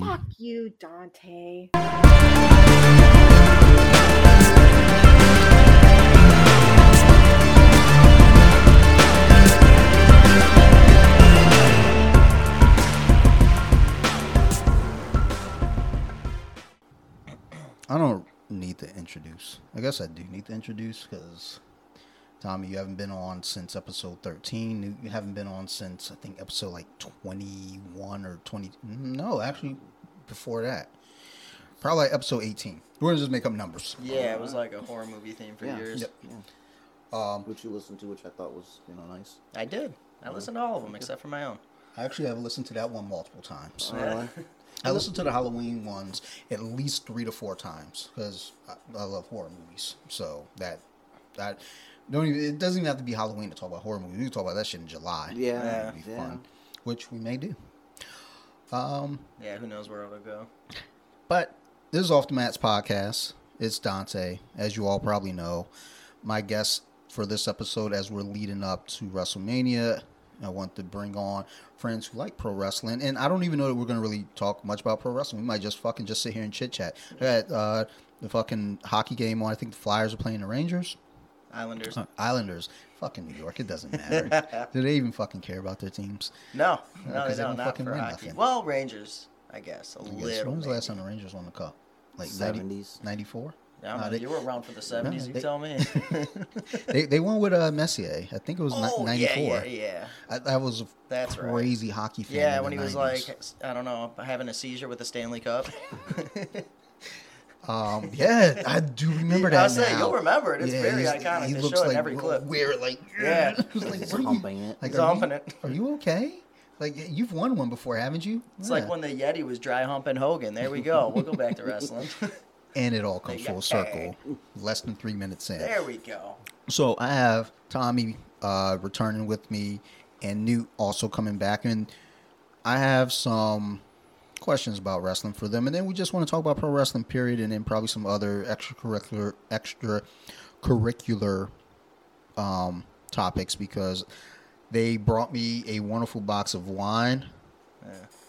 Fuck you, Dante. I don't need to introduce. I guess I do need to introduce because, Tommy, you haven't been on since episode 13. You haven't been on since, I think, episode like 21 or 20. No, actually, before that. Probably like episode 18. We're going to just make up numbers. Yeah, it was like a horror movie theme for years. Yep. Yeah. Which you listened to, which I thought was, nice. I did. I listened to all of them except for my own. I actually have listened to that one multiple times. I listened to the Halloween ones at least 3 to 4 times because I love horror movies. So that it doesn't even have to be Halloween to talk about horror movies. We can talk about that shit in July. Yeah, that would be fun, which we may do. Who knows where it'll go. But this is Off the Mats podcast. It's Dante, as you all probably know. My guest for this episode, as we're leading up to WrestleMania. I want to bring on friends who like pro wrestling. And I don't even know that we're going to really talk much about pro wrestling. We might just sit here and chit-chat. I got the fucking hockey game on. I think the Flyers are playing the Rangers. Islanders. Fucking New York. It doesn't matter. Do they even fucking care about their teams? No. No, they don't. Not for hockey. Nothing. Well, Rangers, I guess. When was the last time the Rangers won the cup? Like 70s? 94? Yeah, you were around for the 70s, tell me. they went with Messier. I think it was 94. Yeah. I was That's crazy right. hockey fan. Yeah, when he 90s. Was like, I don't know, having a seizure with the Stanley Cup. Yeah, I do remember that. I say you'll remember it. It's very iconic. He looks like in every clip. Weird, like he's humping it. He's humping it. Are you okay? Like, you've won one before, haven't you? It's like when the Yeti was dry humping Hogan. There we go. We'll go back to wrestling. And it all comes full circle. Less than 3 minutes in. There we go. So I have Tommy returning with me and Newt also coming back. And I have some questions about wrestling for them. And then we just want to talk about pro wrestling, period. And then probably some other extracurricular topics because they brought me a wonderful box of wine.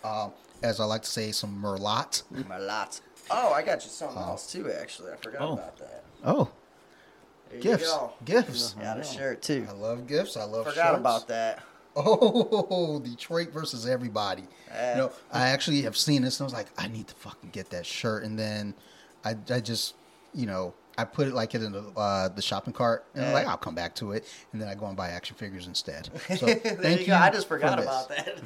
Yeah. As I like to say, some Merlot. Merlot. Oh, I got you something else, too, actually. I forgot about that. Oh. There gifts. Gifts. Got a shirt, too. I love gifts. I love shirts. Forgot about that. Oh, Detroit versus everybody. I actually have seen this, and I was like, I need to fucking get that shirt. And then I just, I put it like in the shopping cart, and I'm like, I'll come back to it. And then I go and buy action figures instead. So thank you go. I just forgot about that.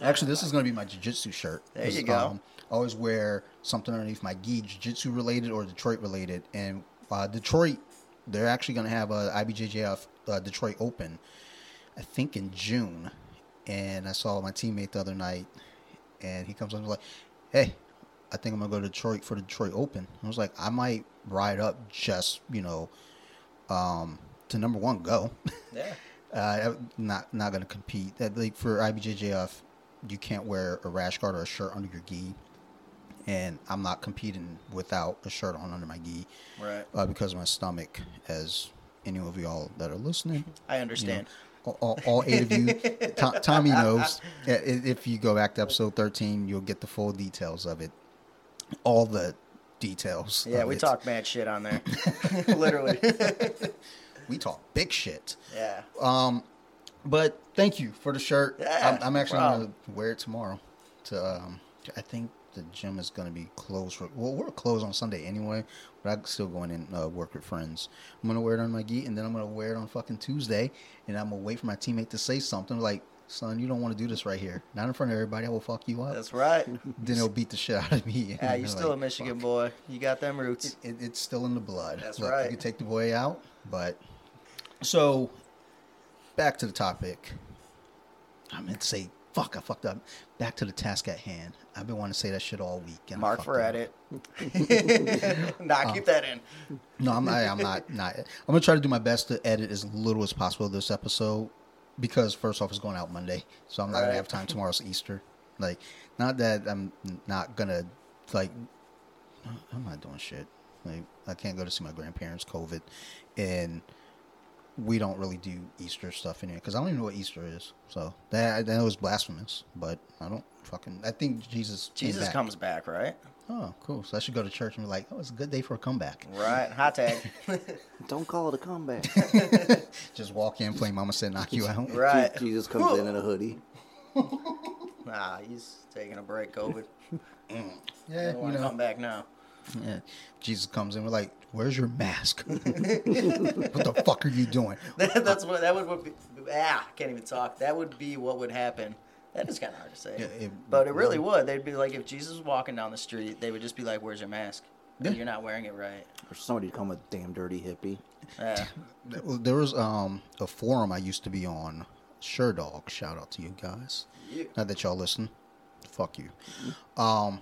Actually, this is going to be my jiu-jitsu shirt. There you go. I always wear something underneath my gi, jiu-jitsu related or Detroit related. And Detroit, they're actually going to have a IBJJF Detroit Open, I think in June. And I saw my teammate the other night, and he comes up and was like, hey, I think I'm going to go to Detroit for the Detroit Open. And I was like, I might ride up just, to number one go. Yeah. Not going to compete. That, like, for IBJJF, you can't wear a rash guard or a shirt under your gi. And I'm not competing without a shirt on under my gi, right? Because of my stomach, as any of y'all that are listening. I understand. All 8 of you. Tommy knows. If you go back to episode 13, you'll get the full details of it. All the details. Yeah, we talk mad shit on there. Literally. We talk big shit. Yeah. But thank you for the shirt. Yeah. I'm actually going to wear it tomorrow. I think the gym is going to be closed. We're closed on Sunday anyway, but I'm still going in work with friends. I'm going to wear it on my gi, and then I'm going to wear it on fucking Tuesday, and I'm going to wait for my teammate to say something like, son, you don't want to do this right here. Not in front of everybody. I will fuck you up. That's right. Then he'll beat the shit out of me. Yeah, you're still like, a Michigan boy. You got them roots. It's still in the blood. That's right. You can take the boy out, but... So, back to the topic. I meant to say... Fuck, I fucked up. Back to the task at hand. I've been wanting to say that shit all week. And Mark for edit. Keep that in. No, I'm not. I'm going to try to do my best to edit as little as possible this episode because, first off, it's going out Monday. So I'm not going to have time. Tomorrow's Easter. Like, not that I'm not going to, like, I'm not doing shit. Like, I can't go to see my grandparents, COVID. And we don't really do Easter stuff in here because I don't even know what Easter is. So that was blasphemous, but I think Jesus comes back, right? Oh, cool. So I should go to church and be like, oh, it's a good day for a comeback. Right. Hot tag. Don't call it a comeback. Just walk in, play Mama Said Knock You Out. Right. Jesus comes in a hoodie. Nah, he's taking a break, COVID. Yeah, you know. Come back now. Yeah. Jesus comes in, we're like, where's your mask? What the fuck are you doing? I can't even talk. That would be what would happen. That is kind of hard to say. Yeah, but it really would. They'd be like, if Jesus was walking down the street, they would just be like, where's your mask? Yeah. You're not wearing it right. Or somebody would come a damn dirty hippie. Yeah. There was a forum I used to be on, Sure Dog. Shout out to you guys. Yeah. Not that y'all listen. Fuck you. Mm-hmm.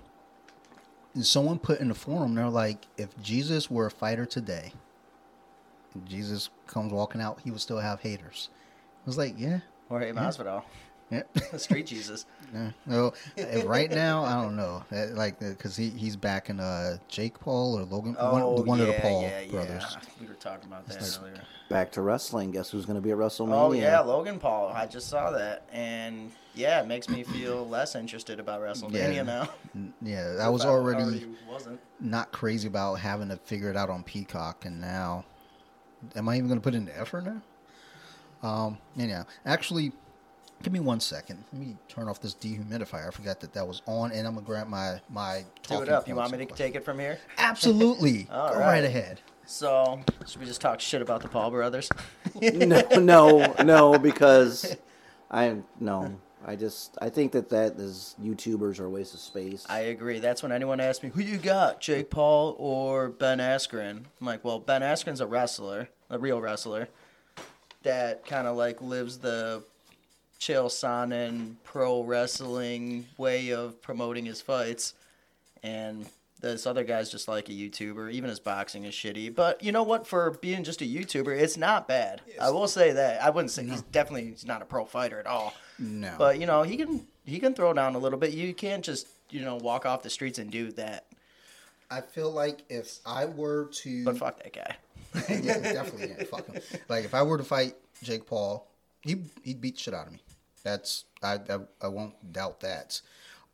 And someone put in the forum, they're like, if Jesus were a fighter today, and Jesus comes walking out, he would still have haters. I was like, yeah. Or in hospital. Yeah. Street Jesus. Yeah. No, right now, I don't know. Because he's backing Jake Paul or Logan. Oh, one of the Paul brothers. We were talking about that earlier. Back to wrestling. Guess who's going to be at WrestleMania? Oh, yeah, Logan Paul. I just saw that. And, yeah, it makes me feel less interested about WrestleMania now. Yeah, I was already not crazy about having to figure it out on Peacock. And now, am I even going to put in the effort now? Anyhow, actually... Give me 1 second. Let me turn off this dehumidifier. I forgot that was on, and I'm going to grab my talking. Do it up. You want me to take it from here? Absolutely. Go right ahead. So, should we just talk shit about the Paul brothers? No, because I think that is YouTubers are a waste of space. I agree. That's when anyone asks me, who you got, Jake Paul or Ben Askren? I'm like, well, Ben Askren's a wrestler, a real wrestler, that kind of like lives the... Chael Sonnen pro wrestling way of promoting his fights, and this other guy's just like a YouTuber. Even his boxing is shitty, but you know what? For being just a YouTuber, it's not bad. Yes. I will say that. I wouldn't say he's not a pro fighter at all. No, but you know he can throw down a little bit. You can't just walk off the streets and do that. I feel like if I were to, but fuck that guy. Yeah, definitely yeah, fuck him. Like if I were to fight Jake Paul, he'd beat shit out of me. That's I won't doubt that.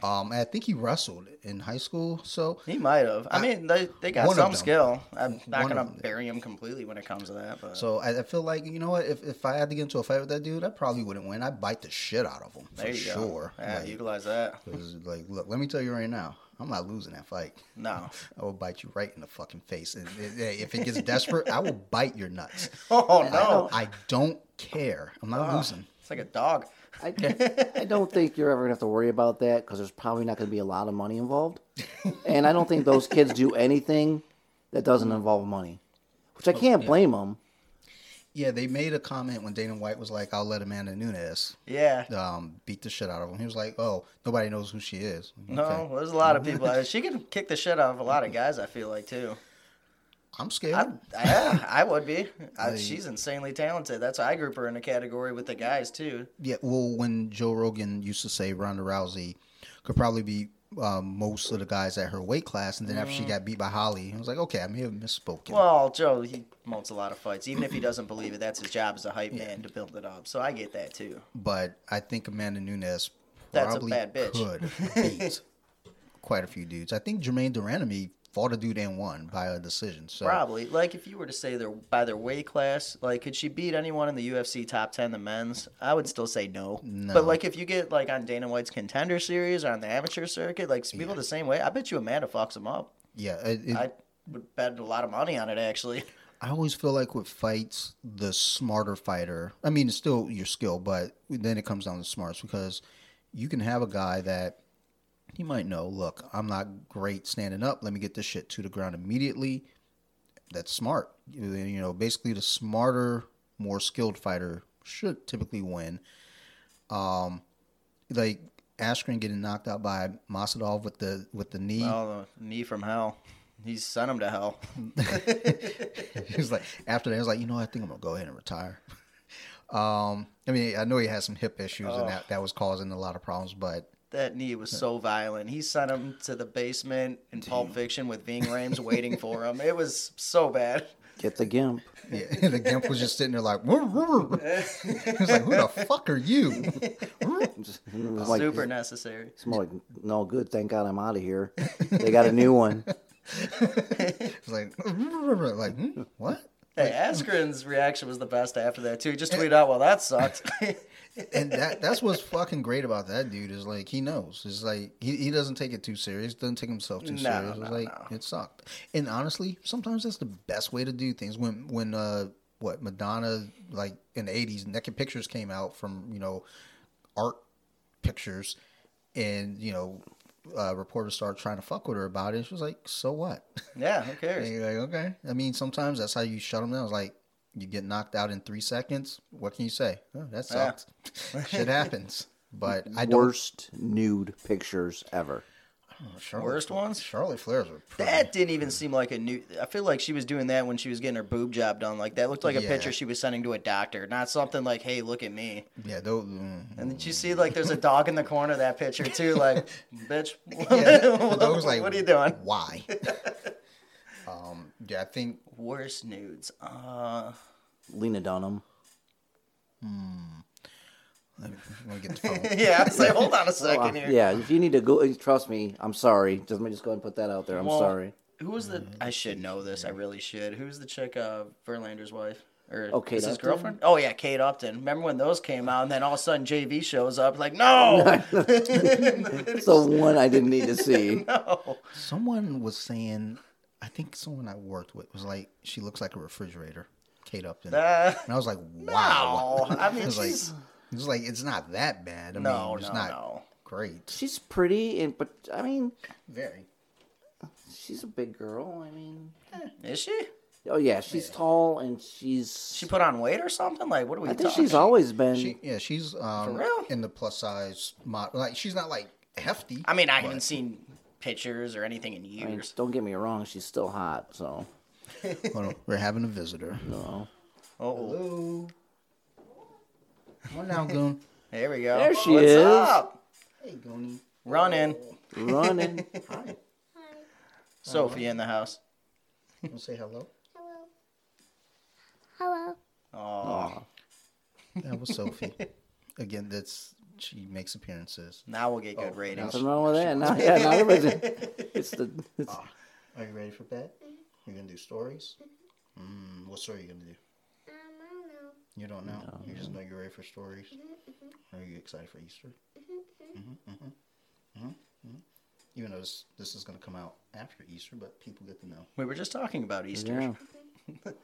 I think he wrestled in high school, so he might have. I mean, they got some skill. I'm not gonna bury him completely when it comes to that. But. So I feel like if I had to get into a fight with that dude, I probably wouldn't win. I'd bite the shit out of him for sure. Yeah, utilize that. Like, look, let me tell you right now, I'm not losing that fight. No, I will bite you right in the fucking face. And if it gets desperate, I will bite your nuts. Oh no, I don't care. I'm not losing. It's like a dog. I don't think you're ever going to have to worry about that because there's probably not going to be a lot of money involved. And I don't think those kids do anything that doesn't involve money, which I can't blame them. Yeah, they made a comment when Dana White was like, I'll let Amanda Nunes beat the shit out of him. He was like, oh, nobody knows who she is. Okay. No, there's a lot of people. She can kick the shit out of a lot of guys, I feel like, too. I'm scared. I would be. She's insanely talented. That's why I group her in a category with the guys, too. Yeah, well, when Joe Rogan used to say Ronda Rousey could probably be most of the guys at her weight class, and then after she got beat by Holly, I was like, okay, I may have misspoken. Well, Joe, he promotes a lot of fights. Even if he doesn't believe it, that's his job as a hype man to build it up. So I get that, too. But I think Amanda Nunes probably could beat quite a few dudes. I think Jermaine Durandamy fought a dude and won by a decision. So. Probably. Like, if you were to say by their weight class, like, could she beat anyone in the UFC top 10, the men's? I would still say no. But, like, if you get, like, on Dana White's contender series or on the amateur circuit, like, people the same way, I bet you Amanda fucks them up. Yeah. I would bet a lot of money on it, actually. I always feel like with fights, the smarter fighter, I mean, it's still your skill, but then it comes down to smarts because you can have a guy that, he might know, look, I'm not great standing up. Let me get this shit to the ground immediately. That's smart. Basically the smarter, more skilled fighter should typically win. Like Askren getting knocked out by Masvidal with the knee. Oh, the knee from hell. He sent him to hell. He was like, after that, he was like, I think I'm going to go ahead and retire. I mean, I know he had some hip issues and that was causing a lot of problems, but. That knee was so violent. He sent him to the basement in Pulp Fiction with Ving Rhames waiting for him. It was so bad. Get the gimp. Yeah, and the gimp was just sitting there like, woo, woo, woo. He was like, who the fuck are you? Like, super necessary. It's more like, no good, thank God I'm out of here. They got a new one. It's like what? Hey, Askren's reaction was the best after that, too. He just tweeted out, well, that sucked. And that's what's fucking great about that dude is, like, he knows. It's like, he doesn't take it too serious. Doesn't take himself too serious. It's like, it sucked. And honestly, sometimes that's the best way to do things. When Madonna, like, in the 80s, Naked Pictures came out from, you know, art pictures. And, you know, reporters started trying to fuck with her about it. She was like, so what? Yeah, who cares? And you're like, okay. I mean, sometimes that's how you shut them down. It's like, you get knocked out in 3 seconds. What can you say? Oh, that sucks. Yeah. Shit happens. But worst nude pictures ever. Oh, worst ones? Charlotte Flair's were pretty. That didn't even seem like a nude. I feel like she was doing that when she was getting her boob job done. Like, that looked like a picture she was sending to a doctor, not something like, hey, look at me. Yeah. And did you see, like, there's a dog in the corner of that picture, too? Like, bitch, what are you doing? Why? Yeah, I think. Worst nudes. Lena Dunham. Let me get the phone. Yeah, I was like, hold on a second here. Yeah, if you need to go, trust me, I'm sorry. Just let me go ahead and put that out there. I'm sorry. Who was the? I should know this. I really should. Who's the chick? Verlander's wife or Kate his girlfriend? Oh yeah, Kate Upton. Remember when those came out, and then all of a sudden JV shows up? Like, no, it's the one I didn't need to see. No. Someone was saying, I think someone I worked with was like, she looks like a refrigerator, Kate Upton, and I was like, wow. No. I mean, she's. It's like, it's not that bad. I mean, it's not great. She's pretty, but I mean, very. She's a big girl. I mean, is she? Oh yeah, she's tall and she's. She put on weight or something? Like, what are we? I think she's always been. She's for real? In the plus size model. Like, she's not like hefty. I mean, I haven't seen pictures or anything in years. I mean, don't get me wrong, she's still hot. So, well, we're having a visitor. No. Oh. Hello. Come on Goon. There we go. There she is. What's up? Hey, Goonie. Running. Hi. Sophie in the house. You want to say hello? Hello. Aw. That was Sophie. Again, she makes appearances. Now we'll get good ratings. Nothing wrong with that. Now are you ready for bed? You're going to do stories? Mm, what story are you going to do? You don't know? No, you just know you're ready for stories? Mm-hmm. Are you excited for Easter? Mm-hmm. Mm-hmm. Mm-hmm. Mm-hmm. Even though this is going to come out after Easter, but people get to know. We were just talking about Easter. Yeah. What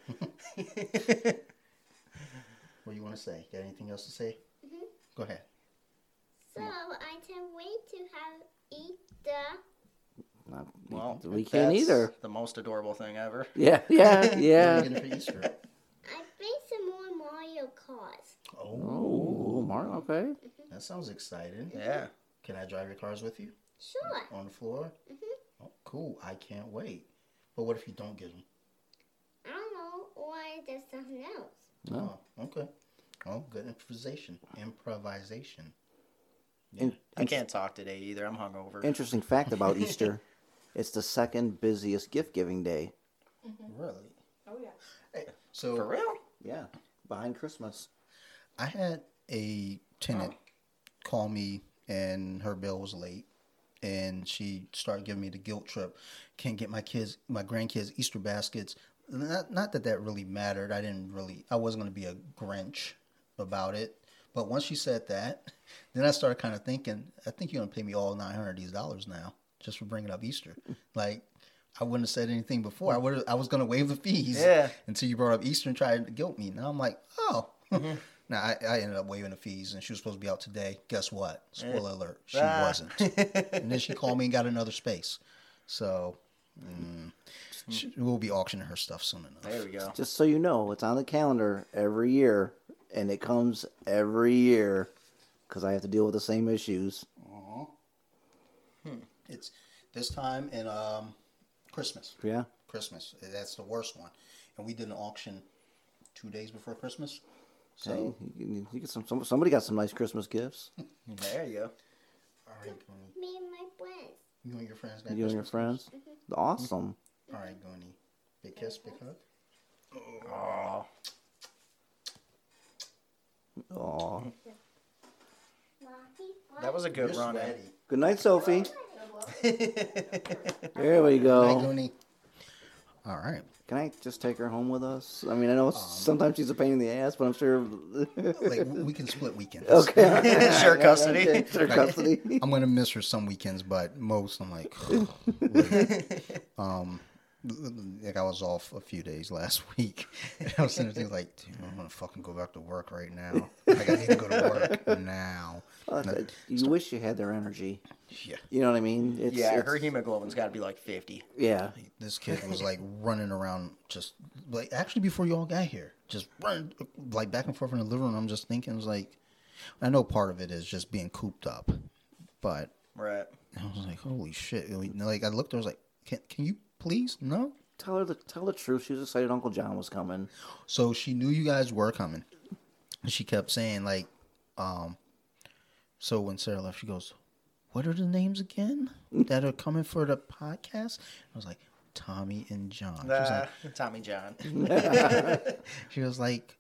do you want to say? Got anything else to say? Mm-hmm. Go ahead. So, I can't wait to have Easter. We can't either. The most adorable thing ever. Yeah. What are you getting for Easter? Cars. Oh, Martin, okay. Mm-hmm. That sounds exciting. Yeah. Can I drive your cars with you? Sure. On the floor? Mm-hmm. Oh, cool. I can't wait. But what if you don't get them? I don't know. Or there's something else. No. Oh, okay. Oh, good improvisation. Yeah. I can't talk today either. I'm hungover. Interesting fact about Easter. It's the second busiest gift-giving day. Mm-hmm. Really? Oh, yeah. Hey, so, for real? Yeah. Behind Christmas. I had a tenant call me, and her bill was late, and she started giving me the guilt trip. Can't get my grandkids Easter baskets. Not that really mattered. I wasn't going to be a Grinch about it. But once she said that, then I started kind of thinking, I think you're going to pay me all $900 these dollars now just for bringing up Easter. Like, I wouldn't have said anything before. I was going to waive the fees until you brought up Easter and tried to guilt me. Now I'm like, mm-hmm. Now I ended up waiving the fees, and she was supposed to be out today. Guess what? Spoiler alert. She wasn't. And then she called me and got another space. So we'll be auctioning her stuff soon enough. There we go. Just so you know, it's on the calendar every year, and it comes every year because I have to deal with the same issues. Aww. It's this time in... Christmas. Yeah. Christmas. That's the worst one. And we did an auction 2 days before Christmas. So hey, you get somebody got some nice Christmas gifts. There you go. All right, Goonie. Me and my friends. You and your friends? You and your friends? Mm-hmm. Awesome. All right, Goonie. Big kiss, big hug. Oh. Oh. That was a good run, Eddie. Good night, Sophie. There we go. Good night, Goonie. All right. Can I just take her home with us? I mean, I know sometimes she's a pain in the ass, but I'm sure... like, we can split weekends. Okay. Share custody. Okay. Share custody. I'm going to miss her some weekends, but most I'm like... like I was off a few days last week. And I was sitting there like, dude, I'm going to fucking go back to work right now. Like, I need to go to work now. Well, you wish you had their energy. Yeah. You know what I mean? Her hemoglobin's got to be like 50. Yeah. This kid was like running around just, like, actually before you all got here, just running, like, back and forth in the living room. I'm just thinking, like, I know part of it is just being cooped up, but. Right. I was like, holy shit. Like, I looked, I was like, can you please? No? Tell the truth. She was excited Uncle John was coming. So she knew you guys were coming. And she kept saying, like, so when Sarah left, she goes, what are the names again that are coming for the podcast? I was like, Tommy and John. She was like, Tommy John. She was like,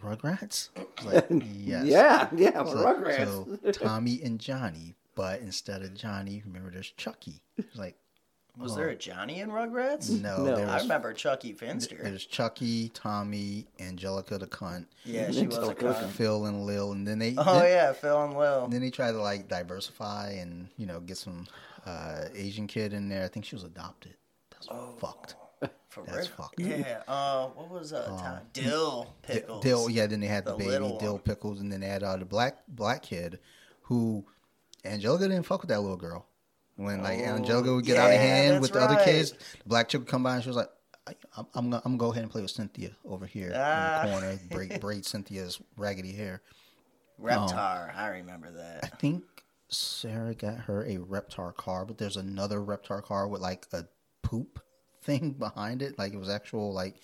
Rugrats? I was like, yes. Yeah, Rugrats. So Tommy and Johnny, but instead of Johnny, remember there's Chucky. She was like, was there a Johnny in Rugrats? No. I remember Chucky Finster. There's Chucky, Tommy, Angelica the cunt. Yeah, she was a cunt. Phil and Lil, and then they. Phil and Lil. And then they tried to like diversify and get some Asian kid in there. I think she was adopted. That's fucked. For real? That's fucked. Yeah. What was Dill Pickles? Dill. Yeah. Then they had the baby Dill Pickles, and then they had the black kid, who Angelica didn't fuck with that little girl. When Angelica would get out of hand with the other kids, the black chick would come by and she was like, I'm gonna go ahead and play with Cynthia over here in the corner, braid Cynthia's raggedy hair. Reptar, I remember that. I think Sarah got her a Reptar car, but there's another Reptar car with like a poop thing behind it, like it was actual like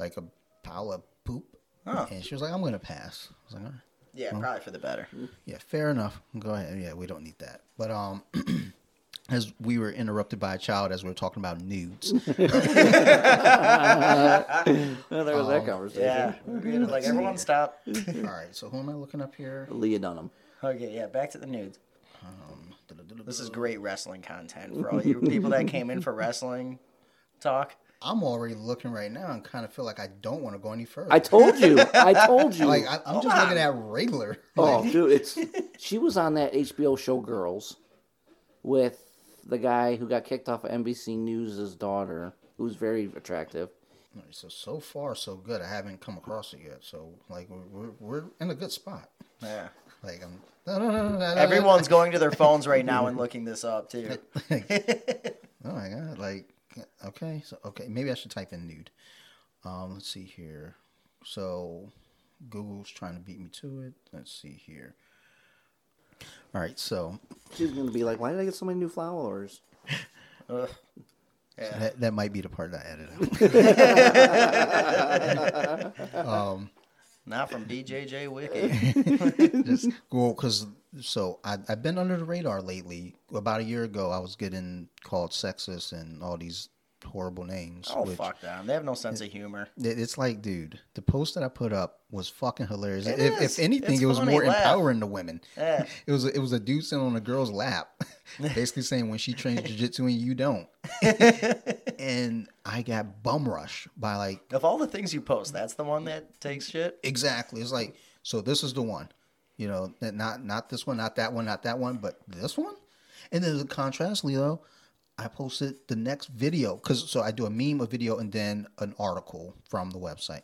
a pile of poop. Oh. And she was like, I'm gonna pass. I was like, all right. Yeah, probably for the better. Yeah, fair enough. Go ahead. Yeah, we don't need that. But as we were interrupted by a child as we were talking about nudes. Well, there was that conversation. Yeah. Like, everyone stop. All right, so who am I looking up here? Leah Dunham. Okay, yeah, back to the nudes. This is great wrestling content for all you people that came in for wrestling talk. I'm already looking right now and kind of feel like I don't want to go any further. I told you. Like, I'm just looking at regular. Oh, dude, she was on that HBO show Girls with the guy who got kicked off of NBC News' daughter, who's very attractive. So far, so good. I haven't come across it yet. So, like, we're in a good spot. Yeah. Like, I'm... No. Everyone's going to their phones right now and looking this up, too. Oh, my God. Like, okay. So, okay. Maybe I should type in nude. Let's see here. So, Google's trying to beat me to it. Let's see here. All right, so she's gonna be like, "Why did I get so many new flowers?" Yeah. So that might be the part that I edit out. Not from DJJ Wiki. Just cool, cause I've been under the radar lately. About a year ago, I was getting called sexist and all these horrible names. Oh, fuck them. They have no sense of humor. It's like, dude, the post that I put up was fucking hilarious. If anything, it was more empowering to women. Yeah. It was a dude sitting on a girl's lap, basically saying when she trains jiu-jitsu and you don't. And I got bum rushed by like... Of all the things you post, that's the one that takes shit? Exactly. It's like, so this is the one. You know, not this one, not that one, not that one, but this one? And then the contrast, Leo... I posted the next video because I do a meme, a video, and then an article from the website.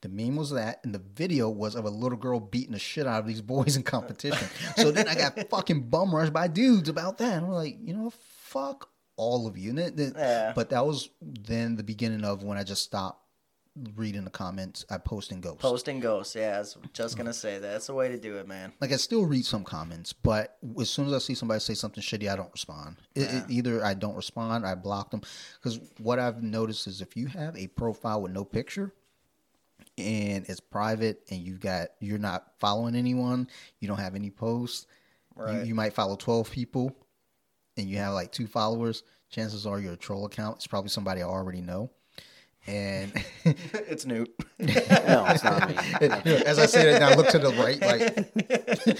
The meme was that, and the video was of a little girl beating the shit out of these boys in competition. So then I got fucking bum rushed by dudes about that. And I'm like, you know, fuck all of you. But that was then the beginning of when I just stopped reading the comments. I post and ghost. Post and ghost, yeah. I was just going to say that. That's the way to do it, man. Like, I still read some comments, but as soon as I see somebody say something shitty, I don't respond. Either I don't respond, I block them. Because what I've noticed is if you have a profile with no picture and it's private and you're not following anyone, you don't have any posts, right. You might follow 12 people and you have like 2 followers, chances are your troll account is probably somebody I already know. And it's Newt. No, it's not me. As I said, I look to the right,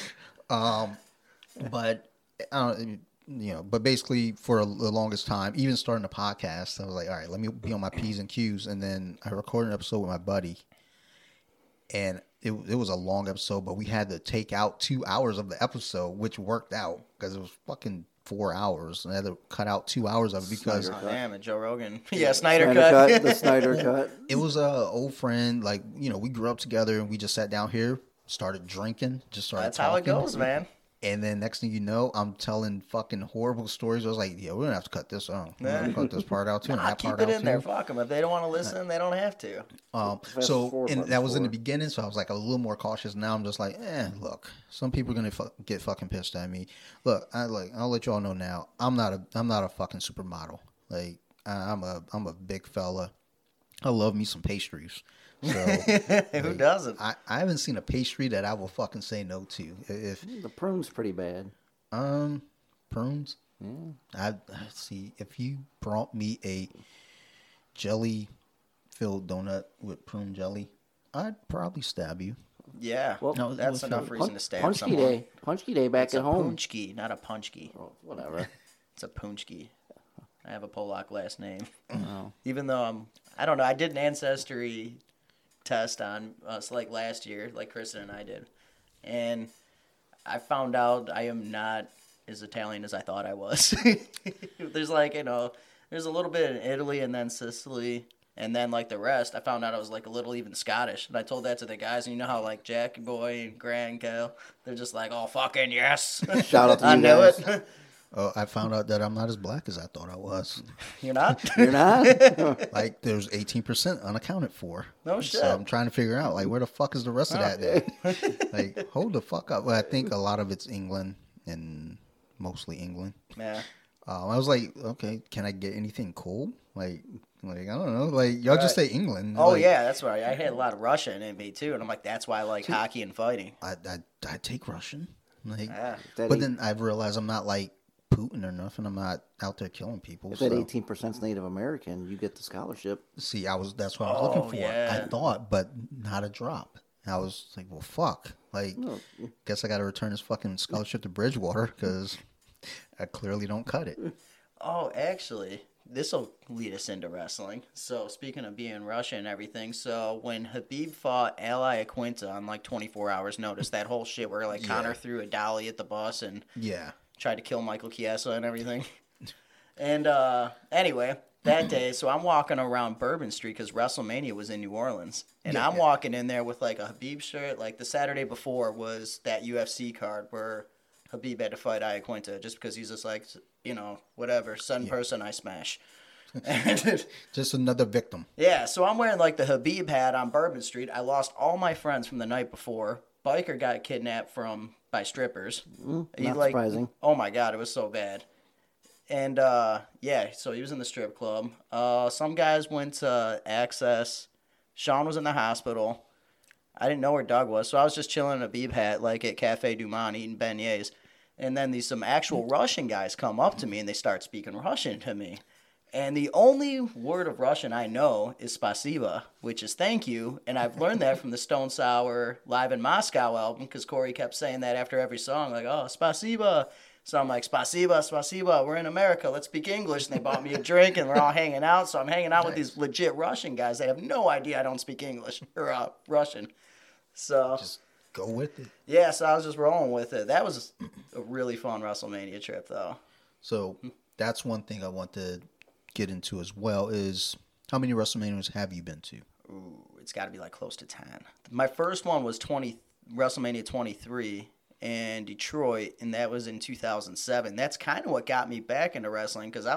like, but I don't, you know, but basically for the longest time, even starting the podcast, I was like, all right, let me be on my P's and Q's. And then I recorded an episode with my buddy, and it was a long episode, but we had to take out 2 hours of the episode, which worked out because it was fucking 4 hours, and I had to cut out 2 hours of it because Joe Rogan, Snyder cut. The Snyder cut. It was a old friend, like, you know, we grew up together, and we just sat down here, started drinking, just started. That's talking. How it goes, man. And then next thing you know, I'm telling fucking horrible stories. I was like, yeah, we're gonna have to cut this out. We're gonna cut this part out too. Nah, keep it in there. Fuck them. If they don't want to listen, they don't have to. That was in the beginning. So I was like a little more cautious. Now I'm just like, look, some people are gonna get fucking pissed at me. Look, I'll let y'all know now. I'm not a fucking supermodel. Like, I'm a big fella. I love me some pastries. So, who doesn't? I haven't seen a pastry that I will fucking say no to. If the prune's pretty bad. Prunes? Yeah. I see. If you brought me a jelly-filled donut with prune jelly, I'd probably stab you. Yeah. Well, no, that's enough reason to stab someone. Punchki day back at home. It's a punchki, not a punchki. Oh, whatever. It's a punchki. I have a Polak last name. Oh. Even though I don't know, I did an ancestry test on us like last year, like Kristen and I did. And I found out I am not as Italian as I thought I was. There's like, you know, there's a little bit in Italy and then Sicily and then like the rest. I found out I was like a little even Scottish. And I told that to the guys, and you know how like Jack and Boy and Grant and Kyle, they're just like, oh, fucking yes. Shout out to you guys. I knew it. Oh, I found out that I'm not as black as I thought I was. You're not? You're not? Like, there's 18% unaccounted for. No shit. So I'm trying to figure out, like, where the fuck is the rest of that? Like, hold the fuck up. Well, I think a lot of it's England, and mostly England. Yeah. I was like, okay, can I get anything cool? Like I don't know. Like, y'all just say England. Oh, like, yeah, that's right. I had a lot of Russian in me, too. And I'm like, that's why I like hockey and fighting. I take Russian. Like, but then I realized I'm not, like, Putin or nothing. I'm not out there killing people. If that 18% Native American, you get the scholarship. See, that's what I was looking for. Yeah. I thought, but not a drop. And I was like, well, fuck. Like, guess I got to return this fucking scholarship to Bridgewater because I clearly don't cut it. Oh, actually, this will lead us into wrestling. So, speaking of being Russian and everything, so when Khabib fought Ali Acquinta on like 24 hours notice, that whole shit where like Conor threw a dolly at the bus and tried to kill Michael Chiesa and everything. And anyway, that day, so I'm walking around Bourbon Street because WrestleMania was in New Orleans. And I'm walking in there with like a Khabib shirt. Like the Saturday before was that UFC card where Khabib had to fight Iaquinta just because he's just like, you know, whatever, person I smash. Just another victim. Yeah, so I'm wearing like the Khabib hat on Bourbon Street. I lost all my friends from the night before. Biker got kidnapped by strippers. Not surprising. Oh my god, it was so bad. And so he was in the strip club. Some guys went to Access. Sean was in the hospital. I didn't know where Doug was, so I was just chilling in a Khabib hat, like at Cafe Du Monde, eating beignets. And then some actual Russian guys come up to me and they start speaking Russian to me. And the only word of Russian I know is spasiba, which is thank you. And I've learned that from the Stone Sour Live in Moscow album because Corey kept saying that after every song, like, oh, spasiba. So I'm like, spasiba, we're in America, let's speak English. And they bought me a drink and we're all hanging out. So I'm hanging out with these legit Russian guys. They have no idea I don't speak English or Russian. So just go with it. Yeah, so I was just rolling with it. That was a really fun WrestleMania trip, though. So that's one thing I want to get into as well is how many WrestleManias have you been to? Ooh, it's got to be like close to 10. My first one was WrestleMania 23 in Detroit, and that was in 2007. That's kind of what got me back into wrestling because I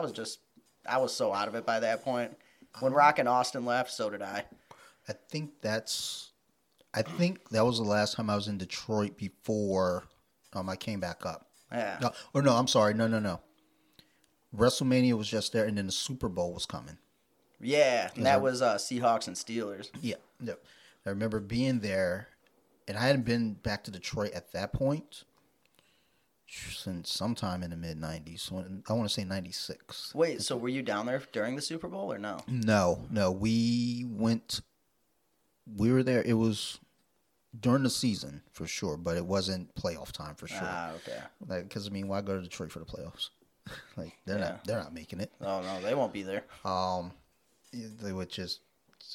was so out of it by that point. When Rock and Austin left, so did I. I think that was the last time I was in Detroit before I came back up. Yeah. No, I'm sorry. No. WrestleMania was just there, and then the Super Bowl was coming. Yeah, and that was Seahawks and Steelers. Yeah. I remember being there, and I hadn't been back to Detroit at that point. since sometime in the mid-90s. I want to say 96. Wait, so were you down there during the Super Bowl or no? No. We were there. It was during the season for sure, but it wasn't playoff time for sure. Ah, okay. Because, like, I mean, why go to Detroit for the playoffs? Like, they're not making it. Oh, no, they won't be there. They would just...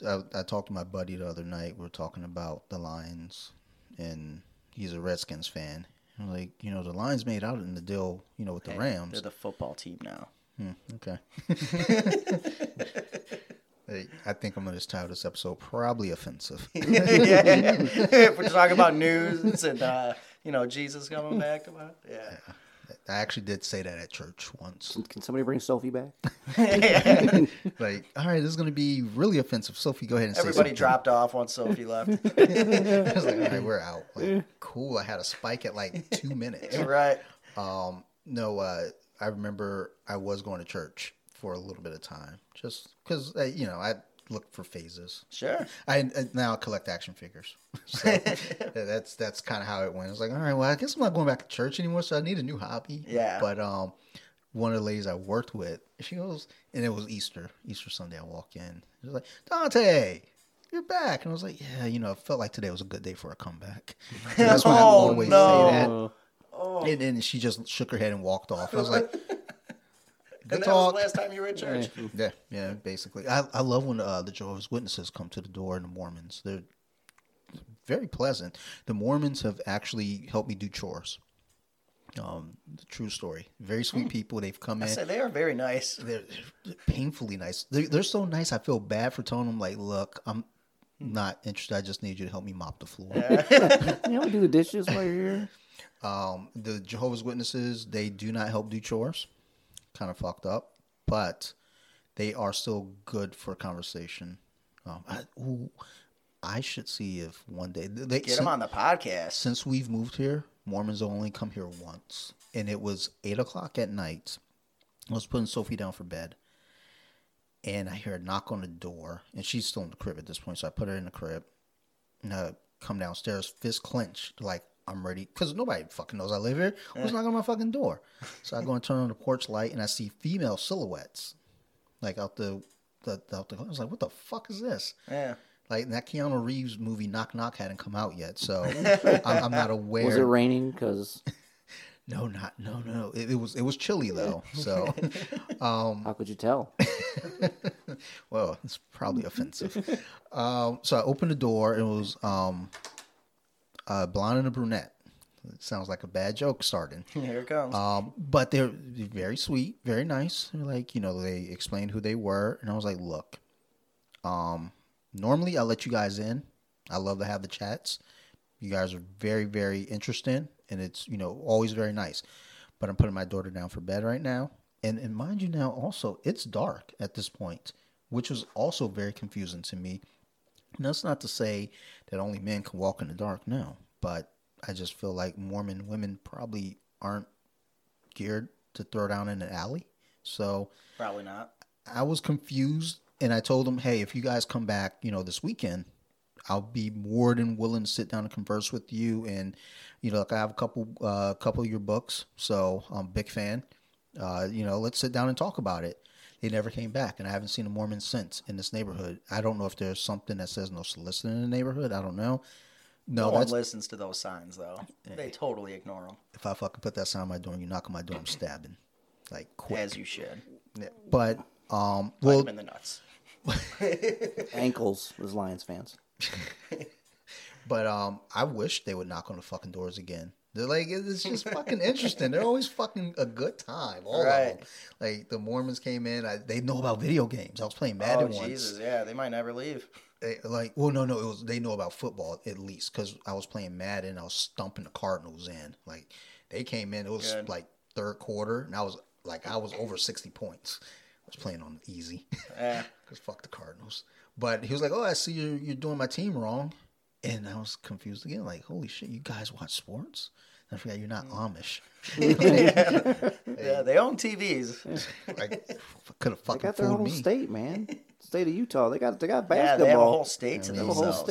I talked to my buddy the other night. We were talking about the Lions, and he's a Redskins fan. I'm like, the Lions made out in the deal, with the Rams. They're the football team now. Okay. I think I'm going to title this episode probably offensive. Yeah. If we're talking about news and, Jesus coming back. Yeah. I actually did say that at church once. Can somebody bring Sophie back? Like, all right, this is going to be really offensive. Sophie, go ahead and say something. Everybody dropped off once Sophie left. I was like, all right, we're out. Like, cool, I had a spike at like 2 minutes. Right. I remember I was going to church for a little bit of time just because, I look for phases. Sure. I now collect action figures. So that's kind of how it went. It's like, all right, well, I guess I'm not going back to church anymore, so I need a new hobby. Yeah. But one of the ladies I worked with, she goes, and it was Easter Sunday. I walk in. She's like, Dante, you're back. And I was like, yeah, it felt like today was a good day for a comeback. And that's why I always say that. Oh. And then she just shook her head and walked off. I was like, and that was the last time you were in church. Yeah, basically. I love when the Jehovah's Witnesses come to the door and the Mormons. They're very pleasant. The Mormons have actually helped me do chores. The true story. Very sweet people. They've come in. I said they are very nice. They're painfully nice. They're so nice. I feel bad for telling them, like, look, I'm not interested. I just need you to help me mop the floor. Yeah. You don't do the dishes while you're here. The Jehovah's Witnesses, they do not help do chores. Kind of fucked up, but they are still good for conversation. I should see if one day they get them on the podcast. Since we've moved here, Mormons only come here once, and it was 8:00 at night. I was putting Sophie down for bed, and I hear a knock on the door, and she's still in the crib at this point. So I put her in the crib, and I come downstairs, fist clenched, like, I'm ready, because nobody fucking knows I live here. Who's knocking on my fucking door? So I go and turn on the porch light, and I see female silhouettes, like, out the. I was like, what the fuck is this? Yeah. Like, that Keanu Reeves movie, Knock Knock, hadn't come out yet, so I'm not aware. Was it raining? Because no. It was chilly though. So how could you tell? Well, it's probably offensive. So I opened the door. It was a blonde and a brunette. It sounds like a bad joke starting. Here it comes. But they're very sweet, very nice. They're like, they explained who they were. And I was like, look, normally I let you guys in. I love to have the chats. You guys are very, very interesting. And it's, always very nice. But I'm putting my daughter down for bed right now. And mind you now, also, it's dark at this point, which was also very confusing to me. And that's not to say that only men can walk in the dark now, but I just feel like Mormon women probably aren't geared to throw down in an alley. So probably not. I was confused, and I told them, hey, if you guys come back, this weekend, I'll be more than willing to sit down and converse with you. And, like, I have a couple of your books, so I'm a big fan. Let's sit down and talk about it. They never came back, and I haven't seen a Mormon since in this neighborhood. I don't know if there's something that says no soliciting in the neighborhood. I don't know. No one listens to those signs, though. Yeah. They totally ignore them. If I fucking put that sign on my door and you knock on my door, I'm stabbing. Like, quick. As you should. Yeah. But, well. Them in the nuts. Ankles was Lions fans. But I wish they would knock on the fucking doors again. They're like, it's just fucking interesting. They're always fucking a good time. All right. Of them. Like, the Mormons came in. They know about video games. I was playing Madden once. Oh, Jesus, yeah. They might never leave. They know about football, at least, because I was playing Madden. I was stumping the Cardinals in. Like, they came in. It was, like, third quarter, and I was over 60 points. I was playing on easy. Yeah. Because fuck the Cardinals. But he was like, oh, I see you're doing my team wrong. And I was confused again, like, holy shit, you guys watch sports? And I forgot you're not Amish. Yeah, they own TVs. Like, could have fucking fooled me. They got their whole state, man. State of Utah. They got basketball. Yeah, they have a whole state to themselves.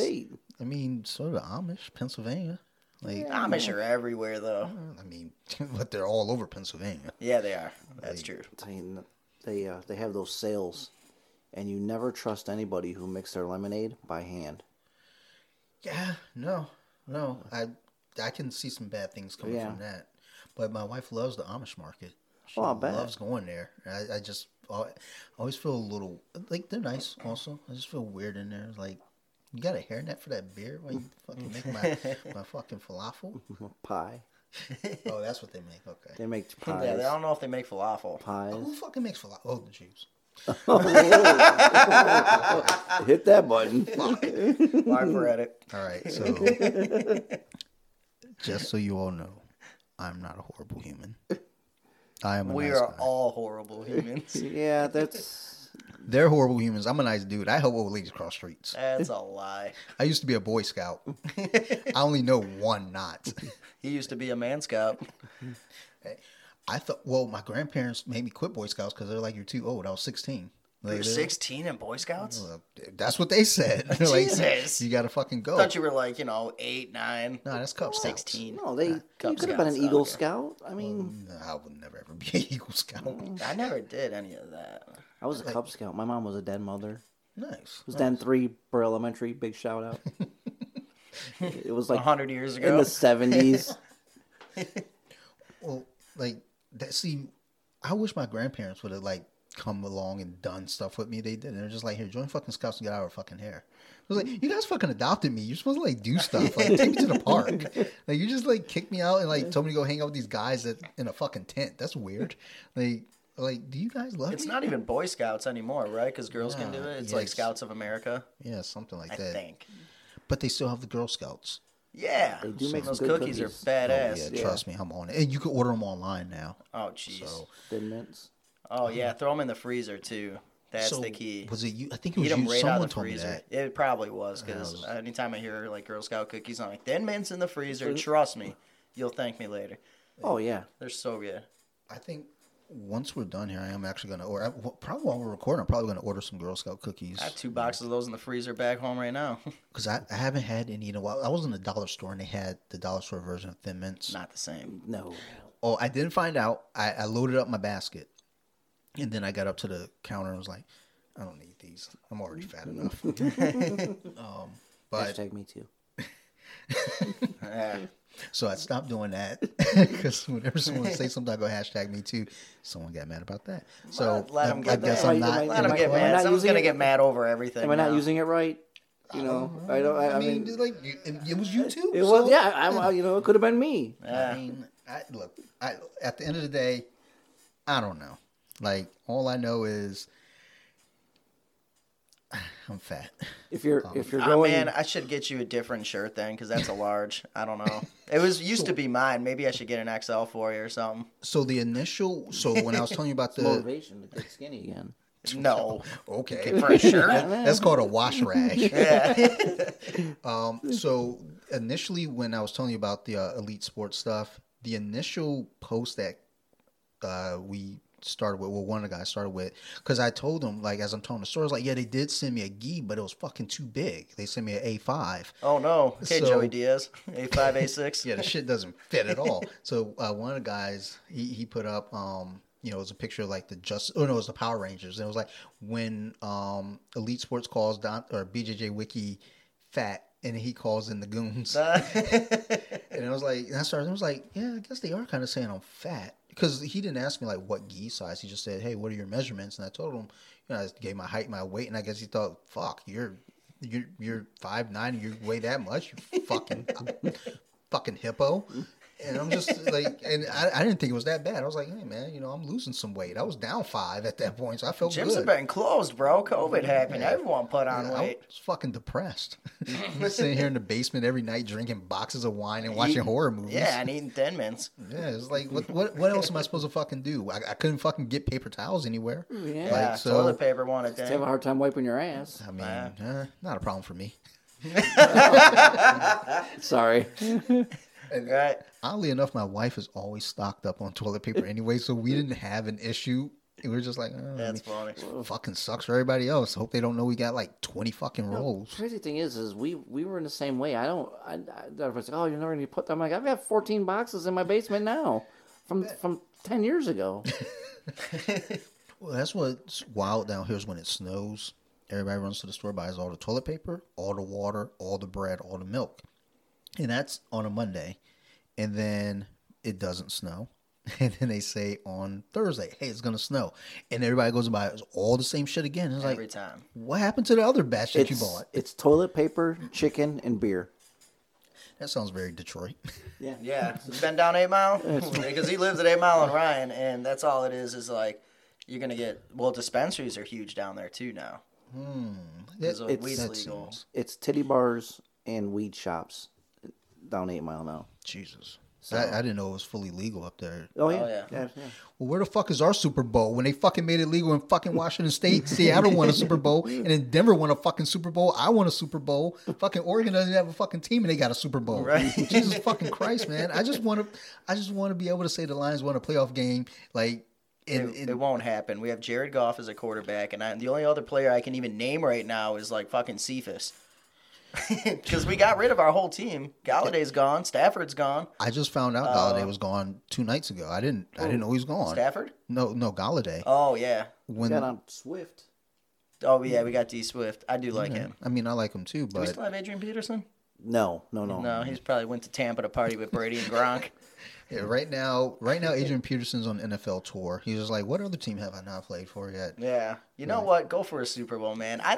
I mean, so do the Amish, Pennsylvania. Like Amish are everywhere, though. I mean, but they're all over Pennsylvania. Yeah, they are. That's true. I mean, they have those sales, and you never trust anybody who makes their lemonade by hand. Yeah, no. I can see some bad things coming from that. But my wife loves the Amish market. She loves going there. I just always feel a little, like, they're nice also. I just feel weird in there. Like, you got a hairnet for that beer? Why you fucking make my fucking falafel? Pie. Oh, that's what they make. Okay. They make pies. Yeah, I don't know if they make falafel. Pies. Oh, who fucking makes falafel? Oh, the Jews. Hit that button. Live for edit. All right, so just so you all know, I'm not a horrible human. I am. We are all horrible humans. Yeah, that's. They're horrible humans. I'm a nice dude. I help old ladies cross streets. That's a lie. I used to be a Boy Scout. I only know one not. He used to be a Man Scout. Hey, I thought. Well, my grandparents made me quit Boy Scouts because they're like, "You're too old." I was 16. Like, you're 16 in Boy Scouts? That's what they said. Like, Jesus. You got to fucking go. I thought you were like, 8, 9. No, that's Cub Scouts. 16. No, you could have been an Eagle Scout. I mean. Well, I would never ever be an Eagle Scout. I never did any of that. I was a Cub Scout. My mom was a den mother. Nice. It was den 3 for elementary. Big shout out. It was like 100 years ago. In the 70s. Well, like, that. See, I wish my grandparents would have, like, come along and done stuff with me. They did. And they're just like, "Here, join fucking Scouts and get out of our fucking hair." I was like, "You guys fucking adopted me. You're supposed to like do stuff. Like take me to the park. Like you just like kicked me out and like told me to go hang out with these guys in a fucking tent. That's weird. Like do you guys love It's me? Not even Boy Scouts anymore, right? Because girls can do it. It's like Scouts of America. Yeah, something like that. I think. But they still have the Girl Scouts. Yeah, they do make those cookies. Are badass. Oh, yeah, trust me, I'm on it. And you can order them online now. Oh jeez. So, Thin Mints. Oh, yeah. Throw them in the freezer, too. That's the key. Was it you? I think it was you. Right someone told me that. It probably was, because anytime I hear, like, Girl Scout cookies, I'm like, Thin Mints in the freezer. Trust me. You'll thank me later. Oh, yeah. They're so good. I think once we're done here, I am actually going to order. Probably while we're recording, I'm probably going to order some Girl Scout cookies. I have 2 boxes of those in the freezer back home right now. Because I haven't had any in a while. I was in the dollar store, and they had the dollar store version of Thin Mints. Not the same. No. Oh, I didn't find out. I loaded up my basket. And then I got up to the counter and was like, I don't need these. I'm already fat enough. But hashtag me too. So I stopped doing that because whenever someone say something, I go hashtag me too. Someone got mad about that. So I guess I'm not. Someone's going to get mad over everything. Am I not using it right? I mean, like it was you too. It was, yeah. It could have been me. I mean, look, at the end of the day, I don't know. Like, all I know is I'm fat. If you're going, man, I should get you a different shirt then, because that's a large. I don't know. It was used to be mine. Maybe I should get an XL for you or something. So so when I was telling you about the motivation to get skinny again. No. Okay. For a shirt. That's called a wash rag. Yeah. So initially, when I was telling you about the elite sports stuff, the initial post that we started with, well, one of the guys started with, because I told him, like, as I'm telling the story, I was like, yeah, they did send me a gi, but it was fucking too big. They sent me an A5. Oh no. Okay, so, Joey Diaz, A5, A6. Yeah, the shit doesn't fit at all. So one of the guys, he put up, it was a picture of, like, it was the Power Rangers, and it was like when Elite Sports calls Don or BJJ Wiki fat, and he calls in the goons. And I was like, yeah, I guess they are kind of saying I'm fat. Because he didn't ask me, like, what gi size. He just said, hey, what are your measurements? And I told him, I gave my height, my weight. And I guess he thought, fuck, you're 5'9", you weigh that much? You fucking hippo. And I'm just like, and I didn't think it was that bad. I was like, hey, man, I'm losing some weight. I was down 5 at that point, so I felt good. Gyms have been closed, bro. COVID happened. Yeah. Everyone put on weight. I was fucking depressed. I'm sitting here in the basement every night drinking boxes of wine and watching horror movies. Yeah, and eating Thin Mints. Yeah, it's like, what else am I supposed to fucking do? I couldn't fucking get paper towels anywhere. Yeah, toilet paper wanted to have a hard time wiping your ass. I mean, not a problem for me. Sorry. And oddly enough, my wife is always stocked up on toilet paper anyway, so we didn't have an issue We were just like, oh, that's funny. Fucking sucks for everybody else. Hope they don't know we got like 20 fucking roles. The crazy thing is we were in the same way. I was like, oh, you're never gonna put them. I'm like, I've got 14 boxes in my basement now, from 10 years ago. Well, that's what's wild down here is when it snows. Everybody runs to the store, buys all the toilet paper, all the water, all the bread, all the milk, and that's on a Monday. And then it doesn't snow. And then they say on Thursday, hey, it's going to snow. And everybody goes and buys all the same shit again. It's every time. What happened to the other batch that you bought? It's toilet paper, chicken, and beer. That sounds very Detroit. Yeah. Yeah. It's been down 8 Mile. Because he lives at 8 Mile and Ryan. And that's all it is like you're going to get, well, dispensaries are huge down there too now. Because weed's legal. It's titty bars and weed shops down 8 Mile now. Jesus. So. I didn't know it was fully legal up there. Oh, yeah. Well, where the fuck is our Super Bowl when they fucking made it legal in fucking Washington State? Seattle won a Super Bowl, and then Denver won a fucking Super Bowl. I won a Super Bowl. Fucking Oregon doesn't have a fucking team, and they got a Super Bowl. Right. Jesus fucking Christ, man! I just want to be able to say the Lions won a playoff game. Like it won't happen. We have Jared Goff as a quarterback, and the only other player I can even name right now is like fucking Cephas. Because we got rid of our whole team. Galladay's gone. Stafford's gone. I just found out Galladay was gone 2 nights ago. I didn't know he was gone. Stafford? No, Galladay. Oh yeah. We got on Swift. Oh yeah, we got D Swift. I do like him. I mean, I like him too. But do we still have Adrian Peterson? No. No, he's probably went to Tampa to party with Brady and Gronk. Yeah, right now, Adrian Peterson's on NFL tour. He's just like, what other team have I not played for yet? Yeah. You know what? Go for a Super Bowl, man. I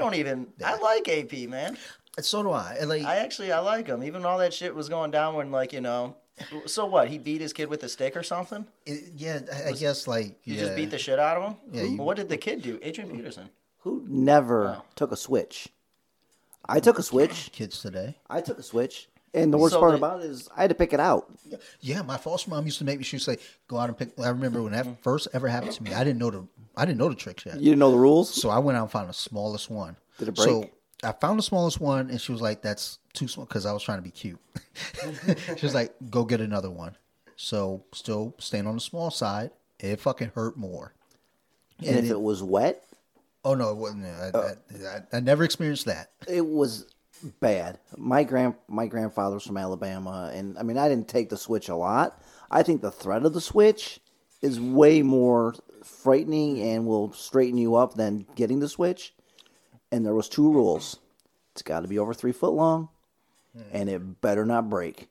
like AP, man. So do I. I like him. Even all that shit was going down when, so what? He beat his kid with a stick or something? You just beat the shit out of him? Yeah, what did the kid do? Adrian Peterson. Who never took a switch? I took a switch. Kids today. I took a switch. And the worst part about it is I had to pick it out. Yeah, my foster mom used to make me. She would say, "Go out and pick." I remember when that first ever happened to me. I didn't know the tricks yet. You didn't know the rules, so I went out and found the smallest one. Did it break? So I found the smallest one, and she was like, "That's too small," because I was trying to be cute. She was like, "Go get another one." So still staying on the small side, it fucking hurt more. And if it was wet? Oh no, it wasn't. I never experienced that. It was. Bad. My grandfather's from Alabama, and I mean, I didn't take the switch a lot. I think the threat of the switch is way more frightening and will straighten you up than getting the switch. And there was 2 rules. It's got to be over 3 foot long, and it better not break.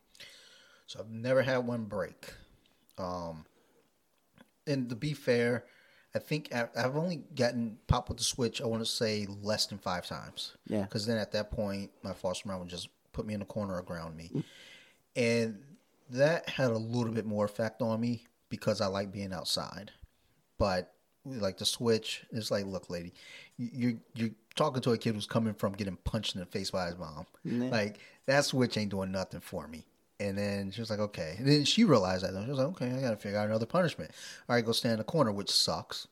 So I've never had one break. And to be fair, I think I've only gotten popped with the switch, I want to say, less than 5 times. Yeah. Because then at that point, my foster mom would just put me in a corner or ground me. And that had a little bit more effect on me because I like being outside. But like the switch, it's like, look, lady, you're talking to a kid who's coming from getting punched in the face by his mom. Mm-hmm. Like, that switch ain't doing nothing for me. And then she was like, okay. And then she realized that. She was like, okay, I got to figure out another punishment. All right, go stand in the corner, which sucks.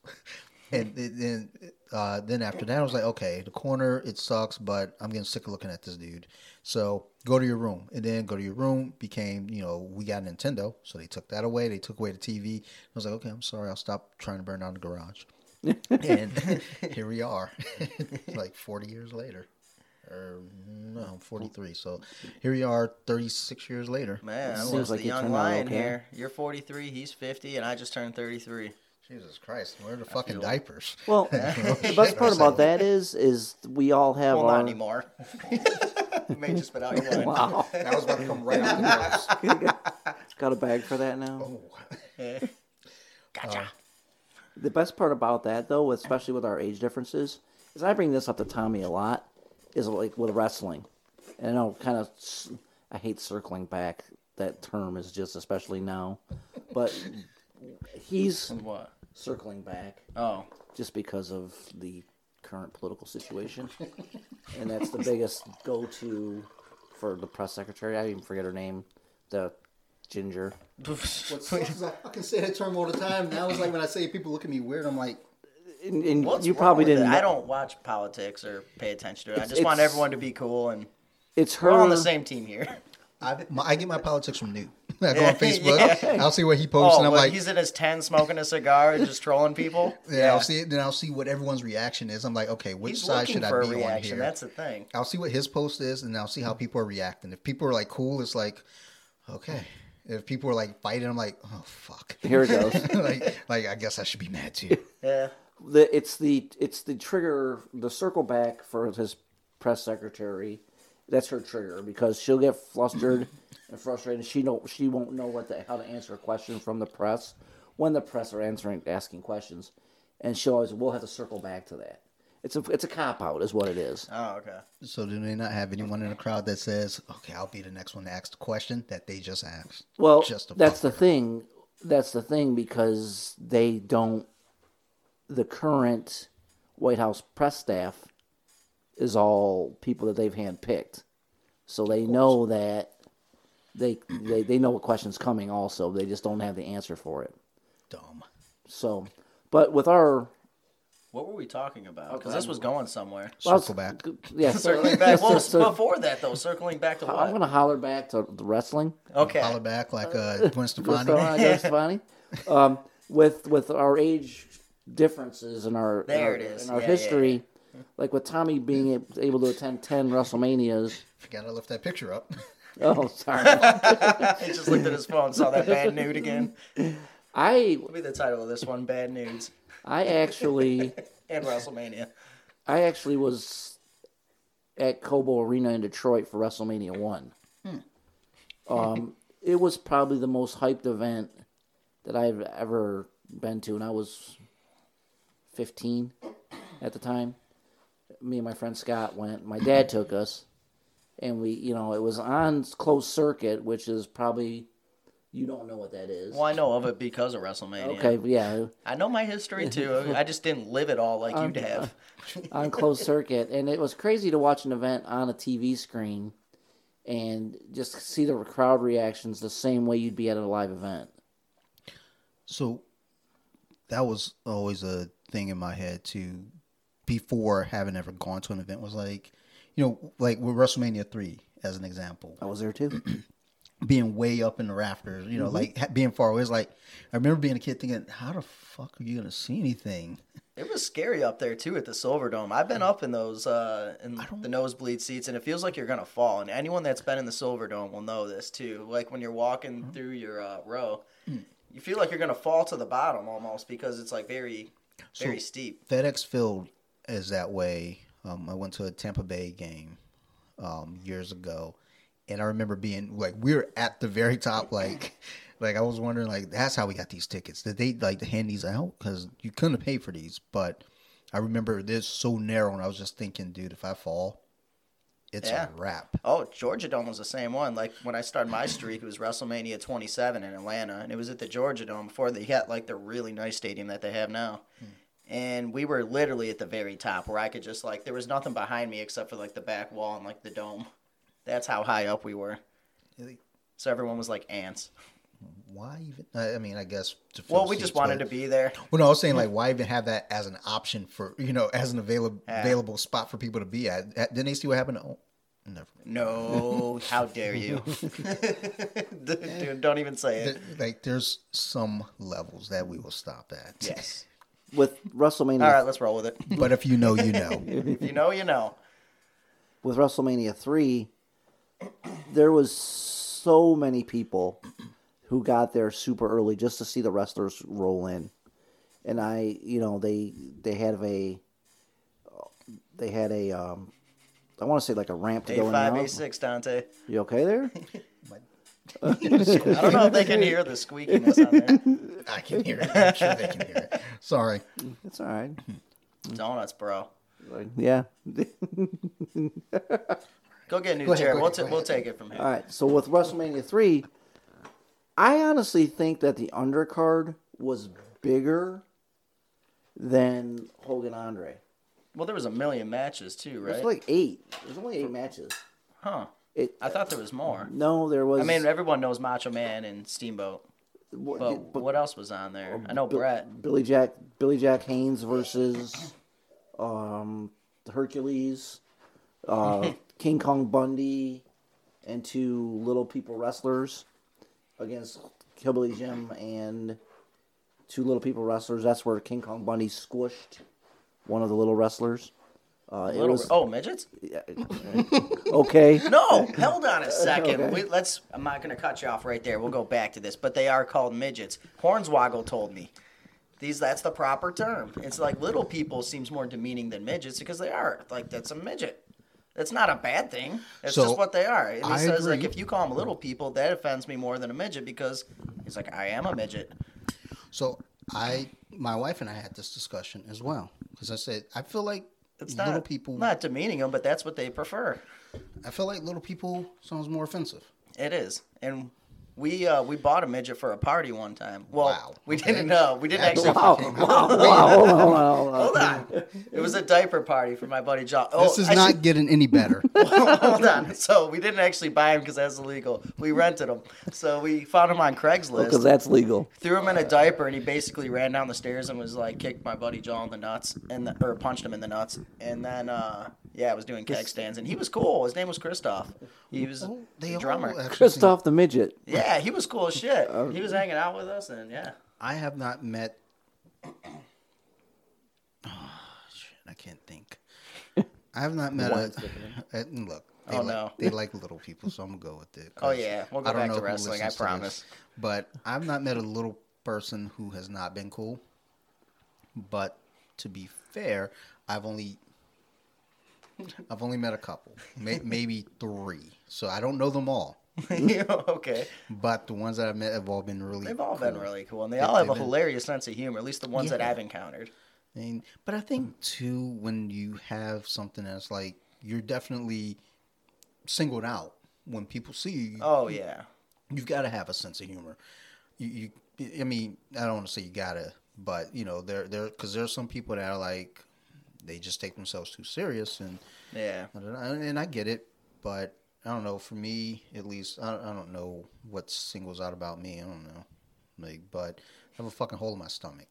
And then after that, I was like, okay, the corner, it sucks, but I'm getting sick of looking at this dude. So go to your room. And then go to your room became, we got a Nintendo. So they took that away. They took away the TV. I was like, okay, I'm sorry. I'll stop trying to burn down the garage. And here we are, like 40 years later. I'm 43, so here we are 36 years later. Man, I was a young lion here. You're 43, he's 50, and I just turned 33. Jesus Christ, where are the fucking diapers? Well, the best part about that is we all have our... Well, not anymore. You may just spit out your wine. Wow. That was about to come right out the nose. Got a bag for that now. Oh. Gotcha. The best part about that, though, especially with our age differences, is I bring this up to Tommy a lot. Is like with wrestling. And I know I hate circling back. That term is just, especially now. But he's what? Circling back. Oh. Just because of the current political situation. And that's the biggest go-to for the press secretary. I even forget her name. The ginger. What sucks is I fucking say that term all the time. Now it's like when I say it, people look at me weird. I'm like... And you probably didn't. I don't watch politics or pay attention to it. I just want everyone to be cool, and we're on the same team here. I get my politics from Newt. I go on Facebook. I'll see what he posts, and I'm like, he's in his tent smoking a cigar and just trolling people. I'll see it, then I'll see what everyone's reaction is. I'm like, okay, which side should I be on here? That's the thing. I'll see what his post is, and I'll see how people are reacting. If people are like cool, it's like, okay. If people are like fighting, I'm like, oh fuck, here it goes. like I guess I should be mad too. Yeah. It's the trigger, the circle back for his press secretary. That's her trigger, because she'll get flustered and frustrated. She won't know how to answer a question from the press when the press are asking questions, and she always will have to circle back to that. It's a cop out, is what it is. Oh, okay. So do they not have anyone in the crowd that says, "Okay, I'll be the next one to ask the question that they just asked"? Well, that's the thing. That's the thing, because they don't. The current White House press staff is all people that they've handpicked, so they know that they know what question's coming. Also, they just don't have the answer for it. Dumb. So, but with our. What were we talking about? Because this was going somewhere. Well, circle back. Yeah, circling back. Well, before that, though, circling back to what? I'm going to holler back to the wrestling. Okay. Holler back like Gwen Stefani. Gwen Stefani. With our age differences and our history, like with Tommy being able to attend 10 WrestleManias. Forgot I left that picture up. Oh, sorry. He just looked at his phone and saw that bad nude again. That'll be the title of this one, Bad Nudes. And WrestleMania. I actually was at Cobo Arena in Detroit for WrestleMania 1. It was probably the most hyped event that I've ever been to, and I was 15 at the time. Me and my friend Scott went. My dad took us, and we, it was on closed circuit, which is probably... You don't know what that is. Well, I know of it because of WrestleMania. Okay, yeah. I know my history, too. I just didn't live it all like you'd have. On closed circuit. And it was crazy to watch an event on a TV screen and just see the crowd reactions the same way you'd be at a live event. So that was always a thing in my head, too, before having ever gone to an event, was like, with WrestleMania 3, as an example. I was there, too. Being way up in the rafters, like being far away. It's like, I remember being a kid thinking, how the fuck are you going to see anything? It was scary up there, too, at the Silverdome. I've been up in those, the nosebleed seats, and it feels like you're going to fall. And anyone that's been in the Silverdome will know this, too. Like, when you're walking through your row, you feel like you're going to fall to the bottom almost, because it's, like, very, very steep. FedEx Field is that way. I went to a Tampa Bay game years ago. And I remember being like, we were at the very top, like I was wondering, like, that's how we got these tickets. Did they like hand these out? Because you couldn't have paid for these. But I remember this so narrow, and I was just thinking, dude, if I fall, it's a wrap. Oh, Georgia Dome was the same one. Like when I started my streak, it was WrestleMania 27 in Atlanta, and it was at the Georgia Dome before they got like the really nice stadium that they have now. And we were literally at the very top, where I could just like, there was nothing behind me except for like the back wall and like the dome. That's how high up we were. So everyone was like ants. Why even? I mean, I guess. Wanted to be there. Well, no, I was saying like, why even have that as an option for, as an available spot for people to be at? Didn't they see what happened? Oh, never. No, how dare you? Dude, don't even say it. There's some levels that we will stop at. Yes. With WrestleMania. All right, let's roll with it. But if you know, you know. If you know, you know. With WrestleMania 3. There was so many people who got there super early just to see the wrestlers roll in, and they had a I want to say like a ramp to go in. 586 Dante. You okay there? I don't know if they can hear the squeakiness on there. I can hear it. I'm sure they can hear it. Sorry, it's all right. Donuts, bro. Yeah. Go get a new chair. We'll take it from here. All right. So with WrestleMania 3, I honestly think that the undercard was bigger than Hogan Andre. Well, there was a million matches too, right? There's like 8. There's only 8 matches. Huh. I thought there was more. No, there was. I mean, everyone knows Macho Man and Steamboat. But what else was on there? I know Brett. Billy Jack Haynes versus Hercules. King Kong Bundy and 2 little people wrestlers against Hillbilly Jim and two Little People wrestlers. That's where King Kong Bundy squished one of the little wrestlers. Midgets? Yeah, okay. No, hold on a second. Okay. I'm not going to cut you off right there. We'll go back to this. But they are called midgets. Hornswoggle told me. That's the proper term. It's like little people seems more demeaning than midgets because they are. Like, that's a midget. That's not a bad thing. It's just what they are. And he says, agree. Like, if you call them little people, that offends me more than a midget because he's like, I am a midget. So my wife and I had this discussion as well because I said, I feel like it's little people... not demeaning them, but that's what they prefer. I feel like little people sounds more offensive. It is. And we bought a midget for a party one time. Well, wow. We didn't know. We didn't actually... Hold on. It was a diaper party for my buddy John. Oh, this is not getting any better. Hold on. So we didn't actually buy him because that's illegal. We rented him. So we found him on Craigslist. Because that's legal. Threw him in a diaper, and he basically ran down the stairs and was like, kicked my buddy John in the nuts, or punched him in the nuts. And then, I was doing keg stands. And he was cool. His name was Christoph. He was a drummer. Christoph the midget. Yeah, he was cool as shit. He was hanging out with us, and yeah. I have not met... I can't think. I have not met look. They like little people, so I'm gonna go with it. Oh yeah, we'll go back to wrestling. I promise. This, but I've not met a little person who has not been cool. But to be fair, I've only met a couple, maybe three. So I don't know them all. Okay. But the ones that I've met have all been really. They've all been really cool, and they all have a hilarious sense of humor. At least the ones that I've encountered. But I think, too, when you have something that's like, you're definitely singled out when people see you. Oh, yeah. You've got to have a sense of humor. I don't want to say you got to, but, you know, because there are some people that are like, they just take themselves too serious. And, yeah. And I get it, but I don't know. For me, at least, I don't know what singles out about me. I don't know. Like, but I have a fucking hole in my stomach.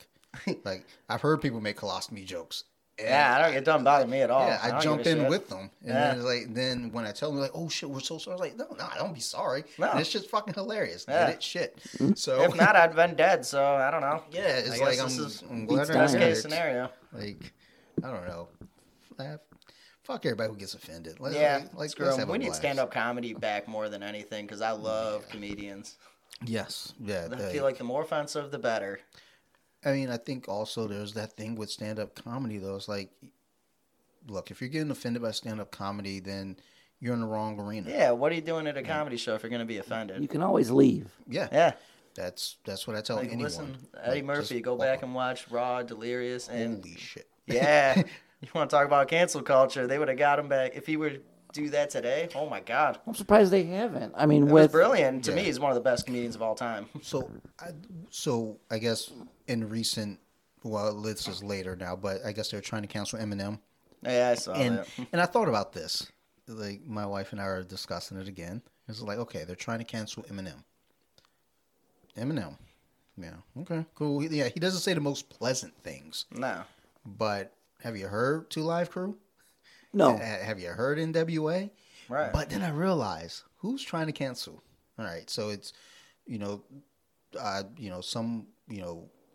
Like, I've heard people make colostomy jokes. Yeah, it doesn't bother me at all. Yeah, I jump in with them. And then when I tell them, like, oh, shit, we're so sorry. I was like, no, don't be sorry. No. It's just fucking hilarious. Yeah. Get it? Shit. So, if not, I'd been dead, so I don't know. Yeah, it's like I'm glad I'm best case scenario. Like, I don't know. Fuck everybody who gets offended. Screw them. We need stand-up comedy back more than anything because I love comedians. Yes. Yeah. I feel like the more offensive, the better. I mean, I think also there's that thing with stand-up comedy, though. It's like, look, if you're getting offended by stand-up comedy, then you're in the wrong arena. Yeah, what are you doing at a comedy show if you're going to be offended? You can always leave. Yeah. Yeah. That's what I tell anyone. Listen, Eddie Murphy, go back and watch Raw, Delirious. And holy shit. Yeah. You want to talk about cancel culture. They would have got him back. If he were to do that today, oh, my God. I'm surprised they haven't. I mean, was brilliant. To me, he's one of the best comedians of all time. So I guess... in recent, well, this is later now, but I guess they're trying to cancel Eminem. Yeah, I saw that. And I thought about this. Like, my wife and I are discussing it again. It's like, okay, they're trying to cancel Eminem. Yeah, okay, cool. Yeah, he doesn't say the most pleasant things. No. But have you heard 2 Live Crew? No. Have you heard NWA? Right. But then I realized, who's trying to cancel? All right, so it's,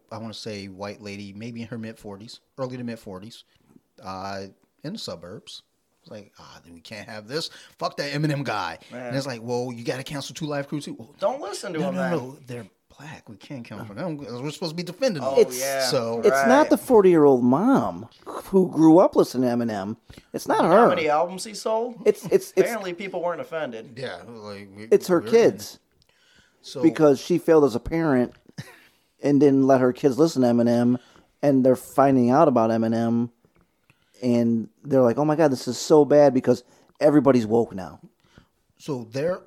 I want to say white lady, maybe in her mid-40s, early to mid-40s, in the suburbs. It's like, then we can't have this. Fuck that Eminem guy. Man. And it's like, well, you got to cancel 2 Live Crew, too. Well, don't listen to him, man. No, they're black. We can't count for them. We're supposed to be defending them. It's not the 40-year-old mom who grew up listening to Eminem. It's not her. How many albums he sold? Apparently, people weren't offended. Yeah. Like, it's her kids. So, because she failed as a parent. And didn't let her kids listen to Eminem, and they're finding out about Eminem, and they're like, "Oh my God, this is so bad!" Because everybody's woke now. So there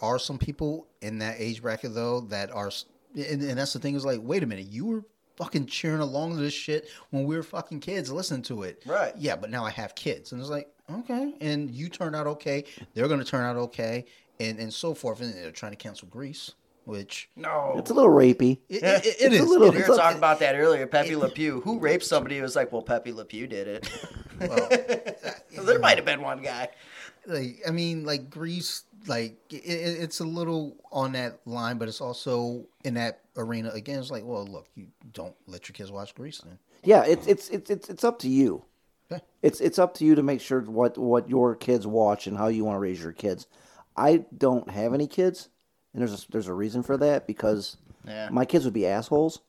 are some people in that age bracket though that are, and that's the thing is like, wait a minute, you were fucking cheering along to this shit when we were fucking kids, listening to it, right? Yeah, but now I have kids, and it's like, okay, and you turned out okay, they're gonna turn out okay, and so forth, and they're trying to cancel Grease. Which no, it's a little rapey. It is. We were talking about that earlier. Pepe Le Pew, who raped somebody, was like, "Well, Pepe Le Pew did it." Well, there might have been one guy. Like, I mean, like Greece, like it's a little on that line, but it's also in that arena again. It's like, well, look, you don't let your kids watch Greece then. Yeah, it's up to you. Okay. It's up to you to make sure what your kids watch and how you want to raise your kids. I don't have any kids, and there's a reason for that, because my kids would be assholes,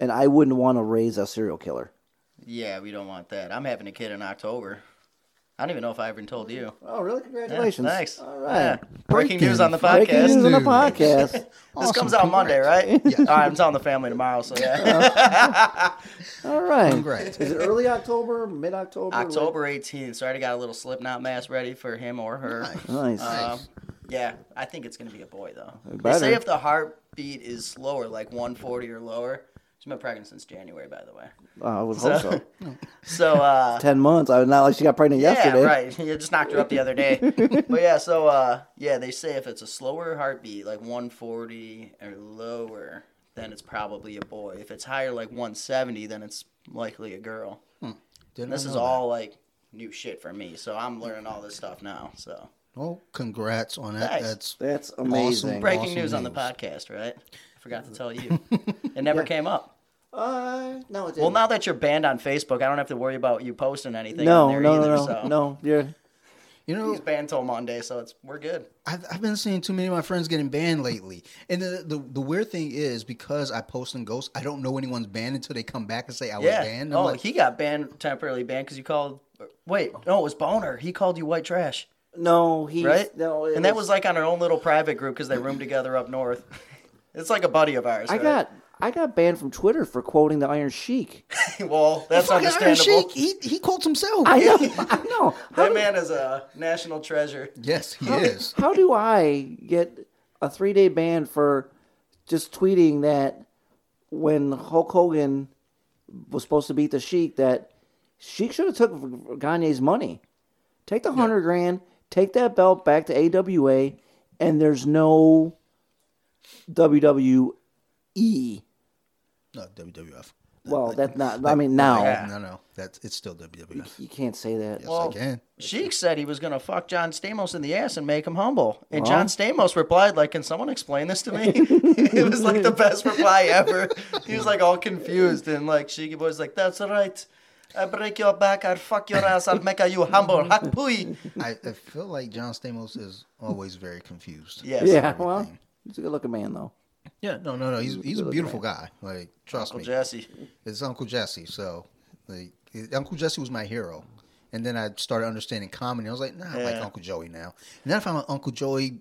and I wouldn't want to raise a serial killer. Yeah, we don't want that. I'm having a kid in October. I don't even know if I ever told you. Oh, really? Congratulations. Yeah, thanks. All right. Yeah. Breaking news on the podcast. Breaking news on the podcast. This awesome. Comes out Monday, right? Yeah. All right, I'm telling the family tomorrow, so yeah. All right. Congrats. Is it early October, mid-October? October 18th. So I already got a little Slipknot mask ready for him or her. Nice. Yeah, I think it's going to be a boy, though. They say if the heartbeat is slower, like 140 or lower. She's been pregnant since January, by the way. I would hope so. So 10 months. I was not like she got pregnant yesterday. Yeah, right. You just knocked her up the other day. But yeah, so they say if it's a slower heartbeat, like 140 or lower, then it's probably a boy. If it's higher, like 170, then it's likely a girl. This is all like new shit for me, so I'm learning all this stuff now. So. Well, congrats on that. Nice. That's amazing. Awesome, breaking awesome news on the podcast, right? Forgot to tell you. It never came up. No, it didn't. Well, now that you're banned on Facebook, I don't have to worry about you posting anything on there either. No. Yeah. You know, he's banned till Monday, so we're good. I've been seeing too many of my friends getting banned lately. And the weird thing is, because I post and ghost, I don't know anyone's banned until they come back and say I was banned. I'm he got temporarily banned because you called... Wait, no, it was Boner. He called you white trash. No, he... Right? No, and that was like on our own little private group because they roomed together up north. It's like a buddy of ours. I got banned from Twitter for quoting the Iron Sheik. Well, that's understandable. Iron Sheik, he quotes himself. I know. That man is a national treasure. Yes, he is. How do I get a 3-day ban for just tweeting that when Hulk Hogan was supposed to beat the Sheik, that Sheik should have took Gagne's money. Take the $100,000, take that belt back to AWA, and there's no... WWE. No, WWF. Well, that's not... I mean, now. Yeah. No. It's still WWF. You can't say that. Yes, well, I can. Sheik said he was going to fuck John Stamos in the ass and make him humble. And John Stamos replied, like, can someone explain this to me? It was, like, the best reply ever. He was, like, all confused. And, like, Sheiky Boy's like, that's right. I break your back, I'll fuck your ass, I'll make you humble. Hakpui. I feel like John Stamos is always very confused. Yes. Yeah, well... He's a good-looking man, though. Yeah, no. He's a beautiful guy. Like, trust me. Uncle Jesse. It's Uncle Jesse. So, like, Uncle Jesse was my hero, and then I started understanding comedy. I was like, I like Uncle Joey now. And then I found Uncle Joey,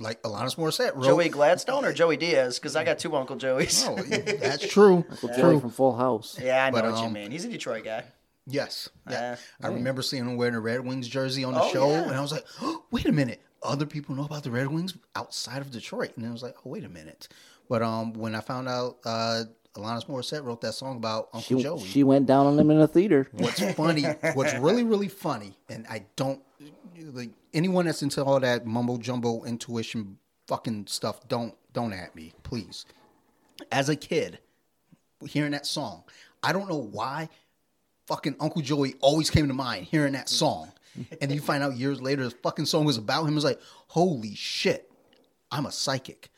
like Alanis Morissette. Joey Gladstone or Joey Diaz? Because I got two Uncle Joeys. Oh, that's true. Uncle Joey from Full House. Yeah, I know what you mean. He's a Detroit guy. Yes. Yeah. I remember seeing him wearing a Red Wings jersey on the show, and I was like, wait a minute. Other people know about the Red Wings outside of Detroit. And I was like, oh, wait a minute. But when I found out Alanis Morissette wrote that song about Uncle Joey. She went down on him in a theater. What's really, really funny, and I don't, like, anyone that's into all that mumbo-jumbo intuition fucking stuff, don't at me, please. As a kid, hearing that song, I don't know why fucking Uncle Joey always came to mind hearing that song. And you find out years later, the fucking song was about him. It's like, holy shit, I'm a psychic.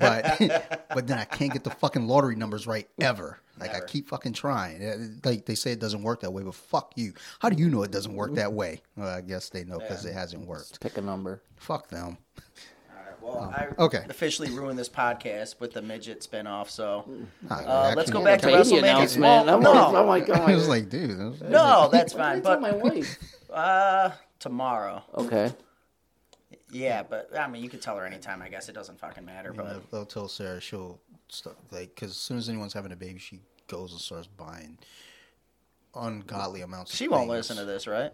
But then I can't get the fucking lottery numbers right ever. Like, never. I keep fucking trying. Like, they say it doesn't work that way, but fuck you. How do you know it doesn't work that way? Well, I guess they know because it hasn't worked. Just pick a number. Fuck them. All right, well, I officially ruined this podcast with the midget spinoff, so let's go back to WrestleMania. Oh, my God. I was like, dude. That's fine. But my wife. Tomorrow. Okay. Yeah, but I mean, you could tell her anytime. I guess it doesn't fucking matter. But they'll tell Sarah she'll stuff like because as soon as anyone's having a baby, she goes and starts buying ungodly amounts. She won't listen to this, right?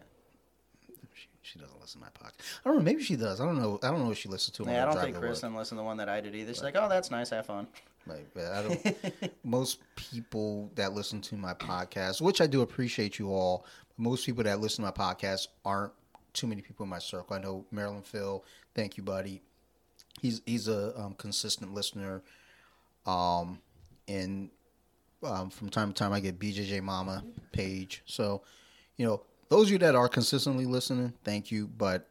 She doesn't listen to my podcast. I don't know. Maybe she does. I don't know if she listens to. Yeah, I don't think Kristen listened to the one that I did either. She's like, oh, that's nice. Have fun. Like, I don't. Most people that listen to my podcast, which I do appreciate you all. Most people that listen to my podcast aren't too many people in my circle. I know Marilyn Phil. Thank you, buddy. He's a consistent listener. And from time to time, I get BJJ Mama Page. So, you know, Those of you that are consistently listening, thank you. But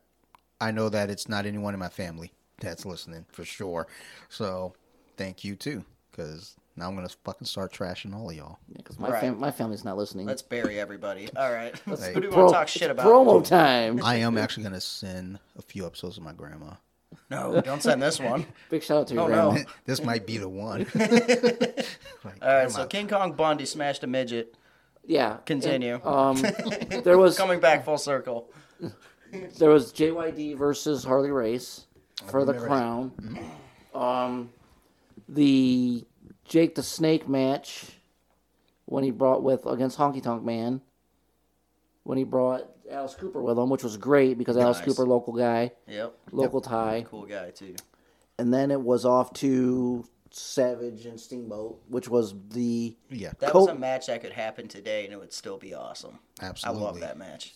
I know that it's not anyone in my family that's listening for sure. So thank you too, because now I'm going to fucking start trashing all of y'all. Because my family's not listening. Let's bury everybody. All right. Let's, who do we want to talk shit about? Promo time. I am actually going to send a few episodes to my grandma. No, don't send this one. Big shout out to your grandma. No. This might be the one. Like, all right, so King Kong Bundy smashed a midget. Yeah. Continue. And, there was coming back full circle. There was JYD versus Harley Race for the crown. Mm-hmm. The Jake the Snake match when he brought with against Honky Tonk Man when he brought Alice Cooper with him, which was great because Alice Cooper, local guy. Yep. Local tie. Cool guy, too. And then it was off to Savage and Steamboat, which was the... Yeah. That was a match that could happen today, and it would still be awesome. Absolutely. I love that match.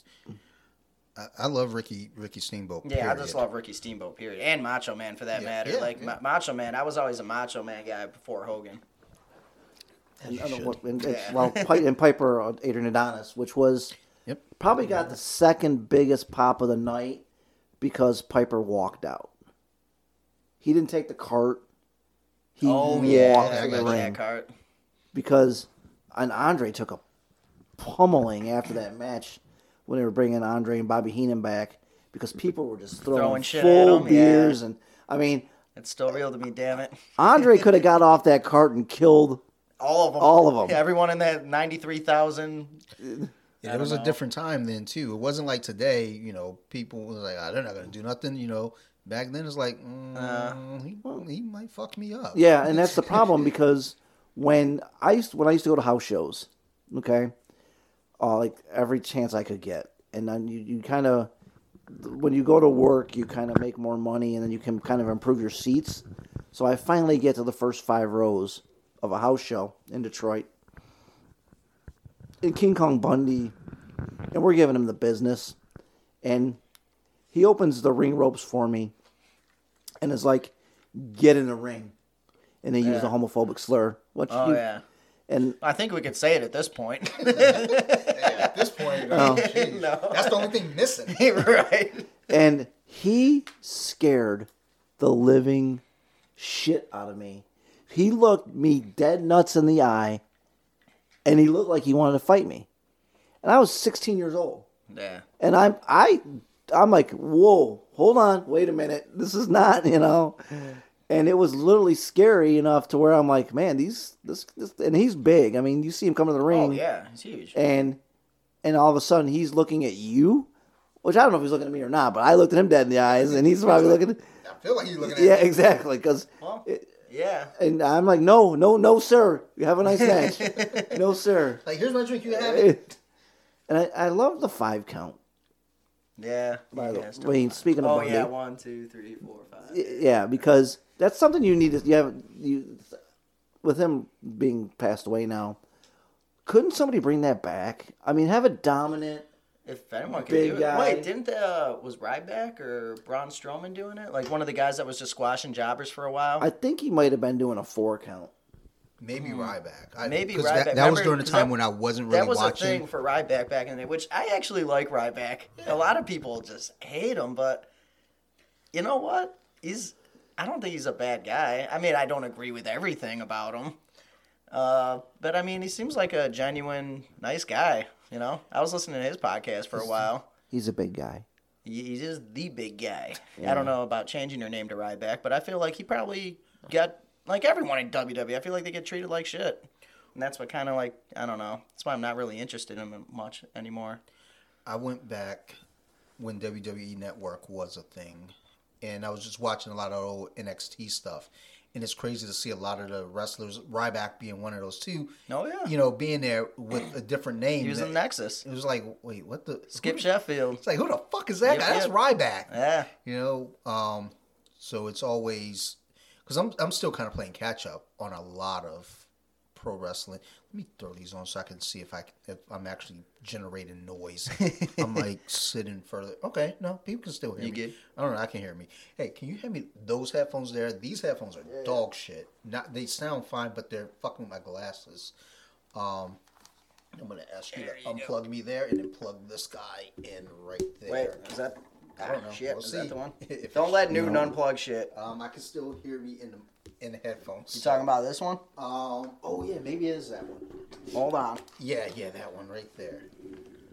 I love Ricky Steamboat, period. Yeah, I just love Ricky Steamboat, period. And Macho Man, for that matter. Yeah, like, Macho Man, I was always a Macho Man guy before Hogan. And Piper, Adrian Adonis, which was... Yep. Probably got the second biggest pop of the night because Piper walked out. He didn't take the cart. He walked out the ring cart. Because Andre took a pummeling after that match when they were bringing Andre and Bobby Heenan back because people were just throwing full beers and I mean it's still real to me, damn it. Andre could have got off that cart and killed all of them. Yeah, everyone in that 93,000. Yeah, it was a different time then, too. It wasn't like today, you know, people was like, they're not going to do nothing, you know. Back then, it's like, he might fuck me up. Yeah, and that's the problem because when I used to go to house shows, okay, like every chance I could get. And then you kind of, when you go to work, you kind of make more money and then you can kind of improve your seats. So I finally get to the first 5 rows of a house show in Detroit. And King Kong Bundy, and we're giving him the business, and he opens the ring ropes for me, and is like, "Get in the ring," and they use a homophobic slur. And I think we could say it at this point. At this point, that's the only thing missing, right? And he scared the living shit out of me. He looked me dead nuts in the eye. And he looked like he wanted to fight me, and I was 16 years old. Yeah. And I'm like, whoa, hold on, wait a minute, this is not, you know. And it was literally scary enough to where I'm like, man, this, and he's big. I mean, you see him come to the ring. Oh yeah, he's huge. And all of a sudden he's looking at you, which I don't know if he's looking at me or not, but I looked at him dead in the eyes, and he's probably looking. I feel like he's looking at me. Yeah, exactly, because. Well. Yeah. And I'm like, no, sir. You have a nice match. No, sir. Like, here's my drink. You have it. And I love the 5 count. Yeah. By the way, speaking of Bundy. Oh, yeah. 1, 2, 3, 4, 5. Yeah, because that's something you need to... with him being passed away now, couldn't somebody bring that back? I mean, have a dominant... If anyone could do it. Guy. Wait, was Ryback or Braun Strowman doing it? Like one of the guys that was just squashing jobbers for a while? I think he might have been doing a 4 count. Maybe Ryback. Maybe Ryback. That was during the time when I wasn't really watching. That was a thing for Ryback back in the day, which I actually like Ryback. Yeah. A lot of people just hate him, but you know what? I don't think he's a bad guy. I mean, I don't agree with everything about him. But I mean, he seems like a genuine, nice guy. You know, I was listening to his podcast for a while. He's a big guy. He is the big guy. Yeah. I don't know about changing your name to Ryback, but I feel like he probably got, like everyone in WWE, I feel like they get treated like shit. And that's what kind of like, I don't know. That's why I'm not really interested in him much anymore. I went back when WWE Network was a thing, and I was just watching a lot of old NXT stuff. And it's crazy to see a lot of the wrestlers, Ryback being one of those two. Oh, yeah. You know, being there with a different name. Using Nexus. It was like, wait, what the? Skip Sheffield. It's like, who the fuck is that guy? That's Ryback. Yeah. You know, so it's always, because I'm still kind of playing catch up on a lot of pro wrestling. Let me throw these on so I can see if I'm actually generating noise. I'm like sitting further. Okay, no, people can still hear me. Good? I don't know. I can hear me. Hey, can you hand me those headphones there? These headphones are dog shit. They sound fine, but they're fucking with my glasses. I'm going to ask you to unplug me there and then plug this guy in right there. Wait, is that... I don't know. Shit, we'll see. That the one? Don't let Newton unplug shit. I can still hear me in the headphones. You talking about this one? Oh, yeah, maybe it is that one. Hold on. Yeah, that one right there.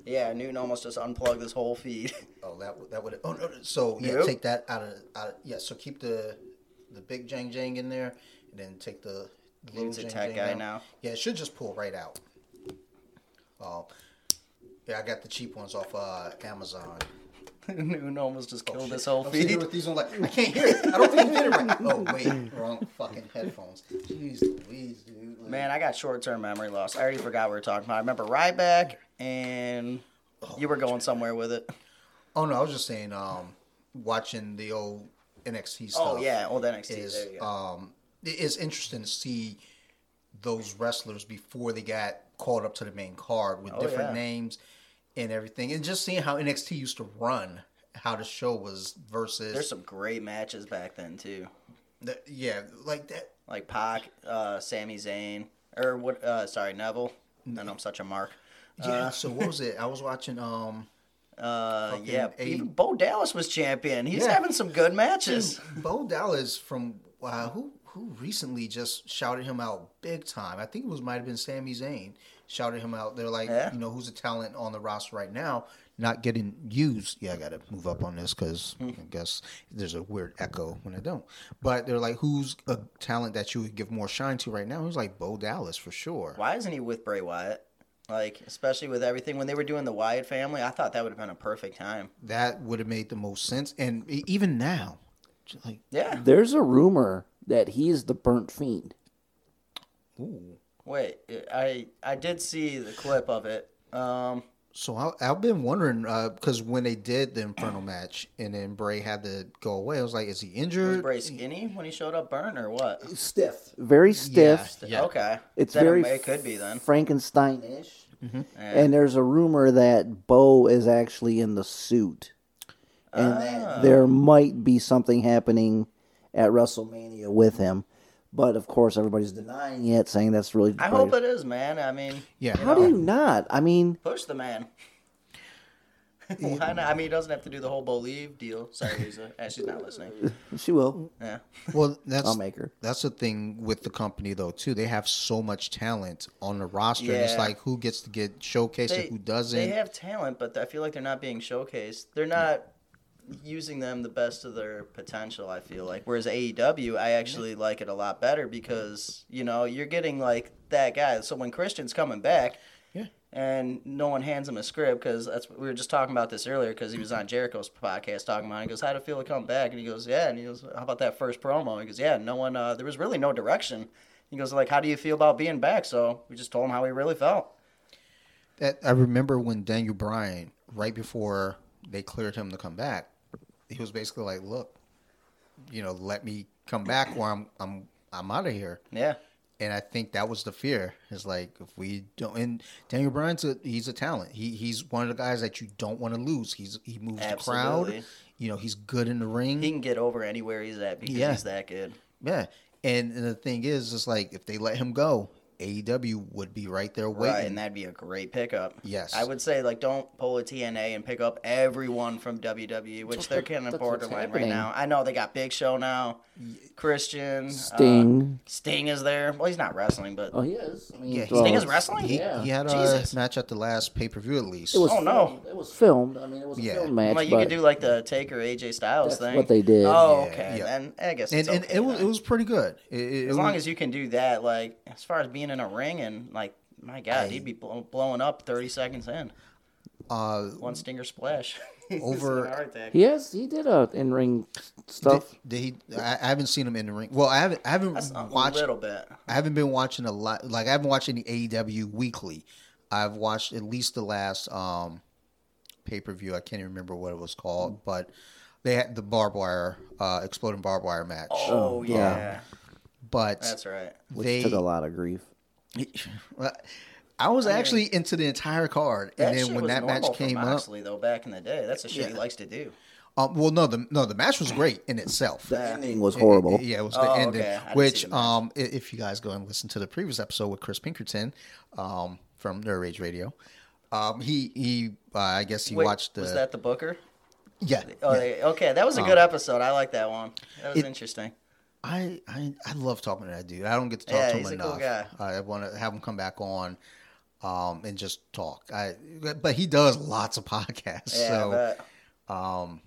Yeah, Newton almost just unplugged this whole feed. Oh, that would. Oh no. So yeah, take that out of. Yeah, so keep the big jang jang in there, and then take the little jang jang guy out. Now. Yeah, it should just pull right out. Yeah, I got the cheap ones off Amazon. Newton almost just killed this whole feed. Here with these on, like, I can't hear it. I don't think you did it right. Oh wait, wrong fucking headphones. Jeez Louise, dude. Like, man, I got short-term memory loss. I already forgot what we were talking about. I remember Ryback. And you were going somewhere with it. Oh, no, I was just saying, watching the old NXT stuff. Oh, yeah, old NXT. It's interesting to see those wrestlers before they got called up to the main card with different names and everything. And just seeing how NXT used to run, how the show was versus... There's some great matches back then, too. Like that. Like Pac, Sami Zayn, or what? Neville. And I'm such a mark. So what was it? I was watching. Even Bo Dallas was champion. He's having some good matches. Bo Dallas from who recently just shouted him out big time. I think it might have been Sami Zayn shouted him out. They're like, who's a talent on the roster right now, not getting used. Yeah, I gotta move up on this because I guess there's a weird echo when I don't. But they're like, who's a talent that you would give more shine to right now? He was like Bo Dallas for sure. Why isn't he with Bray Wyatt? Like, especially with everything, when they were doing the Wyatt family, I thought that would have been a perfect time. That would have made the most sense. And even now, there's a rumor that he's the Burnt Fiend. Ooh. Wait, I did see the clip of it. So I've been wondering, because when they did the Inferno match and then Bray had to go away, I was like, is he injured? Was Bray skinny when he showed up burnt or what? Stiff. Very stiff. Yeah. Okay. It's very it could be, then. Frankenstein-ish. Mm-hmm. Yeah. And there's a rumor that Bo is actually in the suit. And there might be something happening at WrestleMania with him. But, of course, everybody's denying it, saying that's really... I hope it is, man. I mean... Yeah. How do you not? I mean... Push the man. Why not? I mean, he doesn't have to do the whole believe deal. Sorry, Lisa. She's not listening. She will. Yeah. Well, I'll make her. That's the thing with the company, though, too. They have so much talent on the roster. Yeah. And it's like, who gets to get showcased and who doesn't. They have talent, but I feel like they're not being showcased. They're not... using them the best of their potential, I feel like. Whereas AEW, I actually like it a lot better because, you're getting, like, that guy. So when Christian's coming back and no one hands him a script, because we were just talking about this earlier because he was on Jericho's podcast talking about it. He goes, how'd it feel to come back? And he goes, yeah. And he goes, how about that first promo? He goes, yeah, no one, there was really no direction. He goes, like, how do you feel about being back? So we just told him how he really felt. I remember when Daniel Bryan, right before they cleared him to come back, he was basically like, look, let me come back or I'm out of here. Yeah. And I think that was the fear. It's like, if we don't, and Daniel Bryan's he's a talent. He's one of the guys that you don't want to lose. He moves the crowd. He's good in the ring. He can get over anywhere he's at because he's that good. Yeah. And the thing is, it's like, if they let him go, AEW would be right there waiting. Right, and that'd be a great pickup. Yes. I would say, like, don't pull a TNA and pick up everyone from WWE, which they're kind of borderline right now. I know they got Big Show now, Christian. Sting. Sting is there. Well, he's not wrestling, but... Oh, he is. I mean, Sting is wrestling? He had a match at the last pay-per-view, at least. It was filmed. I mean, it was a film match, you could do, like, the Taker, AJ Styles thing. That's what they did. Oh, okay. Yeah. And I guess it's okay. And it was pretty good. As long as you can do that, like, as far as being in a ring and, like, my God, he'd be blowing up 30 seconds in. One stinger splash. Over. Yes, he did in-ring stuff. I haven't seen him in the ring. Well, I haven't watched a little bit. I haven't been watching a lot. Like, I haven't watched any AEW weekly. I've watched at least the last pay-per-view. I can't even remember what it was called, but they had the barbed wire, exploding barbed wire match. Oh yeah. But that's right. Which took a lot of grief. I was actually into the entire card, and then when that match came up, Moxley, though, back in the day, that's the shit he likes to do. The match was great in itself. The ending was horrible. It was the ending, which if you guys go and listen to the previous episode with Chris Pinkerton, from Nerd Rage Radio. I guess he watched the... Was that the Booker? Yeah. Oh, yeah. Okay, that was a good episode. I like that one. That was interesting. I love talking to that dude. I don't get to talk to him he's enough. A cool guy. I want to have him come back on and just talk. But he does lots of podcasts. Yeah, so,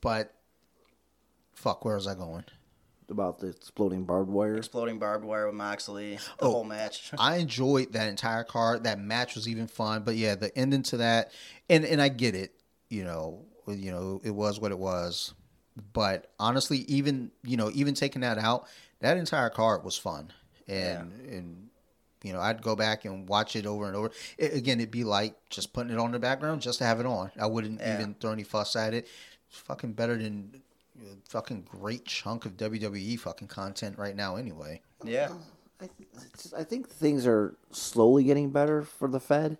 but fuck, where was I going? About the exploding barbed wire. Exploding barbed wire with Moxley. The whole match. I enjoyed that entire card. That match was even fun. But yeah, the ending to that, and I get it. You know, it was what it was. But honestly, even taking that out, that entire card was fun. And you know, I'd go back and watch it over and over. It'd be like just putting it on the background just to have it on. I wouldn't even throw any fuss at it. It's fucking better than a fucking great chunk of WWE fucking content right now anyway. Yeah. I think things are slowly getting better for the Fed.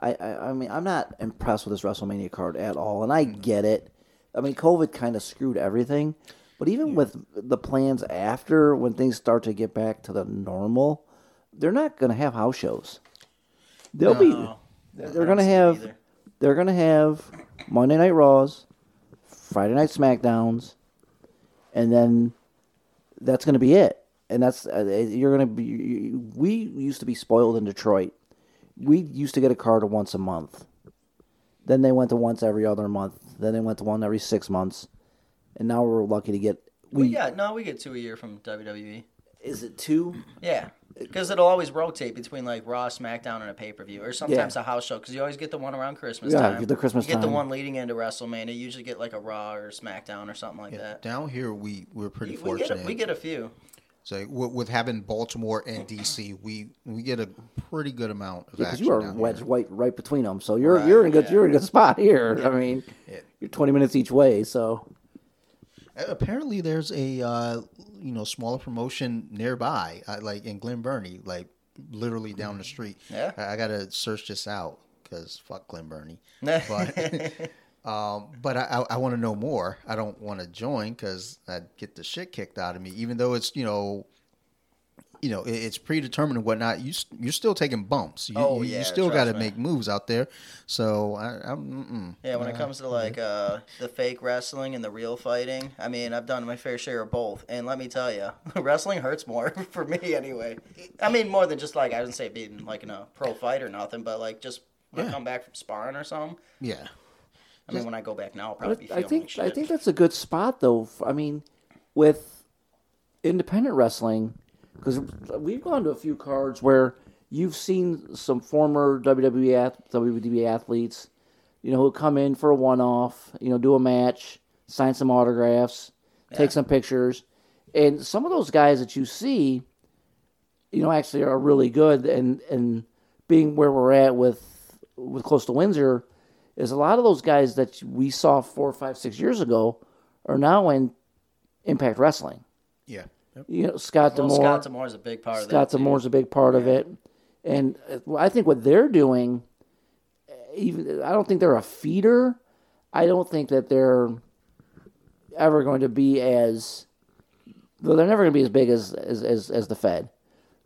I mean, I'm not impressed with this WrestleMania card at all, and I get it. I mean, COVID kind of screwed everything, but even with the plans after, when things start to get back to the normal, they're not going to have house shows. They're going to have Monday Night Raws, Friday Night SmackDowns, and then that's going to be it. And that's we used to be spoiled in Detroit. We used to get a card once a month. Then they went to once every other month. Then they went to one every 6 months. And now we're lucky to get... we get 2 a year from WWE. Is it 2? Yeah. Because it'll always rotate between like Raw, SmackDown, and a pay-per-view. Or sometimes a house show. Because you always get the one around Christmas time. Yeah, the Christmas time. You get the one leading into WrestleMania. You usually get like a Raw or SmackDown or something like that. Down here, we're pretty fortunate. We get a few. So with having Baltimore and D.C., we get a pretty good amount of action. Because you are wedged right between them, so you're in a good spot here. Yeah. I mean, you're 20 minutes each way. So apparently, there's a smaller promotion nearby, like in Glen Burnie, like literally down the street. Yeah, I gotta search this out because fuck Glen Burnie. But but I want to know more. I don't want to join because I'd get the shit kicked out of me. Even though it's it's predetermined and whatnot. You're still taking bumps. You still got to make moves out there. So I'm when it comes to like the fake wrestling and the real fighting, I mean, I've done my fair share of both. And let me tell you, wrestling hurts more for me anyway. I mean, more than just like I wouldn't say being like in a pro fight or nothing, but like just when I come back from sparring or something. Yeah. I mean, when I go back now, I'll probably be feeling like shit. I think that's a good spot, though. I mean, with independent wrestling, because we've gone to a few cards where you've seen some former WWE athletes, who come in for a one-off, do a match, sign some autographs, take some pictures. And some of those guys that you see, actually are really good. And being where we're at with Close to Windsor, is a lot of those guys that we saw 4, 5, 6 years ago are now in Impact Wrestling. Yeah. Yep. Scott D'Amore. Scott D'Amore is a big part of that. Scott D'Amore is a big part of it. And I think what they're doing, I don't think they're a feeder. I don't think that they're ever going to be they're never going to be as big as the Fed.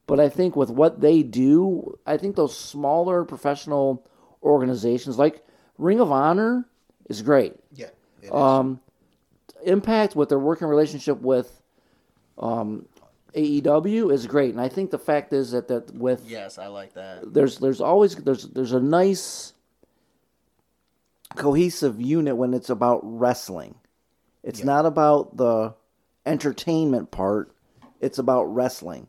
But I think with what they do, I think those smaller professional organizations like Ring of Honor is great. Yeah, it is. Impact with their working relationship with AEW is great, and I think the fact is that with I like that. There's always there's a nice cohesive unit when it's about wrestling. It's not about the entertainment part. It's about wrestling,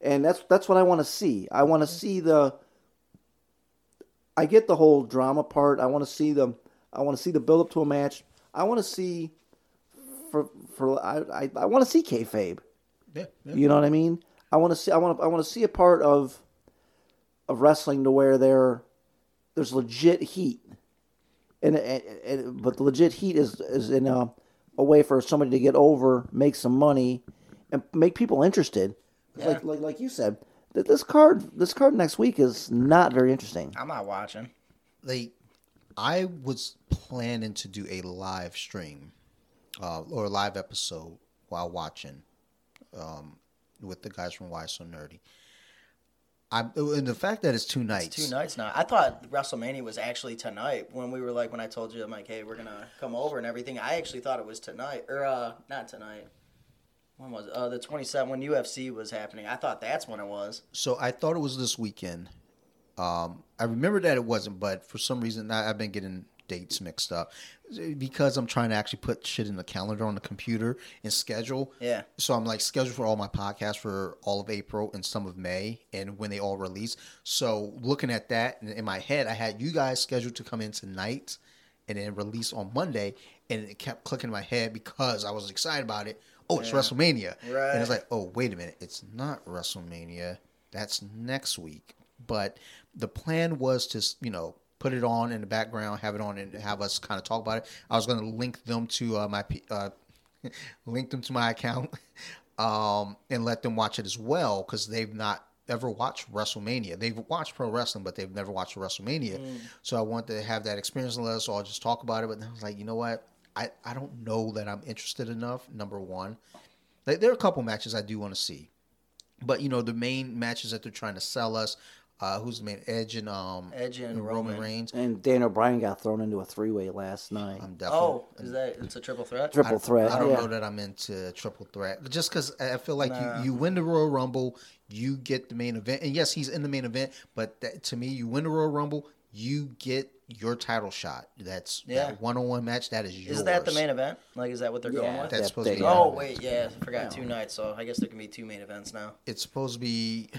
and that's what I want to see. I want to see I get the whole drama part. I want to see the build up to a match. I want to see I want to see kayfabe. Yeah. You know what I mean? I want to see a part of wrestling to where there's legit heat. And but the legit heat is in a way for somebody to get over, make some money, and make people interested. Yeah. Like you said. This card next week is not very interesting. I'm not watching. I was planning to do a live stream or a live episode while watching with the guys from Why So Nerdy. And the fact that it's 2 nights. It's 2 nights now. I thought WrestleMania was actually tonight when we were like, when I told you, I'm like, hey, we're going to come over and everything. I actually thought it was tonight, or not tonight. When was it? The 27th, when UFC was happening. I thought that's when it was. So I thought it was this weekend. I remember that it wasn't, but for some reason I've been getting dates mixed up because I'm trying to actually put shit in the calendar on the computer and schedule. Yeah. So I'm like scheduled for all my podcasts for all of April and some of May and when they all release. So looking at that in my head, I had you guys scheduled to come in tonight and then release on Monday, and it kept clicking in my head because I was excited about it. Oh, it's WrestleMania. Right. And it's like, oh, wait a minute. It's not WrestleMania. That's next week. But the plan was to, you know, put it on in the background, have it on, and have us kind of talk about it. I was going to link them to my account and let them watch it as well, because they've not ever watched WrestleMania. They've watched pro wrestling, but they've never watched WrestleMania. Mm. So I wanted to have that experience and let us all just talk about it. But then I was like, you know what? I don't know that I'm interested enough, number one. Like, there are a couple matches I do want to see. But, you know, the main matches that they're trying to sell us, who's the main? Edge and Roman Reigns. And Dan O'Brien got thrown into a 3-way last night. I'm definitely. Oh, it's a triple threat? Triple threat. I don't know that I'm into triple threat. Just because I feel like you win the Royal Rumble, you get the main event. And yes, he's in the main event, but to me, you win the Royal Rumble, you get your title shot. That's that one-on-one match. That is yours. Is that the main event? Like, is that what they're going with? That's supposed to be. Oh, wait, I forgot 2 nights, so I guess there can be 2 main events now. It's supposed to be...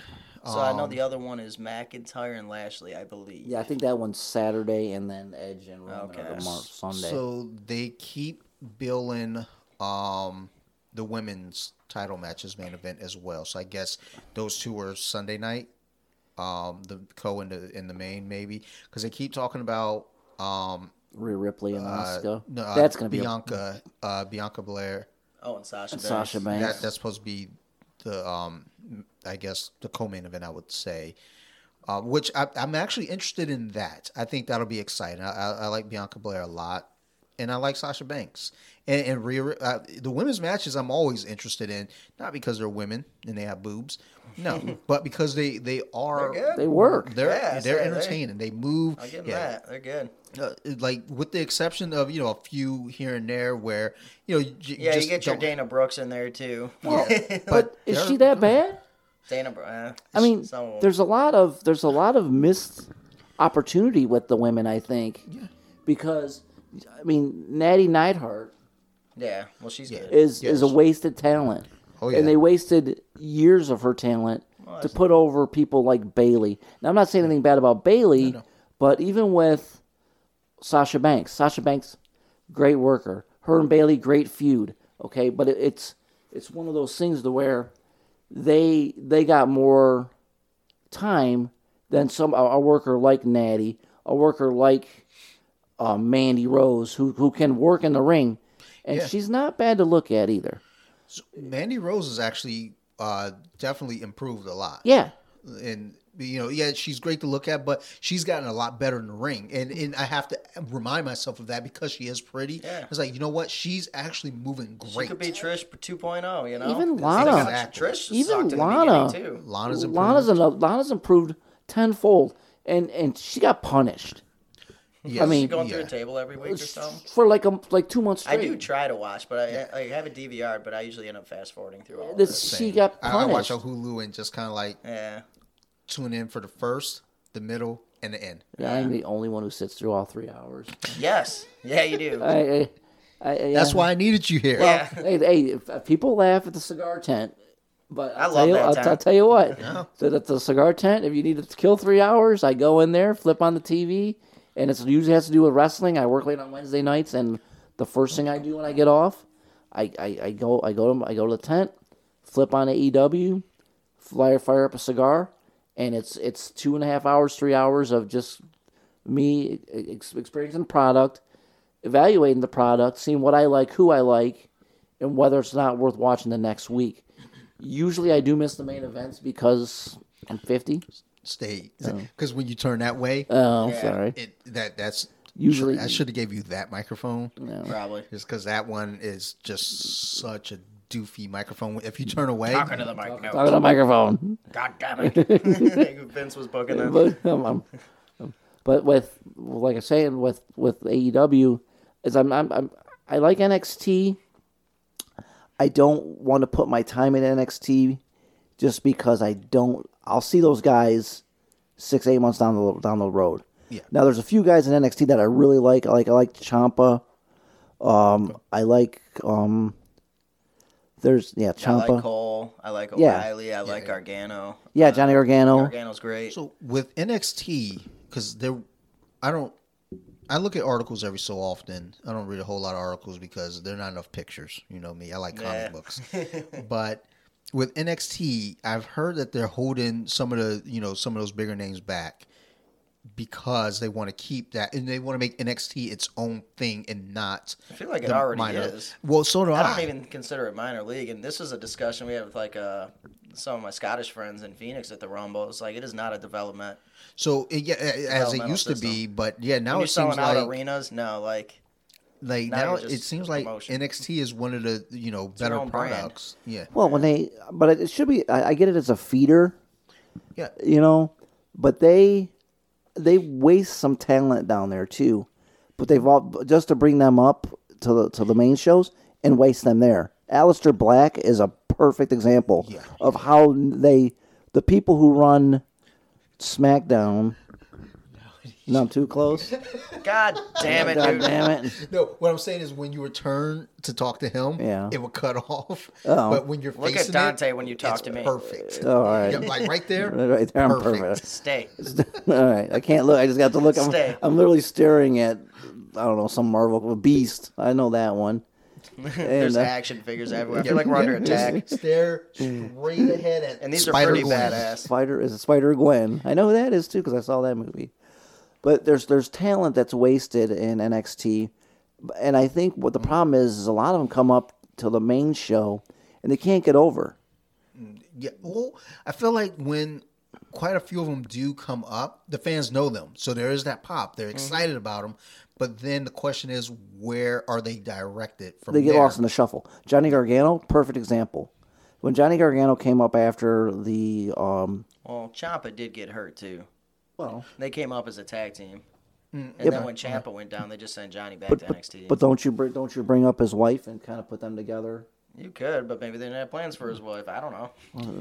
So I know the other one is McIntyre and Lashley, I believe. Yeah, I think that one's Saturday, and then Edge and Roman on Sunday. So they keep billing the women's title matches main event as well. So I guess those two are Sunday night. The co in the main, maybe, because they keep talking about Rhea Ripley and Asuka. No, that's going to be Bianca Belair. Oh, and Sasha Banks. That's supposed to be the I guess the co-main event, I would say, which I'm actually interested in. That I think that'll be exciting. I like Bianca Belair a lot, and I like Sasha Banks and Rhea. The women's matches I'm always interested in, not because they're women and they have boobs. No, but because they are... They work. They're entertaining. They move. I get that. They're good. Like, with the exception of, you know, a few here and there where, you know... You get your Dana Brooks in there, too. Well, but is she that bad? Dana Brooks. I mean, there's a lot of missed opportunity with the women, I think. Yeah. Because, I mean, Natty Neidhart... Yeah, well, she's good. Is a wasted talent. Oh, yeah. And they wasted years of her talent to put over people like Bayley. Now, I'm not saying anything bad about Bayley, but even with Sasha Banks, great worker. Her and Bayley, great feud. Okay, but it's one of those things to where they got more time than a worker like Natty, a worker like Mandy Rose, who can work in the ring, and she's not bad to look at either. So Mandy Rose has actually definitely improved a lot. Yeah. And, you know, she's great to look at, but she's gotten a lot better in the ring. And I have to remind myself of that because she is pretty. Yeah. It's like, you know what? She's actually moving great. She could be Trish 2.0, you know? Even Lana. Exactly. Trish even Lana. Too. Lana's improved. Lana's improved tenfold, and she got punished. Yes. I mean, she's going through a table every week or something? For like 2 months straight. I do try to watch, but I have a DVR, but I usually end up fast-forwarding through all this. She got punished. I watch on Hulu and just kind of like tune in for the first, the middle, and the end. Yeah, I'm the only one who sits through all 3 hours. Yes. Yeah, you do. That's why I needed you here. Well, hey, people laugh at the cigar tent. But I'll tell you what. The cigar tent, if you need to kill 3 hours, I go in there, flip on the TV. And it usually has to do with wrestling. I work late on Wednesday nights, and the first thing I do when I get off, I go to the tent, flip on AEW, fire up a cigar, and it's 2.5 hours, 3 hours of just me experiencing the product, evaluating the product, seeing what I like, who I like, and whether it's not worth watching the next week. Usually, I do miss the main events because I'm 50. Stay, because when you turn that way, sorry. That's usually I should have gave you that microphone. No. Probably just because that one is just such a doofy microphone. If you turn away, talking to the mic. No. Talking to the microphone. God damn it! Vince was booking it. But with, like I say, with AEW, is I like NXT. I don't want to put my time in NXT, just because I don't. I'll see those guys 6-8 months down the road. Yeah. Now there's a few guys in NXT that I really like. I like Ciampa. I like there's Ciampa. I like Cole. I like O'Reilly. Yeah. I like Gargano. Yeah, Johnny Gargano. Gargano's great. So with NXT, because I look at articles every so often. I don't read a whole lot of articles because there are not enough pictures. You know me. I like comic books. But with NXT, I've heard that they're holding some of those bigger names back because they want to keep that and they want to make NXT its own thing and not. I feel like it already is. Well, so do I. I don't even consider it minor league. And this is a discussion we had with some of my Scottish friends in Phoenix at the Rumble. It's like it is not a development. So as it used to be, but now it seems like arenas. No, like now it seems like promotion. NXT is one of the better products. Brand. Yeah. Well, but it should be. I get it as a feeder. Yeah. But they waste some talent down there too, but they've all just to bring them up to the main shows and waste them there. Aleister Black is a perfect example of how the people who run SmackDown. No, I'm too close. God damn it, dude. No, what I'm saying is when you return to talk to him, it will cut off. Oh. But when you're facing look at Dante when you talk to me. Perfect. All right. Like right there? Right there, I'm perfect. Stay. All right. I can't look. I just got to look. I'm literally staring at, I don't know, some Marvel Beast. I know that one. There's action figures everywhere. I feel like we're under attack. Stare straight ahead at and these Spider are pretty Gwen. Badass. Spider-Gwen. I know who that is, too, because I saw that movie. But there's talent that's wasted in NXT, and I think what the problem is a lot of them come up to the main show, and they can't get over. Yeah, well, I feel like when quite a few of them do come up, the fans know them, so there is that pop. They're excited about them, but then the question is, where are they directed from there? They get lost in the shuffle. Johnny Gargano, perfect example. When Johnny Gargano came up after the... well, Ciampa did get hurt, too. Well, they came up as a tag team, and then when Ciampa went down, they just sent Johnny back to NXT. But don't you bring up his wife and kind of put them together? You could, but maybe they didn't have plans for his wife. I don't know.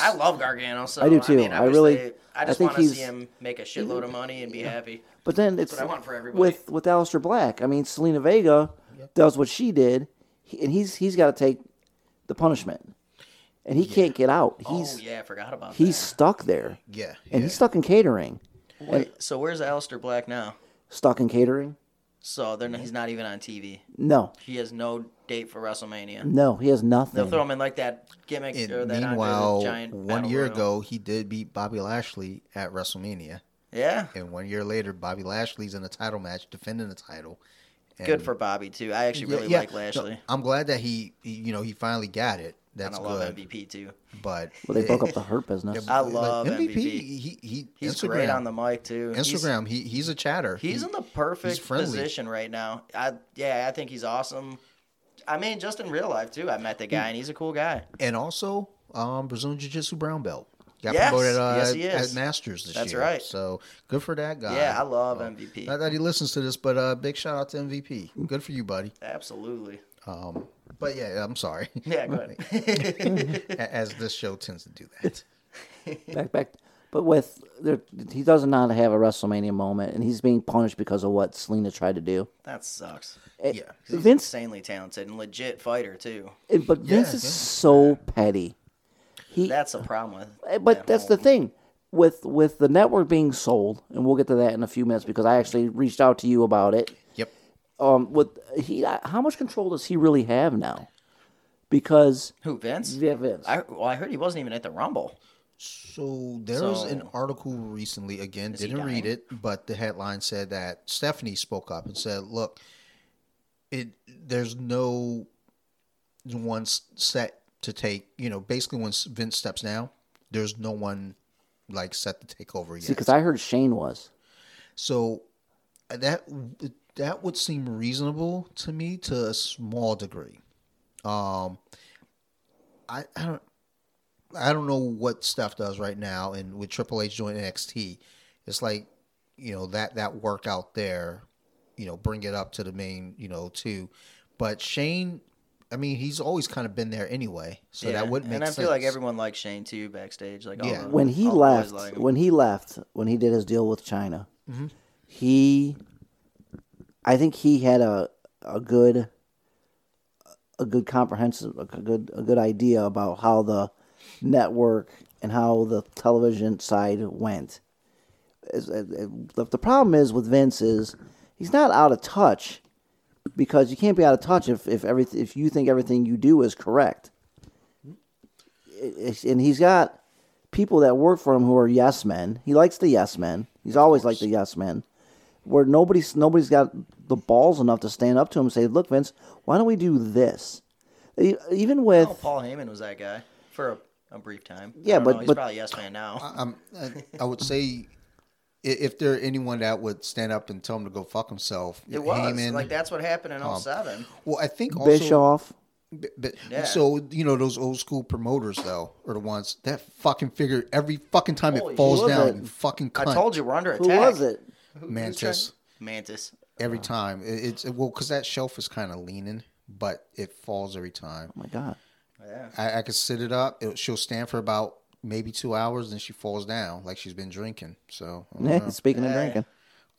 I love Gargano, so I do too. I think want to see him make a shitload of money and be happy. But then that's what I want for everybody. With Aleister Black, I mean Selena Vega does what she did, and he's got to take the punishment. And he can't get out. I forgot about that. He's stuck there. Yeah. And he's stuck in catering. Wait, so where's Aleister Black now? Stuck in catering. So he's not even on TV? No. He has no date for WrestleMania? No, he has nothing. They'll throw him in like that gimmick or that meanwhile, giant one year ago, he did beat Bobby Lashley at WrestleMania. Yeah. And 1 year later, Bobby Lashley's in a title match, defending the title. And good for Bobby, too. I actually really like Lashley. No, I'm glad that he finally got it. That's and I love good. MVP too. But they broke up the Hurt business. I love MVP. He's Instagram, great on the mic too. Instagram. He's a chatter. He's in the perfect position right now. I think he's awesome. I mean, just in real life too. I met the guy and he's a cool guy. And also, Brazilian Jiu Jitsu brown belt. Got promoted he is. At Masters this year. That's right. So good for that guy. Yeah, I love MVP. Not that he listens to this, but big shout out to MVP. Good for you, buddy. Absolutely. But I'm sorry. Yeah, go ahead. As this show tends to do that. Back. But he does not have a WrestleMania moment, and he's being punished because of what Selena tried to do. That sucks. He's insanely talented and legit fighter too. Vince is so petty. That's a problem with. But that's the thing with the network being sold, and we'll get to that in a few minutes because I actually reached out to you about it. How much control does he really have now? Because who, Vince? Yeah, Vince. I heard he wasn't even at the Rumble. So there was an article recently. Again, didn't read it, but the headline said that Stephanie spoke up and said, "Look, there's no one set to take. Basically, when Vince steps down, there's no one set to take over yet." See, because I heard Shane was. So that would seem reasonable to me to a small degree. I don't know what Steph does right now, and with Triple H joining NXT, it's like, you know, that work out there, you know, bring it up to the main, you know, too. But Shane, I mean, he's always kind of been there anyway, so that would make sense. And I feel like everyone likes Shane too backstage. Like, yeah, when he left, when he did his deal with China, mm-hmm. I think he had a good idea about how the network and how the television side went. The problem is with Vince is he's not out of touch, because you can't be out of touch if you think everything you do is correct. And he's got people that work for him who are yes men. He likes the yes men. He's always liked the yes men, where nobody's got the balls enough to stand up to him and say, "Look, Vince, why don't we do this?" Even with Paul Heyman was that guy for a brief time. Yeah, but he's probably yes man now. I would say, if there anyone that would stand up and tell him to go fuck himself, it was Heyman, like that's what happened in 07. Well, I think also Bischoff. So you know those old school promoters though are the ones that fucking figure every fucking time it falls down. It? You fucking cunt. I told you we're under attack. Who was it? Mantis. Every time it's because that shelf is kind of leaning, but it falls every time. Oh my god! Yeah, I could sit it up. She'll stand for about maybe 2 hours, and she falls down like she's been drinking. So speaking of drinking,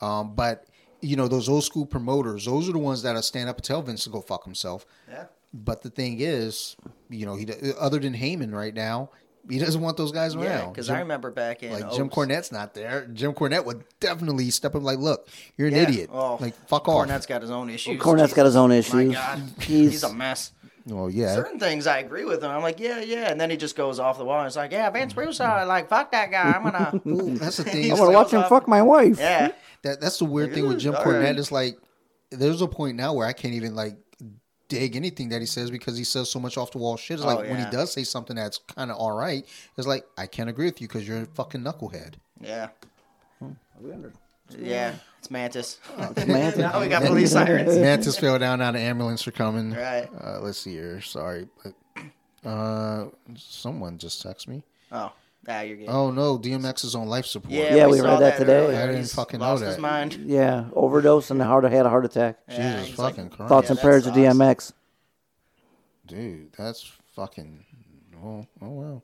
but you know those old school promoters, those are the ones that stand up and tell Vince to go fuck himself. Yeah. But the thing is, you know, he other than Heyman right now, he doesn't want those guys around. Yeah, because I remember back in... Like, Jim Cornette's not there. Jim Cornette would definitely step up like, look, you're an idiot. Well, like, fuck off. Cornette's got his own issues. My God. He's a mess. Well, yeah. Certain things I agree with him. I'm like, yeah. And then he just goes off the wall. And it's like, yeah, Vince Russo, like, fuck that guy. I'm going to... That's the thing. I'm going to watch him fuck my wife. Yeah. That's the weird thing with Jim Cornette. Right. It's like, there's a point now where I can't even, like, dig anything that he says, because he says so much off the wall shit. It's like when he does say something that's kind of all right, it's like, I can't agree with you because you're a fucking knucklehead. Yeah. Yeah, it's Mantis. Oh, it's Mantis. Now we got police sirens. Mantis fell down out of ambulance for coming. Right. Let's see here. Sorry. Someone just texted me. Oh. Nah, you're good. Oh no, DMX is on life support. Yeah, we read that today. Earlier. I didn't fucking know that. His mind. Yeah, overdose and had a heart attack. Yeah, Jesus fucking Christ. Thoughts and prayers to DMX. Dude, that's fucking. Oh well.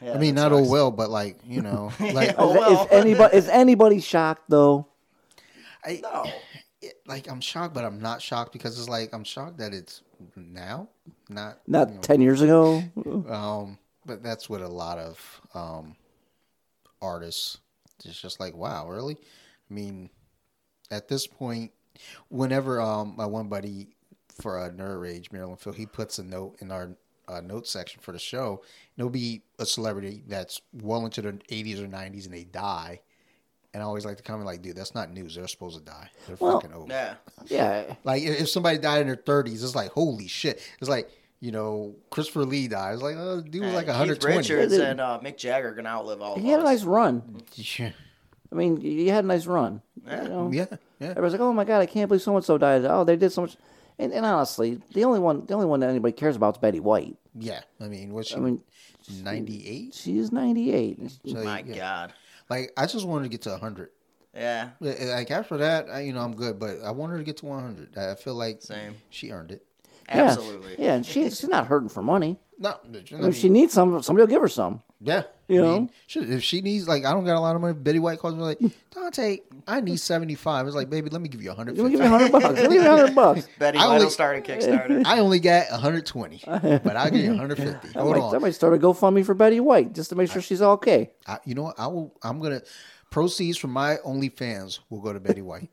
Yeah, I mean, not oh well, but like you know, like yeah, oh well. Is anybody shocked though? I'm shocked, but I'm not shocked, because it's like I'm shocked that it's now, not you know, 10 years ago. But that's what a lot of artists, it's just like, wow, really? I mean, at this point, whenever my one buddy for Nerd Rage, Maryland Phil, he puts a note in our note section for the show, and it'll be a celebrity that's well into their 80s or 90s and they die. And I always like to comment like, dude, that's not news. They're supposed to die. They're fucking old. Yeah. Like, if somebody died in their 30s, it's like, holy shit. It's like... You know, Christopher Lee dies. Like, oh, dude was like 120. Keith Richards and Mick Jagger are going to outlive all of us. He had a nice run. Yeah. I mean, you had a nice run. Yeah. You know? Yeah. Everybody's like, oh, my God, I can't believe so-and-so died. Oh, they did so much. And honestly, the only one that anybody cares about is Betty White. Yeah. I mean, what's she? 98? She is 98. So, my God. Like, I just wanted to get to 100. Yeah. Like, after that, I'm good. But I wanted to get to 100. I feel like she earned it. Yeah. Absolutely. Yeah, and she's not hurting for money. No, if she needs some, somebody will give her some. Yeah, you know, if she needs, like, I don't got a lot of money. Betty White calls me like, Dante, I need 75. It's like, baby, let me give you 100. Let me give you $100. Let me give you $100. Betty White will start a Kickstarter. I only got 120, but I'll give you 150. Hold on, somebody start a GoFundMe for Betty White just to make sure she's okay. You know what? I'm gonna. Proceeds from my OnlyFans will go to Betty White.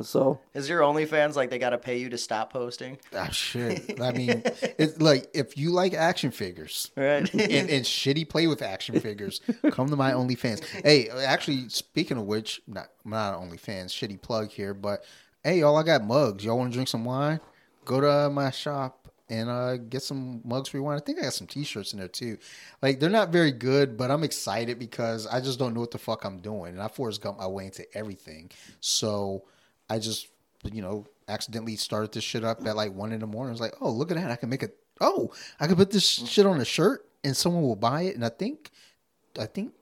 So is your OnlyFans like they got to pay you to stop posting? Ah, shit. I mean, it's like if you like action figures, right? and shitty play with action figures, come to my OnlyFans. Hey, actually, speaking of which, not OnlyFans, shitty plug here, but hey, y'all, I got mugs. Y'all want to drink some wine? Go to my shop and get some mugs for your wine. I think I got some t-shirts in there too. Like, they're not very good, but I'm excited because I just don't know what the fuck I'm doing. And I Forrest Gump my way into everything. So I just you know, accidentally started this shit up at like 1 a.m. I was like, oh, look at that. I can make it. Oh, I could put this shit on a shirt and someone will buy it. And I think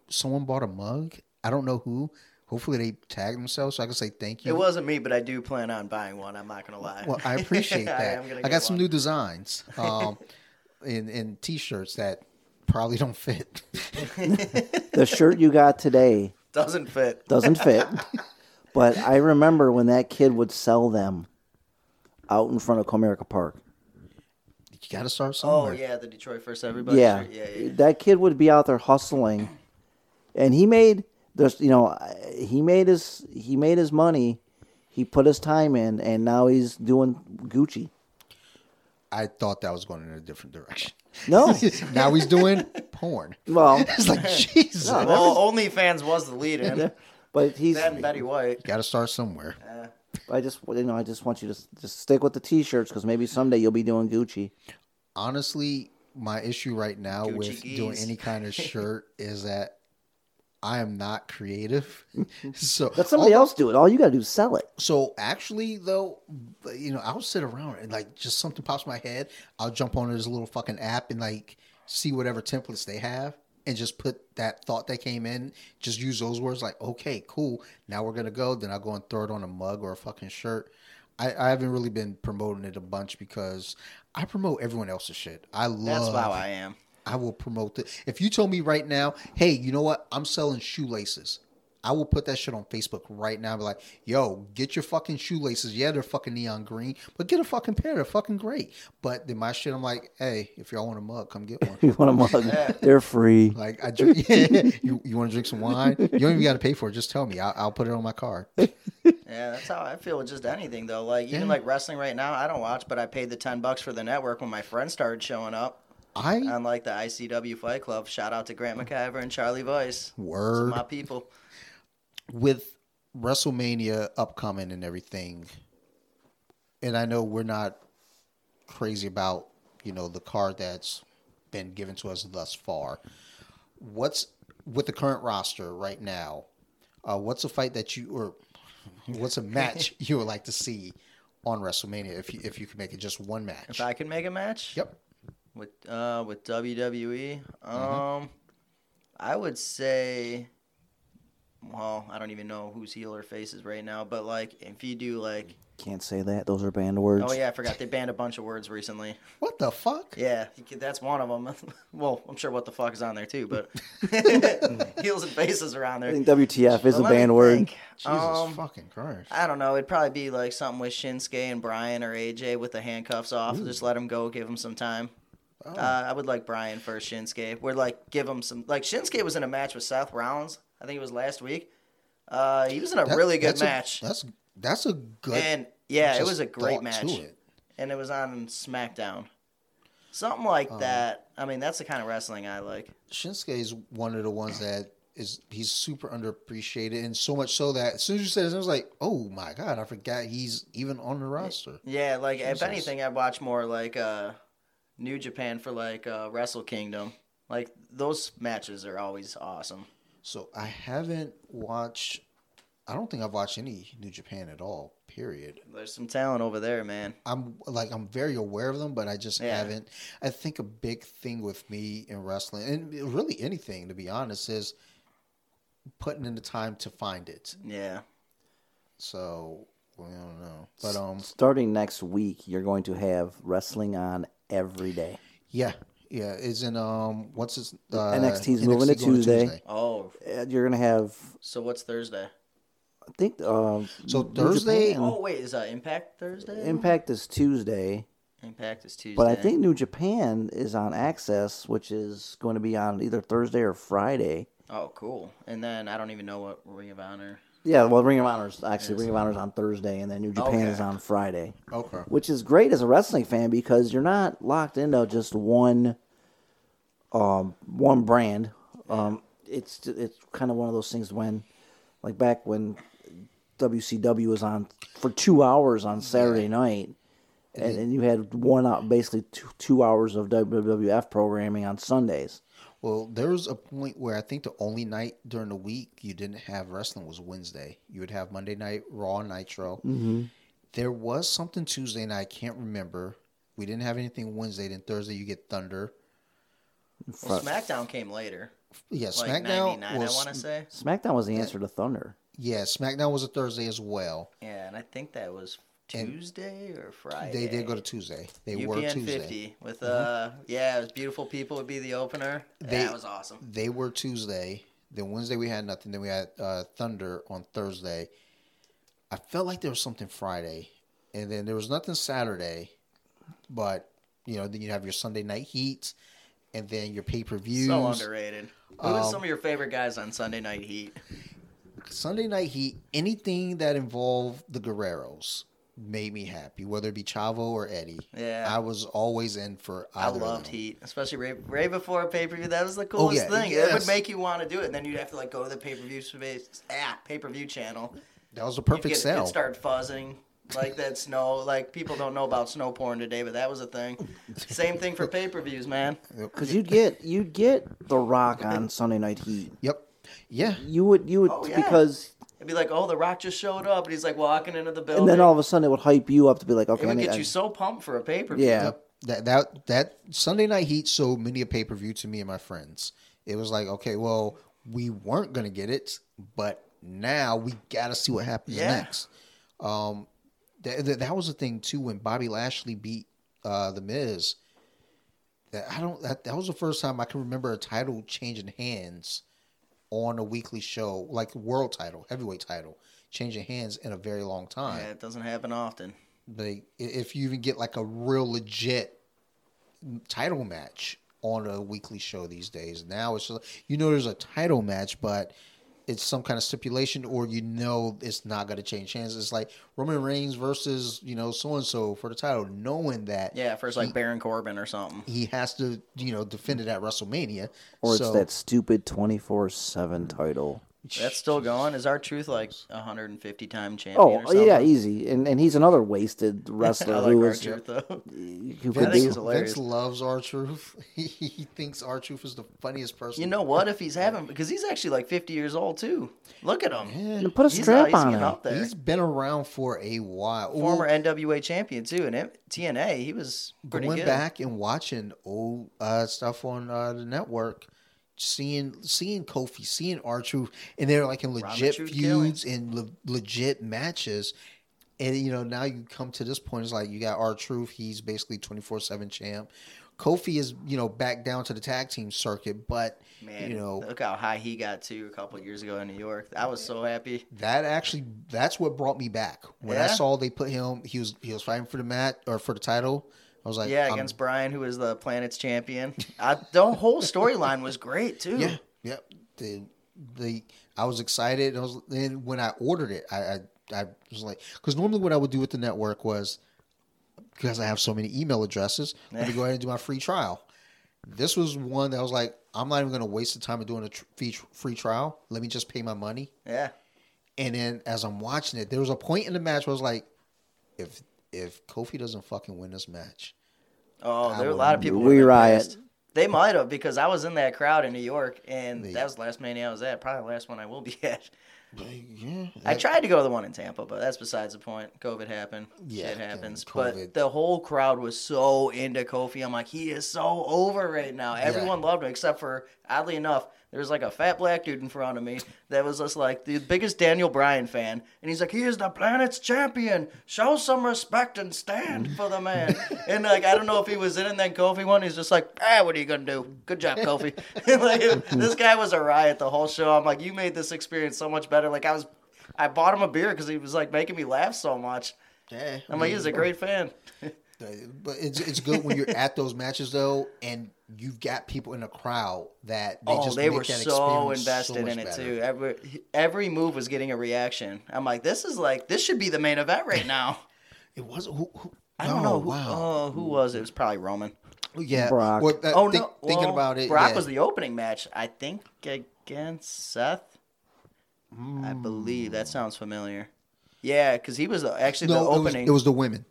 someone bought a mug. I don't know who. Hopefully they tagged themselves so I can say thank you. It wasn't me, but I do plan on buying one. I'm not going to lie. Well, I appreciate that. I got some new designs and T-shirts that probably don't fit. The shirt you got today. Doesn't fit. But I remember when that kid would sell them out in front of Comerica Park. You got to start somewhere. Oh, yeah, the Detroit First Everybody shirt. Yeah. That kid would be out there hustling. And he made... He made his money, he put his time in, and now he's doing Gucci. I thought that was going in a different direction. No, now he's doing porn. Well, it's like Jesus. No, well, OnlyFans was the lead in, but he's that and Betty White. Got to start somewhere. I just want you to just stick with the T-shirts because maybe someday you'll be doing Gucci. Honestly, my issue right now Gucci with geese. Doing any kind of shirt is that. I am not creative. So let somebody else do it. All you got to do is sell it. So actually, though, you know, I'll sit around and like just something pops in my head. I'll jump onto this little fucking app and like see whatever templates they have and just put that thought that came in. Just use those words like, okay, cool. Now we're going to go. Then I'll go and throw it on a mug or a fucking shirt. I haven't really been promoting it a bunch because I promote everyone else's shit. That's how I am. I will promote it. If you told me right now, hey, you know what? I'm selling shoelaces. I will put that shit on Facebook right now. Be like, yo, get your fucking shoelaces. Yeah, they're fucking neon green, but get a fucking pair. They're fucking great. But then my shit, I'm like, hey, if y'all want a mug, come get one. You want a mug? Yeah. They're free. Like, I drink. Yeah. You want to drink some wine? You don't even got to pay for it. Just tell me. I'll put it on my card. Yeah, that's how I feel with just anything, though. Like, even like wrestling right now, I don't watch, but I paid the $10 for the network when my friends started showing up. On like the ICW Fight Club. Shout out to Grant McIver and Charlie Vice. Word. Those are my people. With WrestleMania upcoming and everything, and I know we're not crazy about, you know, the card that's been given to us thus far. What's with the current roster right now? What's a match you would like to see on WrestleMania if you could make it just one match? If I can make a match? Yep. With WWE, I would say, well, I don't even know who's heel or faces right now, but like if you do like, can't say that; those are banned words. Oh yeah, I forgot they banned a bunch of words recently. What the fuck? Yeah, that's one of them. Well, I'm sure what the fuck is on there too, but heels and faces are on there. I think WTF is a banned word. Jesus fucking Christ! I don't know. It'd probably be like something with Shinsuke and Brian or AJ with the handcuffs off. Ooh. Just let them go, give them some time. Oh. I would like Brian versus Shinsuke. We're like, give him some. Like, Shinsuke was in a match with Seth Rollins. I think it was last week. He was in a really good match. That's a good. And yeah, it was a great match. And it was on SmackDown. Something like that. I mean, that's the kind of wrestling I like. Shinsuke is one of the ones that he's super underappreciated, and so much so that as soon as you said this, I was like, oh my God, I forgot he's even on the roster. Yeah, like Jesus. If anything, I watch more like. New Japan for like Wrestle Kingdom. Like those matches are always awesome. So I don't think I've watched any New Japan at all, period. There's some talent over there, man. I'm very aware of them, but I just haven't. I think a big thing with me in wrestling and really anything, to be honest, is putting in the time to find it. Yeah. So I don't know. But starting next week you're going to have wrestling on every day. Yeah. It's in what's his NXT's moving to Tuesday. Oh, you're gonna have. So what's Thursday? I think so Thursday. Oh wait, is Impact Thursday? Impact is Tuesday. But I think New Japan is on Access, which is going to be on either Thursday or Friday. Oh, cool. And then I don't even know what Ring of Honor. Yeah, well, Ring of Honor's on Thursday, and then New Japan is on Friday. Okay. Which is great as a wrestling fan because you're not locked into just one brand. It's kind of one of those things when, like back when WCW was on for 2 hours on Saturday night, and you had basically two hours of WWF programming on Sundays. Well, there was a point where I think the only night during the week you didn't have wrestling was Wednesday. You would have Monday night Raw, Nitro, There was something Tuesday night. I can't remember. We didn't have anything Wednesday. Then Thursday, you get Thunder. Well, SmackDown came later. Yeah, like SmackDown was, I want to say. SmackDown was the answer to Thunder. Yeah, SmackDown was a Thursday as well. Yeah, and I think that was Tuesday and or Friday. They did go to Tuesday. They UPN were Tuesday. 50 with, yeah, it was Beautiful People would be the opener. That was awesome. They were Tuesday. Then Wednesday we had nothing. Then we had Thunder on Thursday. I felt like there was something Friday. And then there was nothing Saturday. But, you know, then you have your Sunday night heat. And then your pay-per-views. So underrated. Who are some of your favorite guys on Sunday Night Heat? Sunday Night Heat, anything that involved the Guerreros made me happy, whether it be Chavo or Eddie. Yeah. I was always in for either of them. I loved Heat, especially right before a pay-per-view. That was the coolest thing. Yes. It would make you want to do it, and then you'd have to like go to the pay-per-view space, pay-per-view channel. That was the perfect sell. You'd start fuzzing. Like that snow, like people don't know about snow porn today, but that was a thing. Same thing for pay-per-views, man. Because you'd get The Rock on Sunday Night Heat. Yep. Yeah. You would because it'd be like, oh, The Rock just showed up, and he's like walking into the building, and then all of a sudden it would hype you up to be like, okay, it would get you so pumped for a pay-per-view. Yeah. Yep. That Sunday Night Heat sold many a pay-per-view to me and my friends. It was like, okay, well, we weren't gonna get it, but now we gotta see what happens next. That was the thing too when Bobby Lashley beat The Miz. That was the first time I can remember a title changing hands on a weekly show, like world title, heavyweight title, changing hands in a very long time. Yeah, it doesn't happen often. But if you even get like a real legit title match on a weekly show these days, now it's just, you know, there's a title match, but it's some kind of stipulation, or you know it's not going to change hands. It's like Roman Reigns versus, you know, so-and-so for the title, knowing that. Yeah, first like Baron Corbin or something. He has to, you know, defend it at WrestleMania. Or it's that stupid 24/7 title. That's still going? Is R-Truth like 150-time champion or something? Oh, yeah, easy. And he's another wasted wrestler. I like R-Truth, though. I think he's hilarious. Vince loves R-Truth. He thinks R-Truth is the funniest person. You know what? If he's having... Because he's actually like 50 years old, too. Look at him. Yeah. Put a strap on him. Up there. He's been around for a while. Former NWA champion, too. And TNA, he was pretty good. Going back and watching old stuff on the network... Seeing Kofi, seeing R-Truth, and they're like in legit feuds and legit matches, and you know now you come to this point, it's like you got R-Truth, he's basically 24/7 champ. Kofi is, you know, back down to the tag team circuit, but man, you know, look how high he got to a couple of years ago in New York. I was so happy. That's what brought me back when I saw they put him. He was fighting for the mat or for the title. I was like, against Brian, who is the planet's champion. The whole storyline was great too. Yeah, yep. Yeah. I was excited. Then when I ordered it, I was like, because normally what I would do with the network was, because I have so many email addresses, let me go ahead and do my free trial. This was one that I was like, I'm not even going to waste the time of doing a free trial. Let me just pay my money. Yeah. And then as I'm watching it, there was a point in the match where I was like, If Kofi doesn't fucking win this match. Oh, there were a lot of people. We riot. They might have, because I was in that crowd in New York, and that was the last Mania I was at. Probably the last one I will be at. Yeah, I tried to go to the one in Tampa, but that's besides the point. COVID happened. Yeah, shit happens. But the whole crowd was so into Kofi. I'm like, he is so over right now. Everyone loved him, except for, oddly enough, there was like a fat black dude in front of me that was just like the biggest Daniel Bryan fan. And he's like, he is the planet's champion. Show some respect and stand for the man. And like, I don't know if he was in and then Kofi won. He's just like, what are you going to do? Good job, Kofi. And like, this guy was a riot the whole show. I'm like, you made this experience so much better. Like I bought him a beer because he was like making me laugh so much. Yeah, I'm like, he's a great fan. But it's good when you're at those matches though, and you've got people in the crowd that they were so invested in it too. Every move was getting a reaction. I'm like, this should be the main event right now. It wasn't. I don't know. Who was it? It was probably Roman. Yeah, Brock. Thinking about it, Brock was the opening match, I think, against Seth. I believe that sounds familiar. Yeah, because he was the opening. It was the women.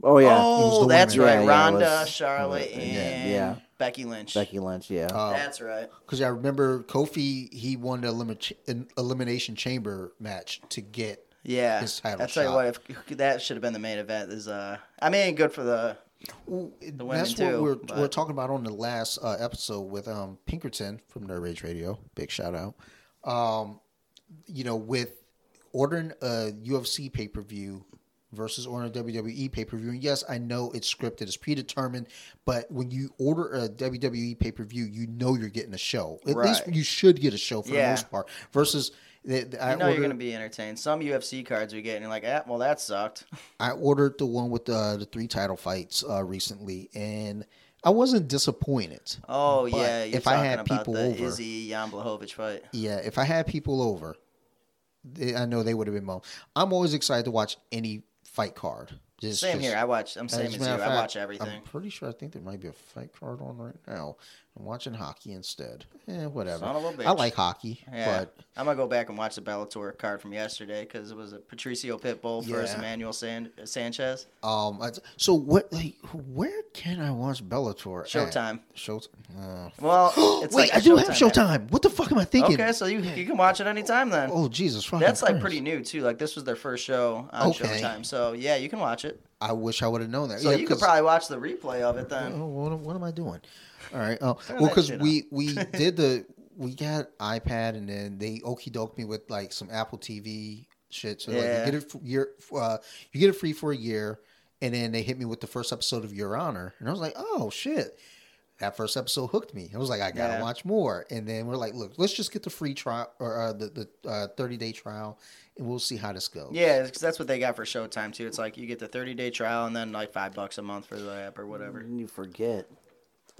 Oh yeah, that's right. Rhonda, Charlotte, and Becky Lynch. Becky Lynch, yeah, that's right. Because I remember Kofi, he won the elimination chamber match to get Yeah, his title shot. I'll tell you what, if that should have been the main event. Is I mean, good for the women that's too. That's what we're talking about on the last episode with Pinkerton from Nerd Rage Radio. Big shout out. You know, with ordering a UFC pay-per-view versus ordering a WWE pay-per-view, and yes, I know it's scripted, it's predetermined, but when you order a WWE pay-per-view, you know you're getting a show. At right. least you should get a show for the most part. Versus... you're going to be entertained. Some UFC cards we get, and you're like, ah, well, that sucked. I ordered the one with the 3 title fights recently, and I wasn't disappointed. Oh, yeah. You're if talking I had about people the over, Izzy Jan Blachowicz fight. Yeah, if I had people over, I know they would have been mum. I'm always excited to watch any fight card. Same here. I'm same as you. I watch everything. I'm pretty sure I think there might be a fight card on right now. I'm watching hockey instead. Whatever. Son of a bitch. I like hockey. Yeah. But I'm going to go back and watch the Bellator card from yesterday because it was a Patricio Pitbull versus Emmanuel Sanchez. So what? Like, where can I watch Bellator? Showtime. Well, it's wait, like I do Showtime have Showtime. What the fuck am I thinking? Okay, so you can watch it anytime then. Oh, Jesus fucking Christ. That's like pretty new too. Like this was their first show on Showtime. So yeah, you can watch it. I wish I would have known that. So you could probably watch the replay of it then. What am I doing? All right. Oh, well, because we did we got iPad and then they okie doked me with like some Apple TV shit. So like you get it free for a year, and then they hit me with the first episode of Your Honor, and I was like, oh shit, that first episode hooked me. I was like, I gotta watch more. And then we're like, look, let's just get the free trial or the 30-day trial, and we'll see how this goes. Yeah, because that's what they got for Showtime too. It's like you get the 30-day trial and then like $5 a month for the app or whatever. You forget.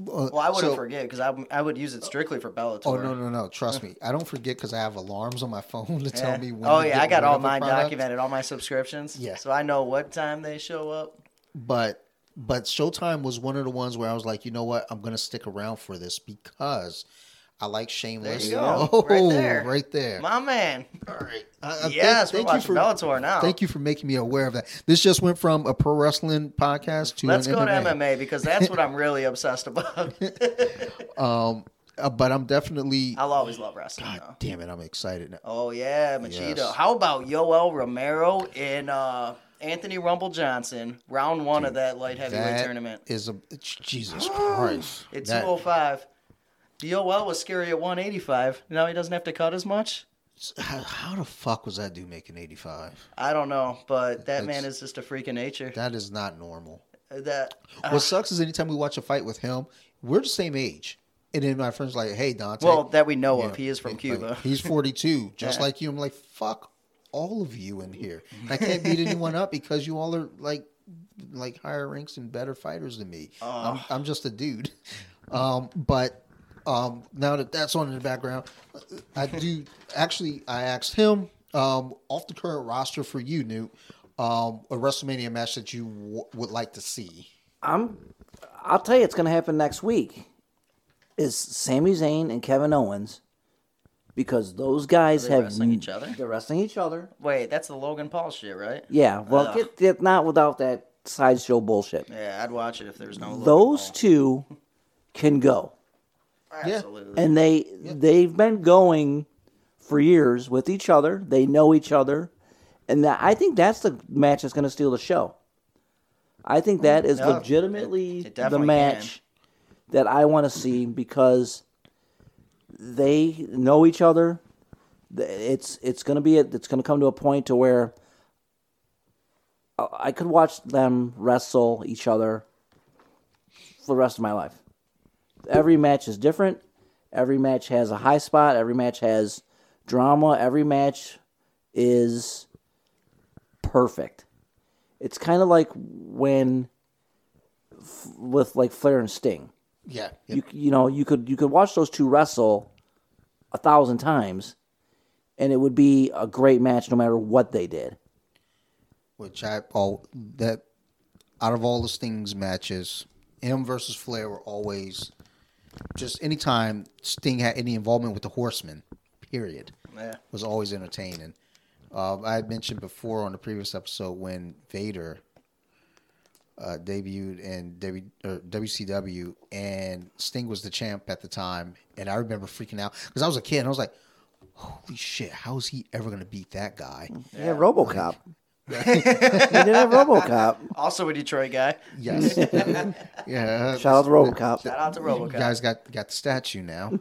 Well, I wouldn't forget because I would use it strictly for Bellator. Oh, no. Trust me. I don't forget because I have alarms on my phone to tell me when. Oh, yeah. I got all mine documented, all my subscriptions. Yeah. So I know what time they show up. But Showtime was one of the ones where I was like, you know what? I'm going to stick around for this because I like Shameless. There you go. Oh, right there. My man. All right. We're watching Bellator now. Thank you for making me aware of that. This just went from a pro wrestling podcast to Let's go to MMA because that's what I'm really obsessed about. But I'm definitely... I'll always love wrestling. God damn it, I'm excited now. Oh, yeah, Machida. Yes. How about Yoel Romero and... Anthony Rumble Johnson, round one of that light heavyweight tournament. Jesus Christ. It's 205. Yoel was scary at 185. Now he doesn't have to cut as much. How the fuck was that dude making 85? I don't know, but that man is just a freak of nature. That is not normal. What sucks is anytime we watch a fight with him, we're the same age. And then my friend's like, hey, Dante. Well, that we know of. He is from Cuba. Like, he's 42, just like you. I'm like, fuck all of you in here. And I can't beat anyone up because you all are like higher ranks and better fighters than me. I'm just a dude. But now that that's on in the background, I asked him off the current roster for you, Newt, a WrestleMania match that you would like to see. I'll tell you, it's going to happen next week. Is Sami Zayn and Kevin Owens. Because those guys have wrestling each other. They're wrestling each other. Wait, that's the Logan Paul shit, right? Yeah. Well, get not without that sideshow bullshit. Yeah, I'd watch it if there's no. Those two can go. Absolutely. And they've been going for years with each other. They know each other, and I think that's the match that's going to steal the show. I think that is legitimately the match that I want to see because. They know each other. It's going to come to a point to where I could watch them wrestle each other for the rest of my life. Every match is different. Every match has a high spot. Every match has drama. Every match is perfect. It's kind of like when with like Flair and Sting. Yeah, you could watch those two wrestle 1,000 times, and it would be a great match no matter what they did. Out of all the Sting's matches, him versus Flair were always just anytime Sting had any involvement with the Horsemen. Period. Yeah. Was always entertaining. I had mentioned before on the previous episode when Vader. Debuted in WCW, and Sting was the champ at the time, and I remember freaking out because I was a kid and I was like, holy shit, how's he ever going to beat that guy? Yeah, RoboCop. He did have RoboCop. Also a Detroit guy. Yes. Yeah. Shout out to RoboCop. Shout out to RoboCop. You guys got the statue now.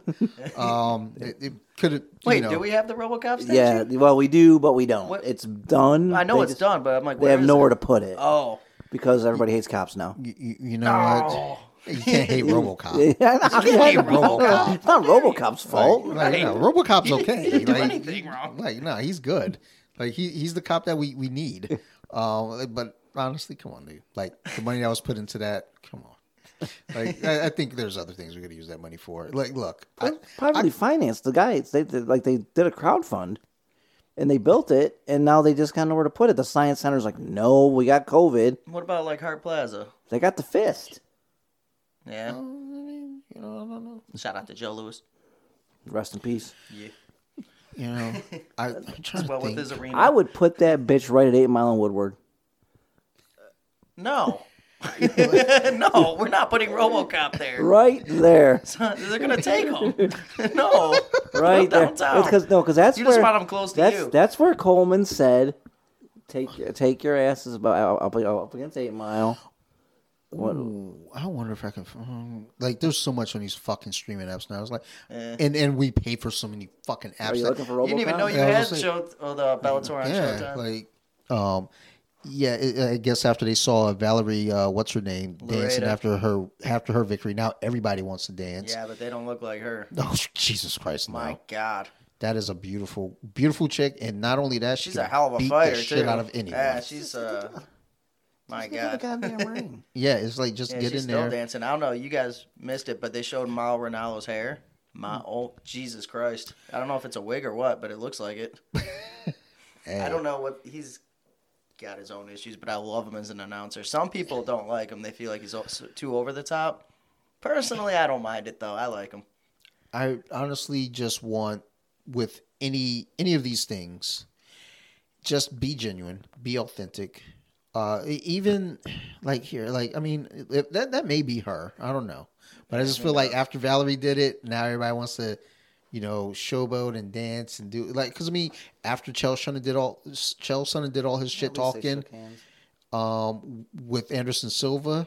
It could have. Wait, do we have the RoboCop statue? Yeah. Well, we do, but we don't. What? It's done. I know they done, but I'm like, where they have nowhere to put it. Oh. Because everybody hates cops now. You know what? You can't hate RoboCop. I can't hate RoboCop. It's not RoboCop's fault. RoboCop's okay. He didn't do anything wrong. He's good. He's the cop that we need. But honestly, come on, dude. The money that was put into that, come on. I think there's other things we could use that money for. Look. Privately financed the guy. They did a crowdfund, and they built it, and now they just kind of know where to put it. The science center's like, no, we got COVID. What about, Hart Plaza? They got the fist. Yeah. Shout out to Joe Louis. Rest in peace. Yeah. I'm trying to think. With his arena. I would put that bitch right at 8 Mile and Woodward. No. No, we're not putting RoboCop there. Right there. They're going to take him. No. Right there. Downtown. Because that's where... You just brought him close to you. That's where Coleman said, take your asses up against 8 Mile. Ooh, I wonder if I can. There's so much on these fucking streaming apps now. It's and we pay for so many fucking apps. Are you looking for RoboCop? You didn't even know you had the Bellator on Showtime. I guess after they saw Valerie, what's her name, Lurita, dancing after her victory, now everybody wants to dance. Yeah, but they don't look like her. Oh, Jesus Christ! My God. That is a beautiful, beautiful chick, and not only that, she's a hell of a fighter. Beat the shit out of anyone. Yeah, she's. My God. Ring. Yeah, it's get in there. Still dancing. I don't know. You guys missed it, but they showed Mauro Ranallo's hair. Oh, Jesus Christ. I don't know if it's a wig or what, but it looks like it. I don't know what... He's got his own issues, but I love him as an announcer. Some people don't like him. They feel like he's too over the top. Personally, I don't mind it, though. I like him. I honestly just want, with any of these things, just be genuine, be authentic. Even here, that may be her. I don't know, but I just feel like after Valerie did it, now everybody wants to, showboat and dance and do because after Chael Sonnen did all his shit talking, with Anderson Silva,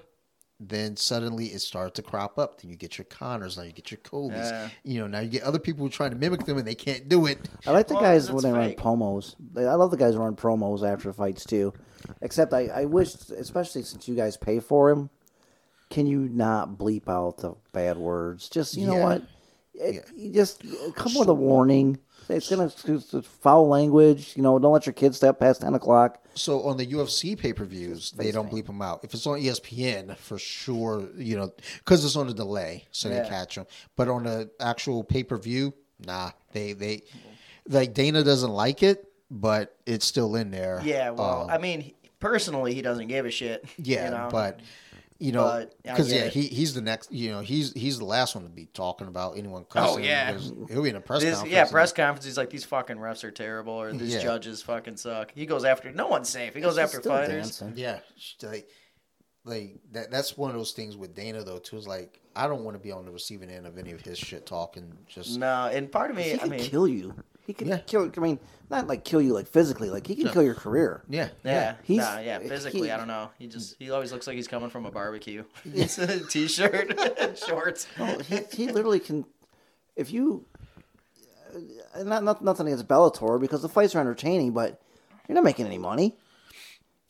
then suddenly it started to crop up. Then you get your Connors, now you get your Colbys, now you get other people trying to mimic them and they can't do it. I like the guys when they run promos. I love the guys who run promos after fights too. Except I wish, especially since you guys pay for him, can you not bleep out the bad words? Just, you know what? You just come with a warning. It's going to foul language. Don't let your kids step past 10 o'clock. So on the UFC pay-per-views, they don't bleep them out. If it's on ESPN, for sure, because it's on a delay, so they catch them. But on the actual pay-per-view, nah. They Dana doesn't like it, but it's still in there. Yeah, well, personally, he doesn't give a shit. Yeah, but... because he's the next. He's the last one to be talking about anyone cussing. Oh yeah, he'll be in a press conference. Yeah, press conference. He's like, these fucking refs are terrible, or these judges fucking suck. He goes after no one's safe. He goes after fighters. Dancing. Yeah, that's one of those things with Dana though too. Is I don't want to be on the receiving end of any of his shit talking. Just no, and part of me, he could kill you. He can kill. Not kill you physically. He can kill your career. Yeah, yeah. Physically, I don't know. He always looks like he's coming from a barbecue. It's a t-shirt, shorts. No, he literally can. If you, nothing against Bellator because the fights are entertaining, but you're not making any money.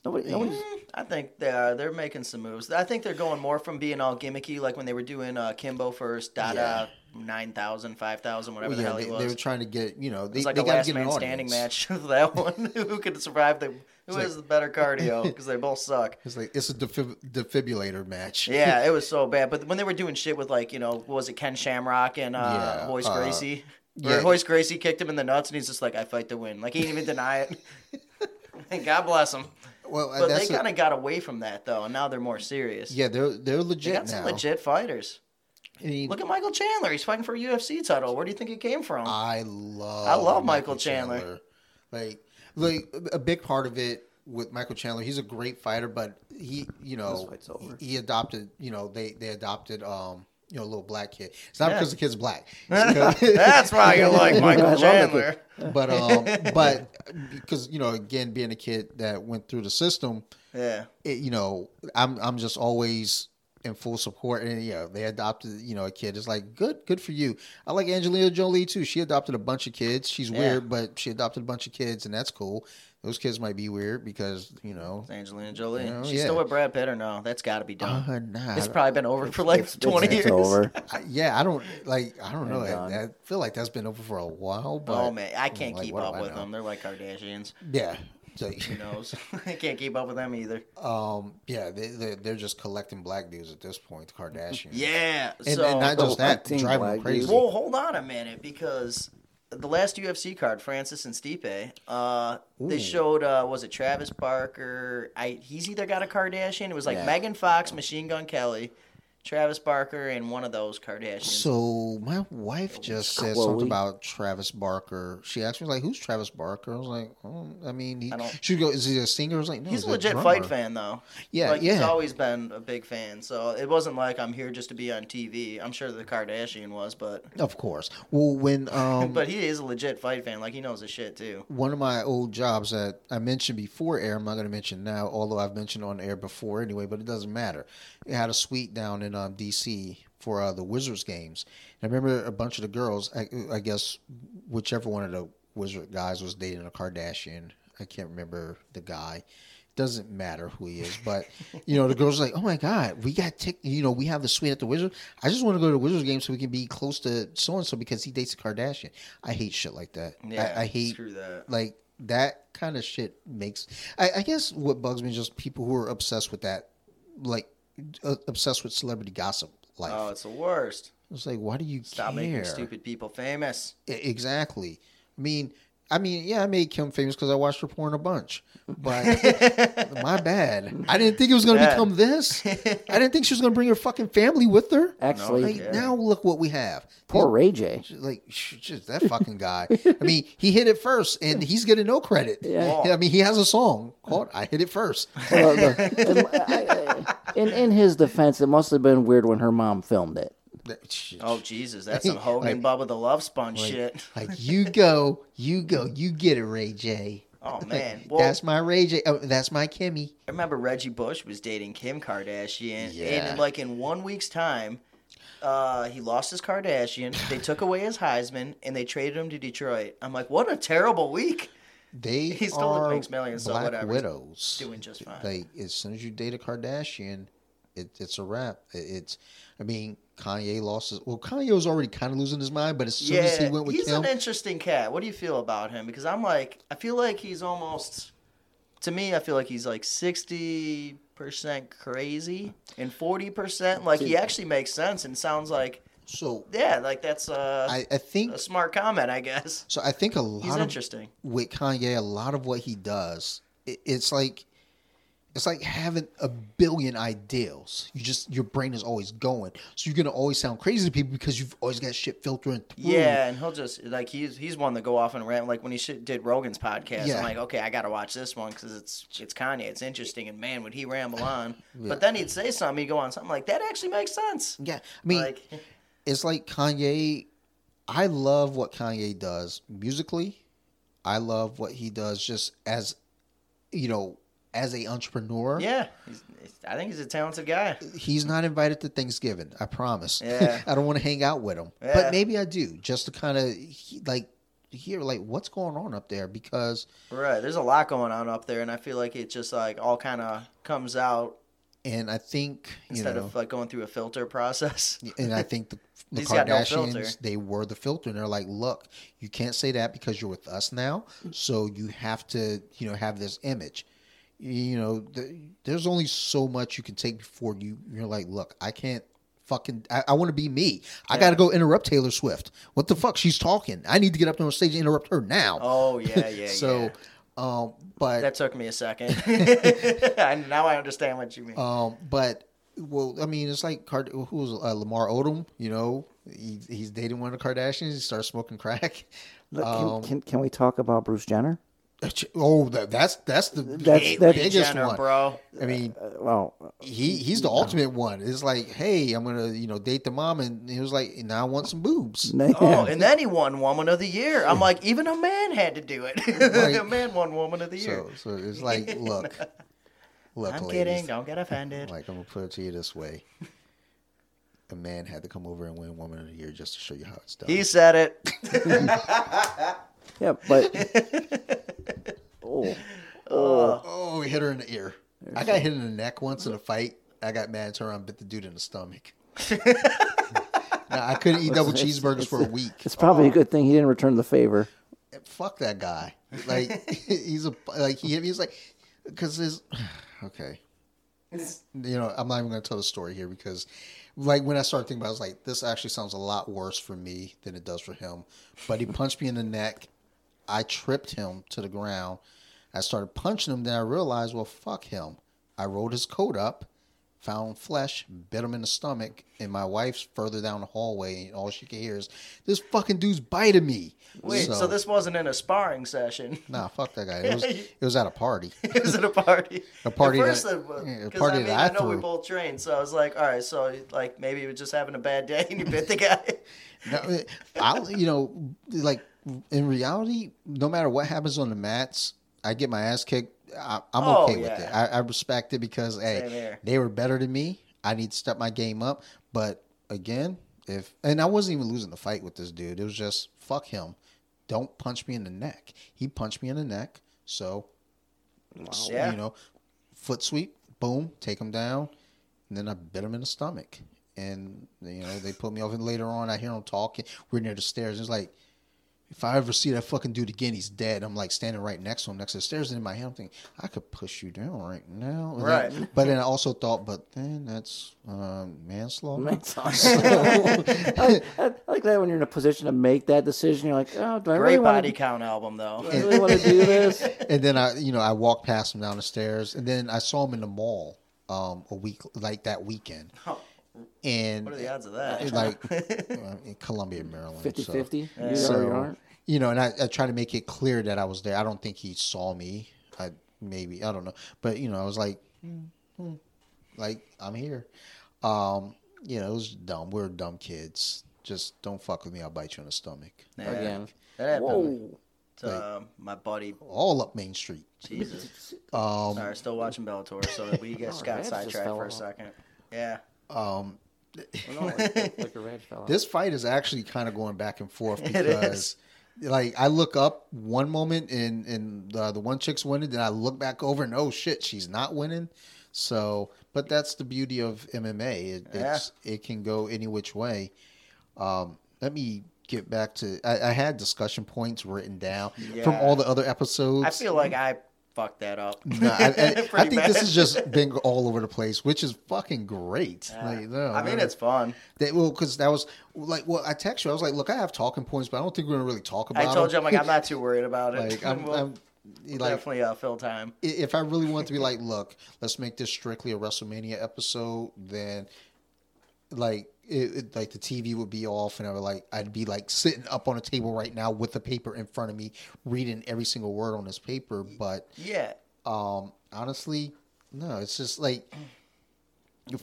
Nobody's... I think they're making some moves. I think they're going more from being all gimmicky, like when they were doing Kimbo first, Dada. 9,000, 5,000, whatever the hell he was. They were trying to get, they got to get an audience. It was like a last man standing match. That one, who could survive who has the better cardio? Because they both suck. It's a defibrillator match. Yeah, it was so bad. But when they were doing shit with was it Ken Shamrock and Royce Gracie? Yeah, Royce Gracie kicked him in the nuts, and he's just like, "I fight to win." He didn't even deny it. And God bless him. Well, but they kind of got away from that though, and now they're more serious. Yeah, they're legit. They got some legit fighters. Look at Michael Chandler. He's fighting for a UFC title. Where do you think he came from? I love Michael Chandler. A big part of it with Michael Chandler, he's a great fighter, but he adopted you know, little black kid. It's not because the kid's black. That's why you like Michael Chandler. But because, you know, again, being a kid that went through the system, you know, I'm just always in full support. And yeah, they adopted, you know, a kid. It's like, good for you. I like Angelina Jolie too. She adopted a bunch of kids. She's weird, but she adopted a bunch of kids, and that's cool. Those kids might be weird because, you know, it's Angelina Jolie. You know, she's still with Brad Pitt or no? That's got to be done. Nah, it's probably been over for like 20 years. It's over. I don't know. I feel like that's been over for a while. But, oh man, I can't keep up with them. They're like Kardashians. Yeah. So, who knows? I can't keep up with them either. They're just collecting black dudes at this point, the Kardashians. And not just that, driving them crazy. Well, hold on a minute, because the last UFC card, Francis and Stipe, they showed, was it Travis Barker? He's either got a Kardashian. It was like Megan Fox, Machine Gun Kelly, Travis Barker, and one of those Kardashians. So my wife just said something about Travis Barker. She asked me, like, who's Travis Barker? I was like, she would go, is he a singer? I was like, no. He's a legit fight fan, though. Yeah, like, he's always been a big fan. So it wasn't like I'm here just to be on TV. I'm sure the Kardashian was, but... Of course. Well, when... but he is a legit fight fan. Like, he knows his shit, too. One of my old jobs that I mentioned before air, I'm not going to mention now, although I've mentioned on air before anyway, but it doesn't matter. It had a suite down in DC for the Wizards games. And I remember a bunch of the girls, I guess whichever one of the Wizard guys was dating a Kardashian. I can't remember the guy. Doesn't matter who he is, but you know, the girls are like, oh my God, we got we have the suite at the Wizards. I just want to go to the Wizards game so we can be close to so-and-so because he dates a Kardashian. I hate shit like that. Yeah, I hate screw that. Like that kind of shit makes, I guess what bugs me is just people who are obsessed with that, like obsessed with celebrity gossip life. Oh, it's the worst. It's like, why do you stop making stupid people famous? Exactly. I mean, yeah, I made Kim famous because I watched her porn a bunch, but my bad. I didn't think it was going to become this. I didn't think she was going to bring her fucking family with her. Actually, now look what we have. Poor Ray J. Like, just that fucking guy. I mean, he hit it first, and he's getting no credit. Yeah. I mean, he has a song called "I Hit It First." Well, in his defense, it must have been weird when her mom filmed it. Oh Jesus, that's some Hogan Bubba the Love Sponge shit. Like, you go, you get it, Ray J. Oh man, well, that's my Ray J. Oh, that's my Kimmy. I remember Reggie Bush was dating Kim Kardashian, and like in 1 week's time, he lost his Kardashian. They took away his Heisman, and they traded him to Detroit. I'm like, what a terrible week. He still makes millions, so whatever. Widows doing just fine. Like as soon as you date a Kardashian, it's a wrap. Kanye lost his... Well, Kanye was already kind of losing his mind, but as soon as he went with Kim... he's an interesting cat. What do you feel about him? Because I'm like... I feel like he's almost... To me, I feel like he's like 60% crazy and 40%. Like, he actually makes sense and sounds like... So... Yeah, like that's I think, a smart comment, I guess. So I think a lot he's of... interesting. With Kanye, a lot of what he does, it's like... It's like having a billion ideals. Your brain is always going. So you're going to always sound crazy to people because you've always got shit filtering through. Yeah, and he'll just, like, he's one to go off and rant. Like, when he did Rogan's podcast, I'm like, okay, I got to watch this one because it's Kanye. It's interesting. And, man, would he ramble on. Yeah. But then he'd say something. He'd go on something like, that actually makes sense. Yeah. I mean, like, it's like Kanye. I love what Kanye does musically. I love what he does just as, you know, as an entrepreneur. Yeah. I think he's a talented guy. He's not invited to Thanksgiving, I promise. Yeah. I don't want to hang out with him. Yeah. But maybe I do, just to kind of, like, hear, like, what's going on up there, because... Right. There's a lot going on up there, and I feel like it just, like, all kind of comes out. And I think, instead of, like, going through a filter process. And I think the Kardashians, no, they were the filter, and they're like, look, you can't say that because you're with us now, so you have to, have this image. You know, there's only so much you can take before you're like, look, I can't fucking... I want to be me. I got to go interrupt Taylor Swift. What the fuck? She's talking. I need to get up on stage and interrupt her now. Oh, yeah. But... That took me a second. Now I understand what you mean. It's like Lamar Odom, he's dating one of the Kardashians. He starts smoking crack. Look, can we talk about Bruce Jenner? Oh, that's the biggest one, bro. I mean, well, he's the ultimate one. It's like, hey, I'm gonna date the mom, and he was like, now I want some boobs. Man. Oh, and then he won Woman of the Year. I'm like, even a man had to do it. Like, a man won Woman of the Year. So it's like, look, I'm ladies, kidding. Don't get offended. Like, I'm gonna put it to you this way. A man had to come over and win Woman of the Year just to show you how it's done. He said it. Yeah, but oh, we hit her in the ear. I got hit in the neck once in a fight. I got mad, turned around, bit the dude in the stomach. Now, I couldn't eat double cheeseburgers for a week. It's probably a good thing he didn't return the favor. Fuck that guy. Like he hit me. He's like, because his okay. I'm not even going to tell the story here because, like, when I started thinking about it, I was like, this actually sounds a lot worse for me than it does for him. But he punched me in the neck. I tripped him to the ground. I started punching him. Then I realized, well, fuck him. I rolled his coat up, found flesh, bit him in the stomach, and my wife's further down the hallway, and all she could hear is, this fucking dude's biting me. Wait, so this wasn't in a sparring session? Nah, fuck that guy. It was at a party. It was at a party. I know we both trained, so I was like, all right, so like maybe you were just having a bad day and you bit the guy. No, in reality, no matter what happens on the mats, I get my ass kicked. I'm okay with it. I respect it because, hey, they were better than me. I need to step my game up. But again, I wasn't even losing the fight with this dude. It was just, fuck him. Don't punch me in the neck. He punched me in the neck. So, foot sweep, boom, take him down. And then I bit him in the stomach. And, they put me off. And later on, I hear him talking. We're near the stairs. It's like, if I ever see that fucking dude again, he's dead. I'm like standing right next to him, next to the stairs, and in my head I'm thinking, I could push you down right now. Right. But then I also thought, but then that's manslaughter. I like that when you're in a position to make that decision. You're like, oh, do I really want to... Great body count album, though. Do I really want to do this? And then I walked past him down the stairs, and then I saw him in the mall that weekend. Oh. And what are the odds of that? Like in Columbia, Maryland. 50-50? And I try to make it clear that I was there. I don't think he saw me. I don't know. But, I was like, I'm here. It was dumb. We're dumb kids. Just don't fuck with me. I'll bite you in the stomach. Yeah. Again. That happened. Whoa. My buddy. All up Main Street. Jesus. Sorry, still watching Bellator, so we got sidetracked for a second. Yeah. This fight is actually kind of going back and forth because, like, I look up one moment and the one chick's winning, then I look back over and oh shit, she's not winning. So, but that's the beauty of MMA. It can go any which way. Let me get back to. I had discussion points written down from all the other episodes. I feel like I fuck that up. No, I think this has just been all over the place, which is fucking great. Yeah. It's fun. Because that was like, well, I texted you. I was like, look, I have talking points, but I don't think we're going to really talk about it. I told you, I'm like, I'm not too worried about it. Like, we'll definitely fill time. If I really want to be like, look, let's make this strictly a WrestleMania episode, then the TV would be off, and I'd be like sitting up on a table right now with the paper in front of me, reading every single word on this paper. But honestly, no. It's just like,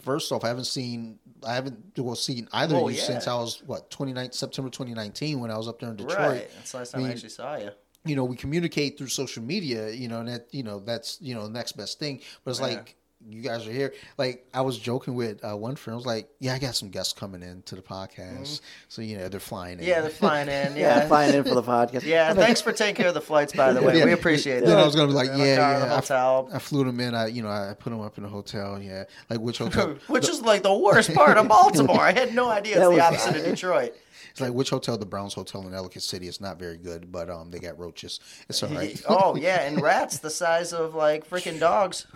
first off, I haven't seen either of you since I was September 2019 when I was up there in Detroit. Right. That's the last time I actually saw you. We communicate through social media. That's the next best thing. But it's like, you guys are here. Like, I was joking with one friend. I was like, yeah, I got some guests coming in to the podcast. Mm-hmm. So, they're flying in. Yeah, they're flying in. Yeah, flying in for the podcast. Yeah, thanks for taking care of the flights, by the way. Yeah. We appreciate that. Then I was going to be like, I flew them in. I put them up in a hotel. Yeah. Like, which hotel? Which is like the worst part of Baltimore. I had no idea it's the opposite of Detroit. It's like, which hotel? The Browns Hotel in Ellicott City. It's not very good, but they got roaches. It's all right. Oh, yeah, and rats the size of, like, freaking dogs.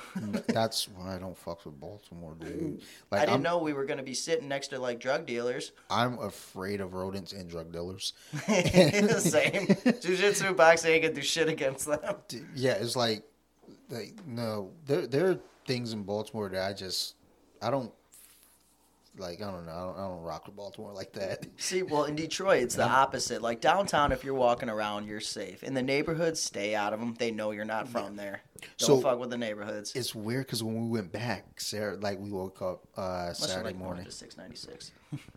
That's why I don't fuck with Baltimore, dude. Like, I didn't know we were going to be sitting next to, like, drug dealers. I'm afraid of rodents and drug dealers. Same. Jiu-jitsu, boxing, I can do shit against them. Yeah, it's like, no. There are things in Baltimore that I don't like, I don't rock with Baltimore like that. See, well, in Detroit, it's the opposite. Like, downtown, if you're walking around, you're safe. In the neighborhoods, stay out of them. They know you're not from there. Don't fuck with the neighborhoods. It's weird because when we went back, Sarah, like, we woke up Saturday morning. 696.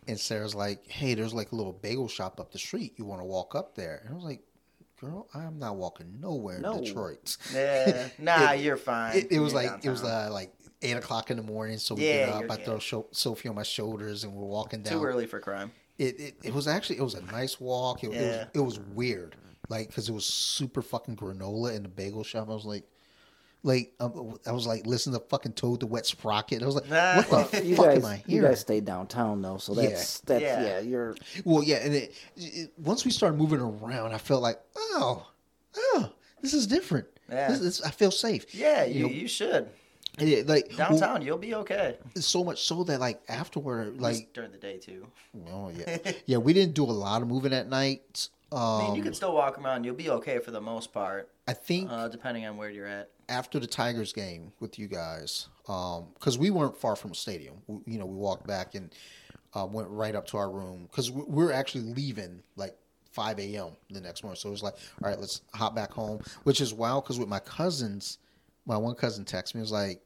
And Sarah's like, hey, there's, like, a little bagel shop up the street. You want to walk up there? And I was like, girl, I'm not walking nowhere in Detroit. Yeah. Nah, you're fine. It was like, downtown. It was like 8 o'clock in the morning. So we get up. I throw Sophie on my shoulders, and we're walking down. Too early for crime. It was a nice walk. It was weird, like, because it was super fucking granola in the bagel shop. I was like. Listen to fucking Toad the Wet Sprocket. I was like, what the fuck am I here? You guys stay downtown, though, so that's you're... Well, yeah, and it, once we started moving around, I felt like, oh, this is different. Yeah. This, I feel safe. Yeah, you should. Yeah, like downtown, you'll be okay. So much so that, like, afterward, like... During the day, too. Oh, yeah. Yeah, we didn't do a lot of moving at night. I mean, you can still walk around. You'll be okay for the most part. I think... depending on where you're at. After the Tigers game with you guys, because we weren't far from the stadium. We walked back and went right up to our room because we're actually leaving like 5 a.m. the next morning. So it was like, all right, let's hop back home, which is wild because with my cousins, my one cousin texted me. It was like,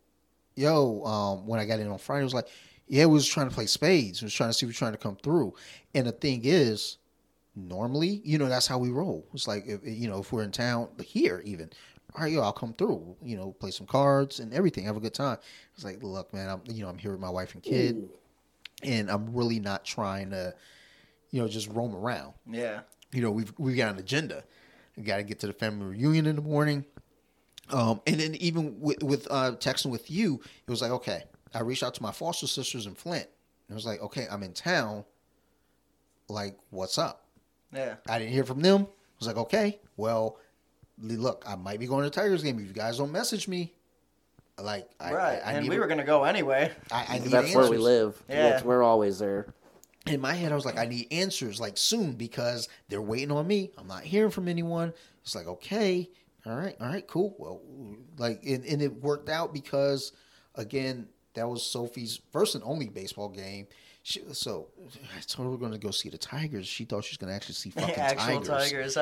yo, when I got in on Friday, it was like, yeah, we was trying to play spades. We was trying to see if we were trying to come through. And the thing is, normally, that's how we roll. It's like, if we're in town, here even. All right, yo, I'll come through, play some cards and everything, have a good time. It's like, look, man, I'm here with my wife and kid, and I'm really not trying to, just roam around. Yeah. We've got an agenda. We got to get to the family reunion in the morning. And then even with texting with you, it was like, okay, I reached out to my foster sisters in Flint. And it was like, okay, I'm in town. Like, what's up? Yeah. I didn't hear from them. I was like, okay, well... Look, I might be going to the Tigers game. If you guys don't message me, like, we were gonna go anyway. I need answers. Where we live. Yeah, we're always there. In my head, I was like, I need answers like soon because they're waiting on me. I'm not hearing from anyone. It's like, okay, all right, cool. Well, like, and it worked out because, again, that was Sophie's first and only baseball game. So I told her we're going to go see the Tigers. She thought she was going to actually see fucking Tigers.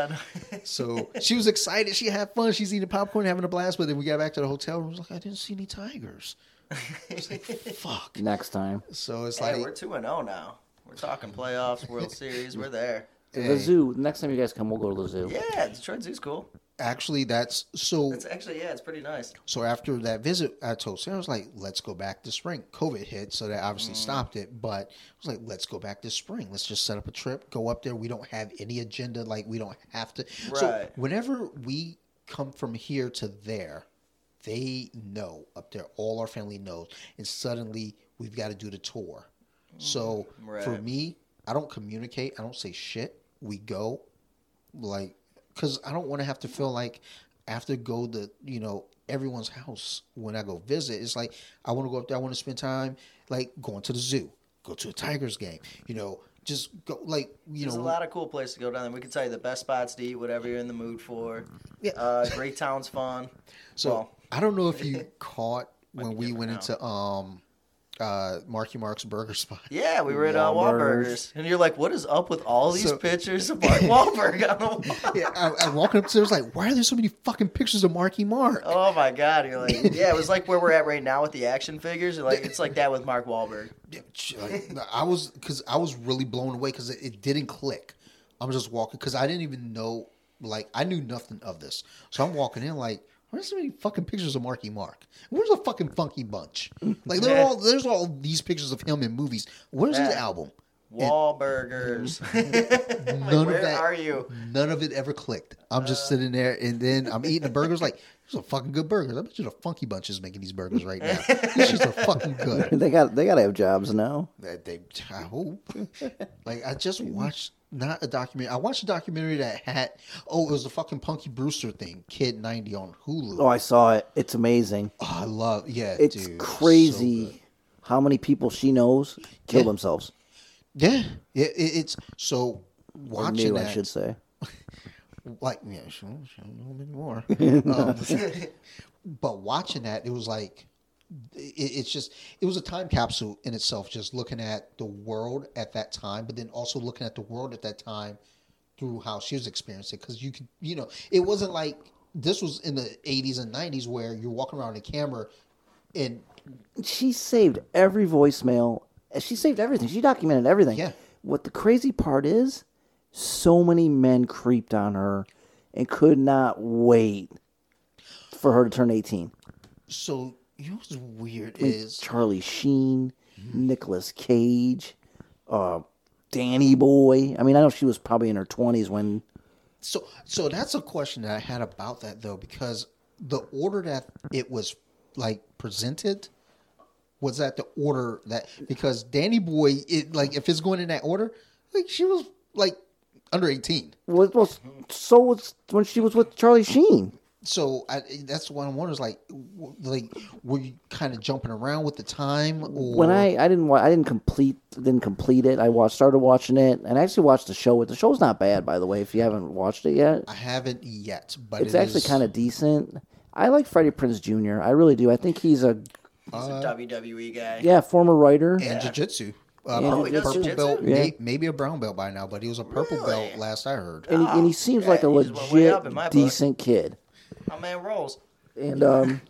So she was excited. She had fun. She's eating popcorn, having a blast. But then we got back to the hotel room. I was like, I didn't see any Tigers. I was like, fuck. Next time. So it's like, we're 2-0 now. We're talking playoffs, World Series. We're there. The zoo. Next time you guys come, we'll go to the zoo. Yeah, Detroit Zoo's cool. Actually, it's pretty nice. So after that visit, I told Sarah, I was like, let's go back this spring. COVID hit, so that obviously stopped it. But I was like, let's go back this spring. Let's just set up a trip, go up there. We don't have any agenda. Like, we don't have to. Right. So whenever we come from here to there, they know up there. All our family knows. And suddenly, we've got to do the tour. So for me, I don't communicate. I don't say shit. We go, like... Because I don't want to have to feel like I have to go to, everyone's house when I go visit. It's like, I want to go up there. I want to spend time, like, going to the zoo, go to a Tigers game, just go, like, There's a lot of cool places to go down there. We can tell you the best spots to eat, whatever you're in the mood for. Yeah. Great town's fun. So, I don't know if you caught when we went into... Marky Mark's Burger Spot. Yeah, we were at Wahlburgers. And you're like, what is up with all these pictures of Mark Wahlberg on the wall? Yeah, I'm walking up to there, I was like, why are there so many fucking pictures of Marky Mark? Oh my God. You're like, yeah, it was like where we're at right now with the action figures. Like, it's like that with Mark Wahlberg. Yeah, like, I was really blown away because it didn't click. I'm just walking because I didn't even know, like, I knew nothing of this. So I'm walking in like, where's so many fucking pictures of Marky Mark? Where's the fucking Funky Bunch? Like, there's all these pictures of him in movies. Where's his album? Wahlburgers. None like, of where that, are you? None of it ever clicked. I'm just sitting there, and then I'm eating the burgers like, these are fucking good burgers. I bet you the Funky Bunch is making these burgers right now. These shits are fucking good. They got to have jobs now. I hope. Like, I just watched... Not a documentary. I watched a documentary that had... Oh, it was the fucking Punky Brewster thing. Kid 90 on Hulu. Oh, I saw it. It's amazing. Oh, I love... Yeah, it's dude. It's crazy how many people she knows kill themselves. Yeah. Yeah, it's... So, watching that... I should say. Like, yeah, she don't know anymore. But watching that, it was like... it's just, it was a time capsule in itself, just looking at the world at that time, but then also looking at the world at that time through how she was experiencing it. Because you could, you know, it wasn't like, this was in the 80s and 90s where you're walking around the camera and... She saved every voicemail. She saved everything. She documented everything. Yeah. What the crazy part is, so many men creeped on her and could not wait for her to turn 18. So, you know what's weird is... Charlie Sheen, Nicolas Cage, Danny Boy. I mean, I know she was probably in her 20s when... So that's a question that I had about that, though, because the order that it was, like, presented... Was that the order that, because Danny Boy, it, like, if it's going in that order, like, she was like under 18. Well, so was when she was with Charlie Sheen. So that's what I'm wondering is like were you kind of jumping around with the time? Or? When I didn't complete it. I started watching it, and I actually watched the show. The show's not bad, by the way. If you haven't watched it yet, I haven't yet, but it's actually kind of decent. I like Freddie Prinze Jr. I really do. I think he's a WWE guy. Yeah, former writer. And jiu-jitsu. Purple belt, maybe a brown belt by now, but he was a purple belt last I heard. And he seems like a legit, decent kid. My man rolls. And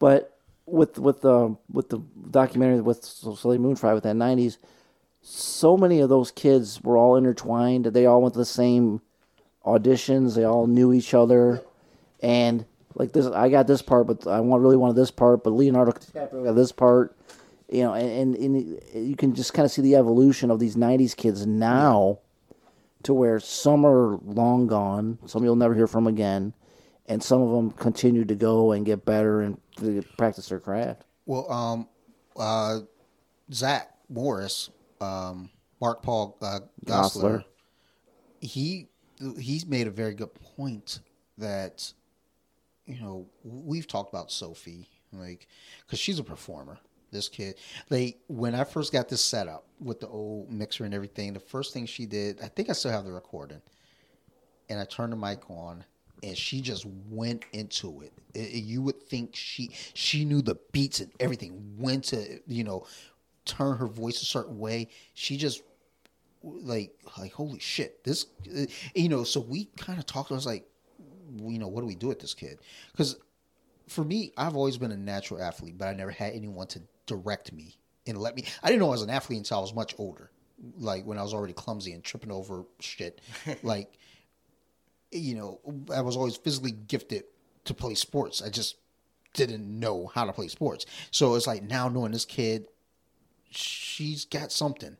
but with the documentary with Soleil Moon Frye with that 90s, so many of those kids were all intertwined. They all went to the same auditions. They all knew each other. And... Like this, I got this part, but I really wanted this part. But Leonardo DiCaprio got this part, you know. And you can just kind of see the evolution of these '90s kids now, to where some are long gone, some you'll never hear from again, and some of them continue to go and get better and practice their craft. Well, Zach Morris, Mark Paul Gosselaar, he's made a very good point that. You know, we've talked about Sophie, like, because she's a performer, this kid. Like, when I first got this set up with the old mixer and everything, the first thing she did, I think I still have the recording, and I turned the mic on, and she just went into it. You would think she knew the beats and everything, when to, you know, turn her voice a certain way. She just, like holy shit, this, you know, so we kind of talked, I was like, you know, what do we do with this kid? Because for me, I've always been a natural athlete, but I never had anyone to direct me and let me. I didn't know I was an athlete until I was much older, like when I was already clumsy and tripping over shit. Like, you know, I was always physically gifted to play sports. I just didn't know how to play sports. So it's like now knowing this kid, she's got something.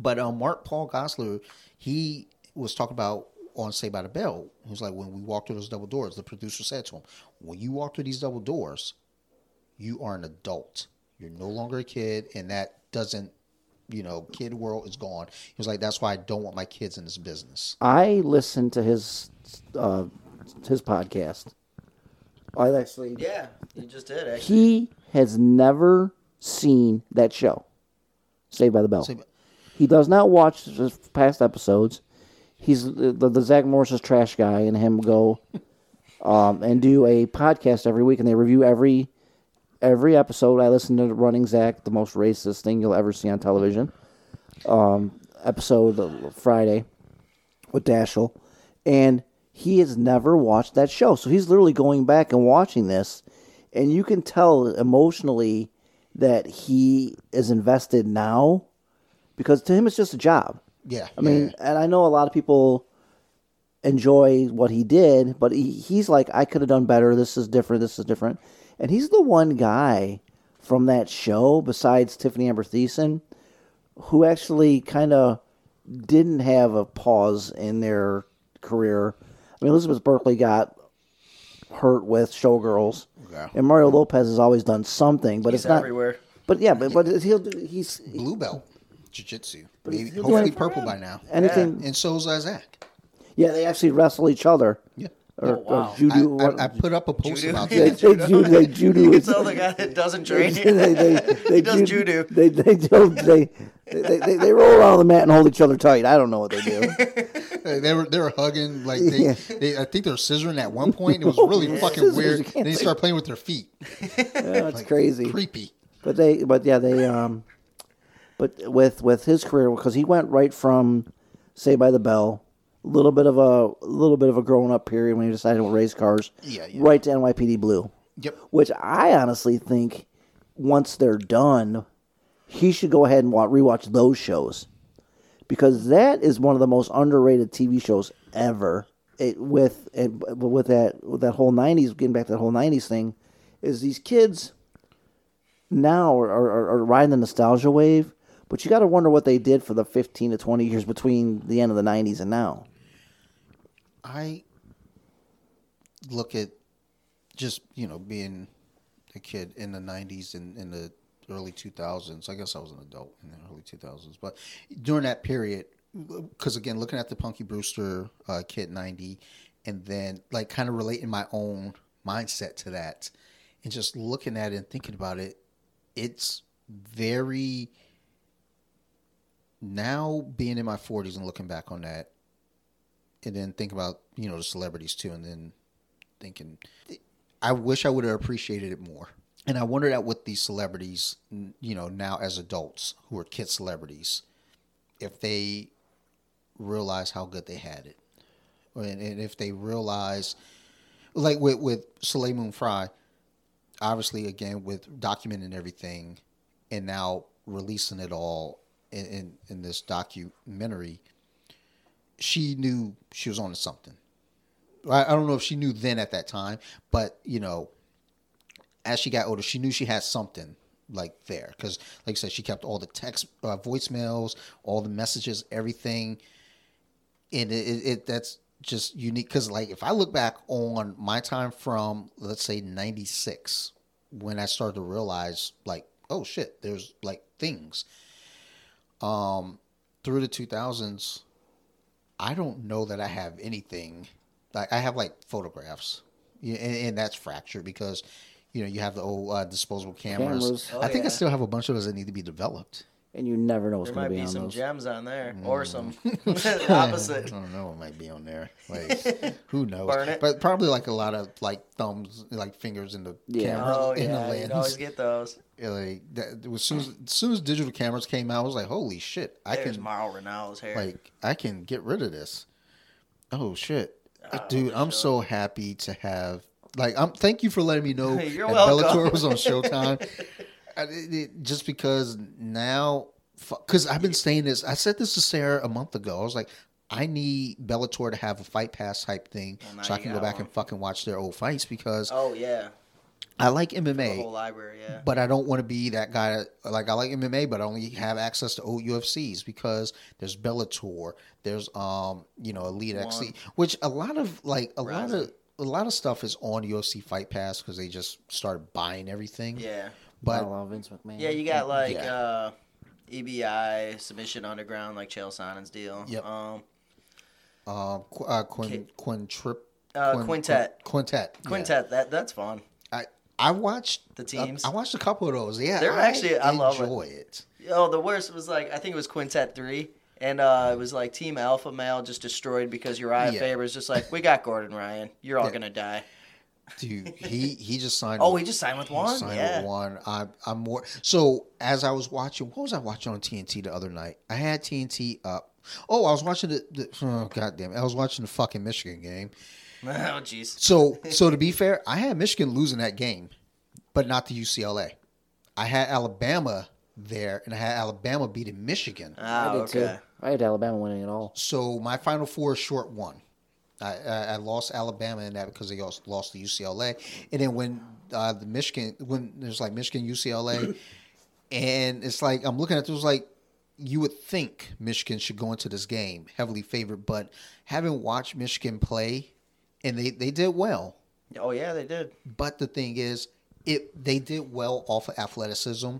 But Mark Paul Gosselaar, he was talking about on Saved by the Bell, it was like, when we walked through those double doors, the producer said to him, when you walk through these double doors, you are an adult. You're no longer a kid, and that doesn't, you know, kid world is gone. He was like, that's why I don't want my kids in this business. I listened to his podcast. I actually... Yeah, you just did, actually. He has never seen that show, Saved by the Bell. He does not watch past episodes. He's the Zach Morris's trash guy, and him go and do a podcast every week, and they review every episode. I listen to Running Zach, the most racist thing you'll ever see on television, episode Friday with Daschle, and he has never watched that show. So he's literally going back and watching this, and you can tell emotionally that he is invested now because to him it's just a job. Yeah. I mean, and I know a lot of people enjoy what he did, but he's like, I could have done better. This is different. And he's the one guy from that show, besides Tiffany Amber Thiessen, who actually kind of didn't have a pause in their career. I mean, Elizabeth Berkley got hurt with Showgirls. Yeah. And Mario Lopez has always done something, but he's it's not everywhere. But yeah, but he's blue belt. Jiu-jitsu. Maybe, hopefully purple by now. Anything. Yeah. And so is Isaac. Yeah, they actually wrestle each other. Yeah. Or judo. I put up a post about that. They judo. It's the guy that doesn't train. They does judo. They roll around the mat and hold each other tight. I don't know what they do. Like they were hugging. Like they I think they were scissoring at one point. It was really fucking weird. Then they start playing with their feet. That's like, crazy, creepy. But with his career, because he went right from Saved by the Bell, a little bit of a growing up period when he decided to race cars, right to NYPD Blue. Yep. Which I honestly think once they're done, he should go ahead and rewatch those shows, because that is one of the most underrated TV shows ever. With that whole 90s, getting back to that whole 90s thing, is these kids now are riding the nostalgia wave, but you got to wonder what they did for the 15 to 20 years between the end of the 90s and now. I look at just, being a kid in the 90s and in the early 2000s. I guess I was an adult in the early 2000s. But during that period, because, again, looking at the Punky Brewster Kid 90 and then, like, kind of relating my own mindset to that and just looking at it and thinking about it, it's very... Now, being in my 40s and looking back on that and then thinking about, the celebrities, too, and then thinking... I wish I would have appreciated it more. And I wonder that with these celebrities, now as adults who are kid celebrities, if they realize how good they had it. And if they realize, like with Soleil Moon Frye, obviously, again, with documenting everything and now releasing it all in this documentary, she knew she was onto something. I don't know if she knew then at that time, but, as she got older, she knew she had something like there. Because, like I said, she kept all the text, voicemails, all the messages, everything. And it that's just unique. Because, like, if I look back on my time from, let's say, 96, when I started to realize, like, oh, shit, there's, like, things. Through the 2000s, I don't know that I have anything... Like I have like photographs, and that's fractured because, you have the old disposable cameras. Oh, I think I still have a bunch of those that need to be developed. And you never know what's going to be on those. There might be some gems on there or some opposite. I don't know what might be on there. Like, who knows? Burn it. But probably like a lot of like thumbs, like fingers in the camera. Oh, in the lens. You always get those. Like that, as soon as digital cameras came out, I was like, holy shit. There's Mauro Ranallo's hair. Like, I can get rid of this. Oh, shit. Dude, I'm so happy to have. Like, thank you for letting me know that Bellator was on Showtime. Just because now, because I've been saying this. I said this to Sarah a month ago. I was like, I need Bellator to have a Fight Pass type thing so I can go back and fucking watch their old fights because. Oh yeah. I like MMA, the whole library, but I don't want to be that guy. Like, I like MMA, but I only have access to old UFCs because there's Bellator, there's Elite XC, which a lot of stuff is on UFC Fight Pass because they just started buying everything. Yeah, but Vince McMahon. Yeah, you got like EBI Submission Underground, like Chael Sonnen's deal. Yep. Quintet. That's fun. I watched the teams. I watched a couple of those. Yeah, they're actually I love it. Enjoy it. Oh, the worst was like I think it was Quintet 3, and it was like Team Alpha Male just destroyed because Uriah Faber's just like, we got Gordon Ryan. You're all gonna die. Dude, he just signed. He just signed with one. With one. I'm more so as I was watching. What was I watching on TNT the other night? I had TNT up. Oh, I was watching I was watching the fucking Michigan game. Oh, jeez. So to be fair, I had Michigan losing that game, but not to UCLA. I had Alabama there, and I had Alabama beating Michigan. I did too. I had Alabama winning it all. So my Final Four is short one. I lost Alabama in that because they lost to UCLA. And then when there's like Michigan, UCLA, and it's like I'm looking at those like, you would think Michigan should go into this game heavily favored, but having watched Michigan play, and they did well. Oh, yeah, they did. But the thing is, they did well off of athleticism.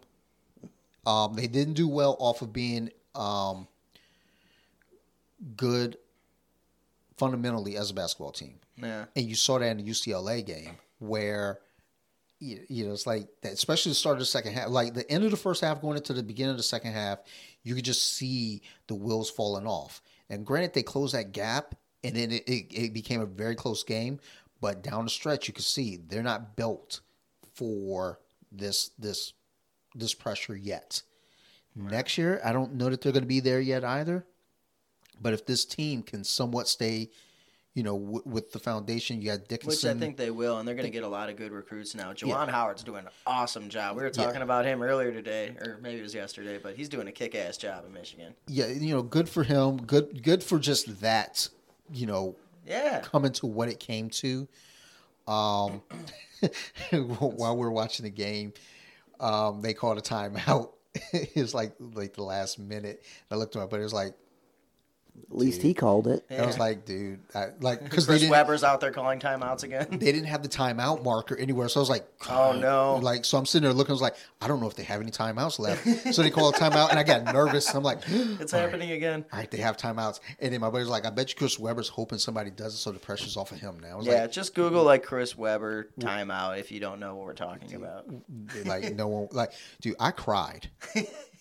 They didn't do well off of being good fundamentally as a basketball team. Yeah. And you saw that in the UCLA game where, it's like, that, especially the start of the second half, like the end of the first half going into the beginning of the second half, you could just see the wheels falling off. And granted, they closed that gap, and then it became a very close game. But down the stretch, you can see they're not built for this pressure yet. Right. Next year, I don't know that they're going to be there yet either. But if this team can somewhat stay, with the foundation, you got Dickinson. Which I think they will, and they're going to get a lot of good recruits now. Jawan Howard's doing an awesome job. We were talking about him earlier today, or maybe it was yesterday, but he's doing a kick-ass job in Michigan. Yeah, good for him. Good for just that, coming to what it came to. While we're watching the game, they called a timeout. It was like the last minute. I looked him up, but it was like, at least he called it. Yeah. I was like, dude, because Chris Webber's out there calling timeouts again. They didn't have the timeout marker anywhere, so I was like, oh no! So I'm sitting there looking. I was like, I don't know if they have any timeouts left. So they called a timeout, and I got nervous. I'm like, it's happening again. All right, they have timeouts, and then my buddy's like, I bet you Chris Webber's hoping somebody does it, so the pressure's off of him now. I was just Google Chris Webber timeout if you don't know what we're talking about. No one, dude, I cried.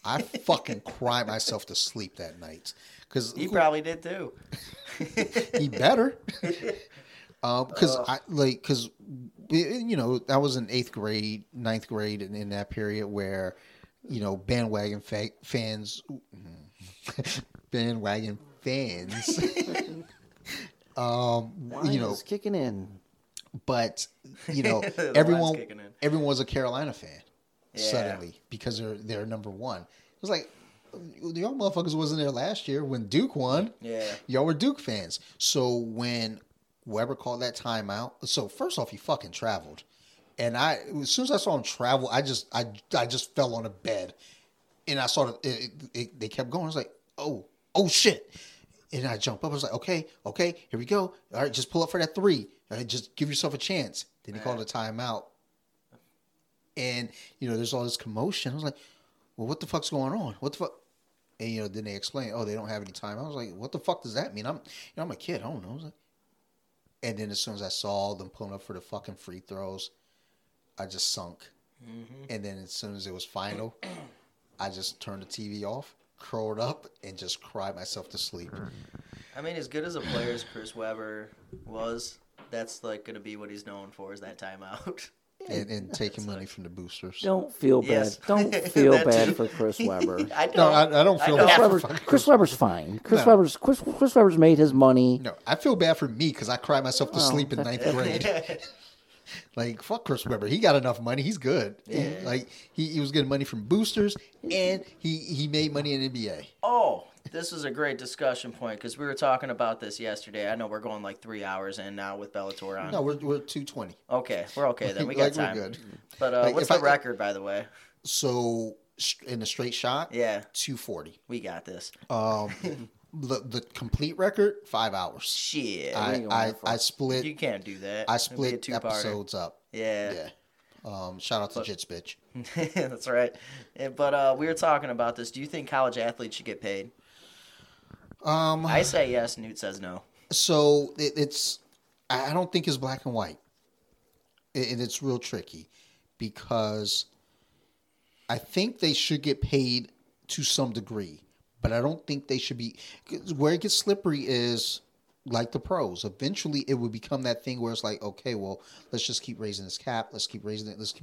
I fucking cried myself to sleep that night. He probably did too. He better, because I was in 9th grade, and in that period where bandwagon fans, was kicking in, but everyone was a Carolina fan suddenly because they're number one. It was like, y'all motherfuckers wasn't there last year when Duke won. Yeah. Y'all were Duke fans. So when Weber called that timeout, so first off, he fucking traveled. And as soon as I saw him travel, I just fell on a bed. And I saw they kept going. I was like, oh shit. And I jumped up. I was like, okay, here we go. All right, just pull up for that three. All right, just give yourself a chance. Then he called a timeout. And, there's all this commotion. I was like, well, what the fuck's going on? What the fuck? And then they explain, they don't have any time. I was like, what the fuck does that mean? I'm a kid. I don't know. I was like, and then as soon as I saw them pulling up for the fucking free throws, I just sunk. Mm-hmm. And then as soon as it was final, I just turned the TV off, curled up, and just cried myself to sleep. I mean, as good as a player as Chris Webber was, that's going to be what he's known for, is that timeout. And taking money from the boosters. Don't feel bad. Yes. Don't feel bad for Chris Webber. I don't feel bad for Chris Webber's fine. Chris Webber's made his money. No, I feel bad for me because I cried myself to sleep in 9th grade. Fuck Chris Webber. He got enough money. He's good. Yeah. He was getting money from boosters, and he made money in NBA. Oh, this is a great discussion point because we were talking about this yesterday. I know we're going 3 hours in now with Bellator on. No, we're 220. Okay, we're okay then. We got time. We're good. But what's the record, by the way? So in a straight shot, 240. We got this. The complete record, 5 hours. Shit, I split. You can't do that. I split episodes up. Yeah. Shout out to Jits Bitch. That's right. But we were talking about this. Do you think college athletes should get paid? I say yes, Newt says no. So I don't think it's black and white. It's real tricky because I think they should get paid to some degree, but I don't think they should be. Where it gets slippery is like the pros. Eventually it would become that thing where it's like, okay, well, let's just keep raising this cap. Let's keep raising it. But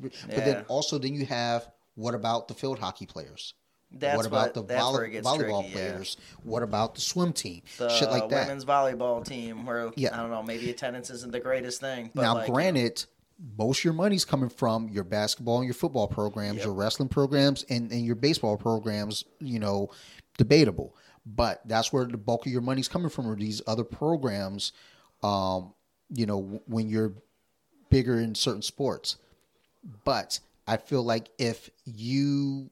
then also then you have, what about the field hockey players? What about the volleyball players? What about the swim team? Shit like that. The women's volleyball team where, I don't know, maybe attendance isn't the greatest thing. But now, granted, most of your money's coming from your basketball and your football programs, your wrestling programs, and your baseball programs, debatable. But that's where the bulk of your money's coming from, are these other programs, when you're bigger in certain sports. But I feel like if you...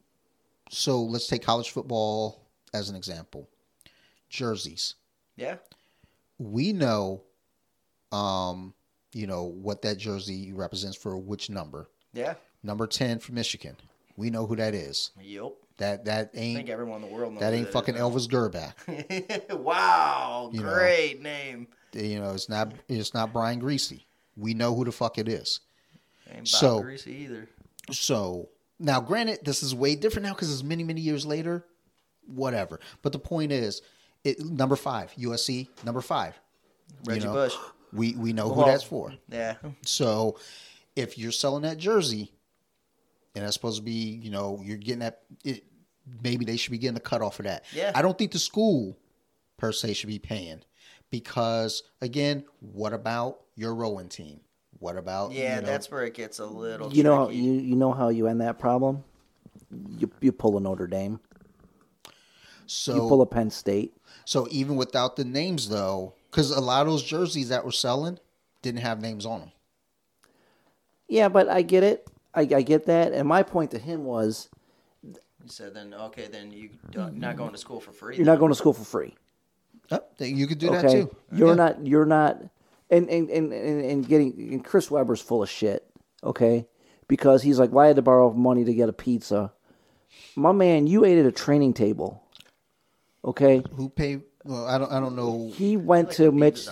So let's take college football as an example. Jerseys. Yeah. We know, what that jersey represents for which number. Yeah. Number 10 for Michigan. We know who that is. Yep. That ain't. I think everyone in the world knows that. Ain't fucking Elvis Gerback. Wow. Great name. It's not Brian Greasy. We know who the fuck it is. Ain't Bob Greasy either. So. Now, granted, this is way different now because it's many, many years later, whatever. But the point is, Number 5, USC, number 5. Reggie Bush. We know who that's for. Yeah. So if you're selling that jersey, and that's supposed to be, you know, you're getting that, maybe they should be getting a cutoff for that. Yeah. I don't think the school, per se, should be paying. Because, again, what about your rowing team? What about, that's where it gets a little tricky. You know how you end that problem? You pull a Notre Dame. So you pull a Penn State. So even without the names, though, because a lot of those jerseys that were selling didn't have names on them. Yeah, but I get it. I get that. And my point to him was... You said, then you're not going to school for free. You're not going to school for free. Oh, you could do that, too. You're not... And getting... And Chris Webber's full of shit, okay? Because he's like, well, I had to borrow money to get a pizza. My man, you ate at a training table, okay? Who paid... Well, I don't know. He went to Mitch.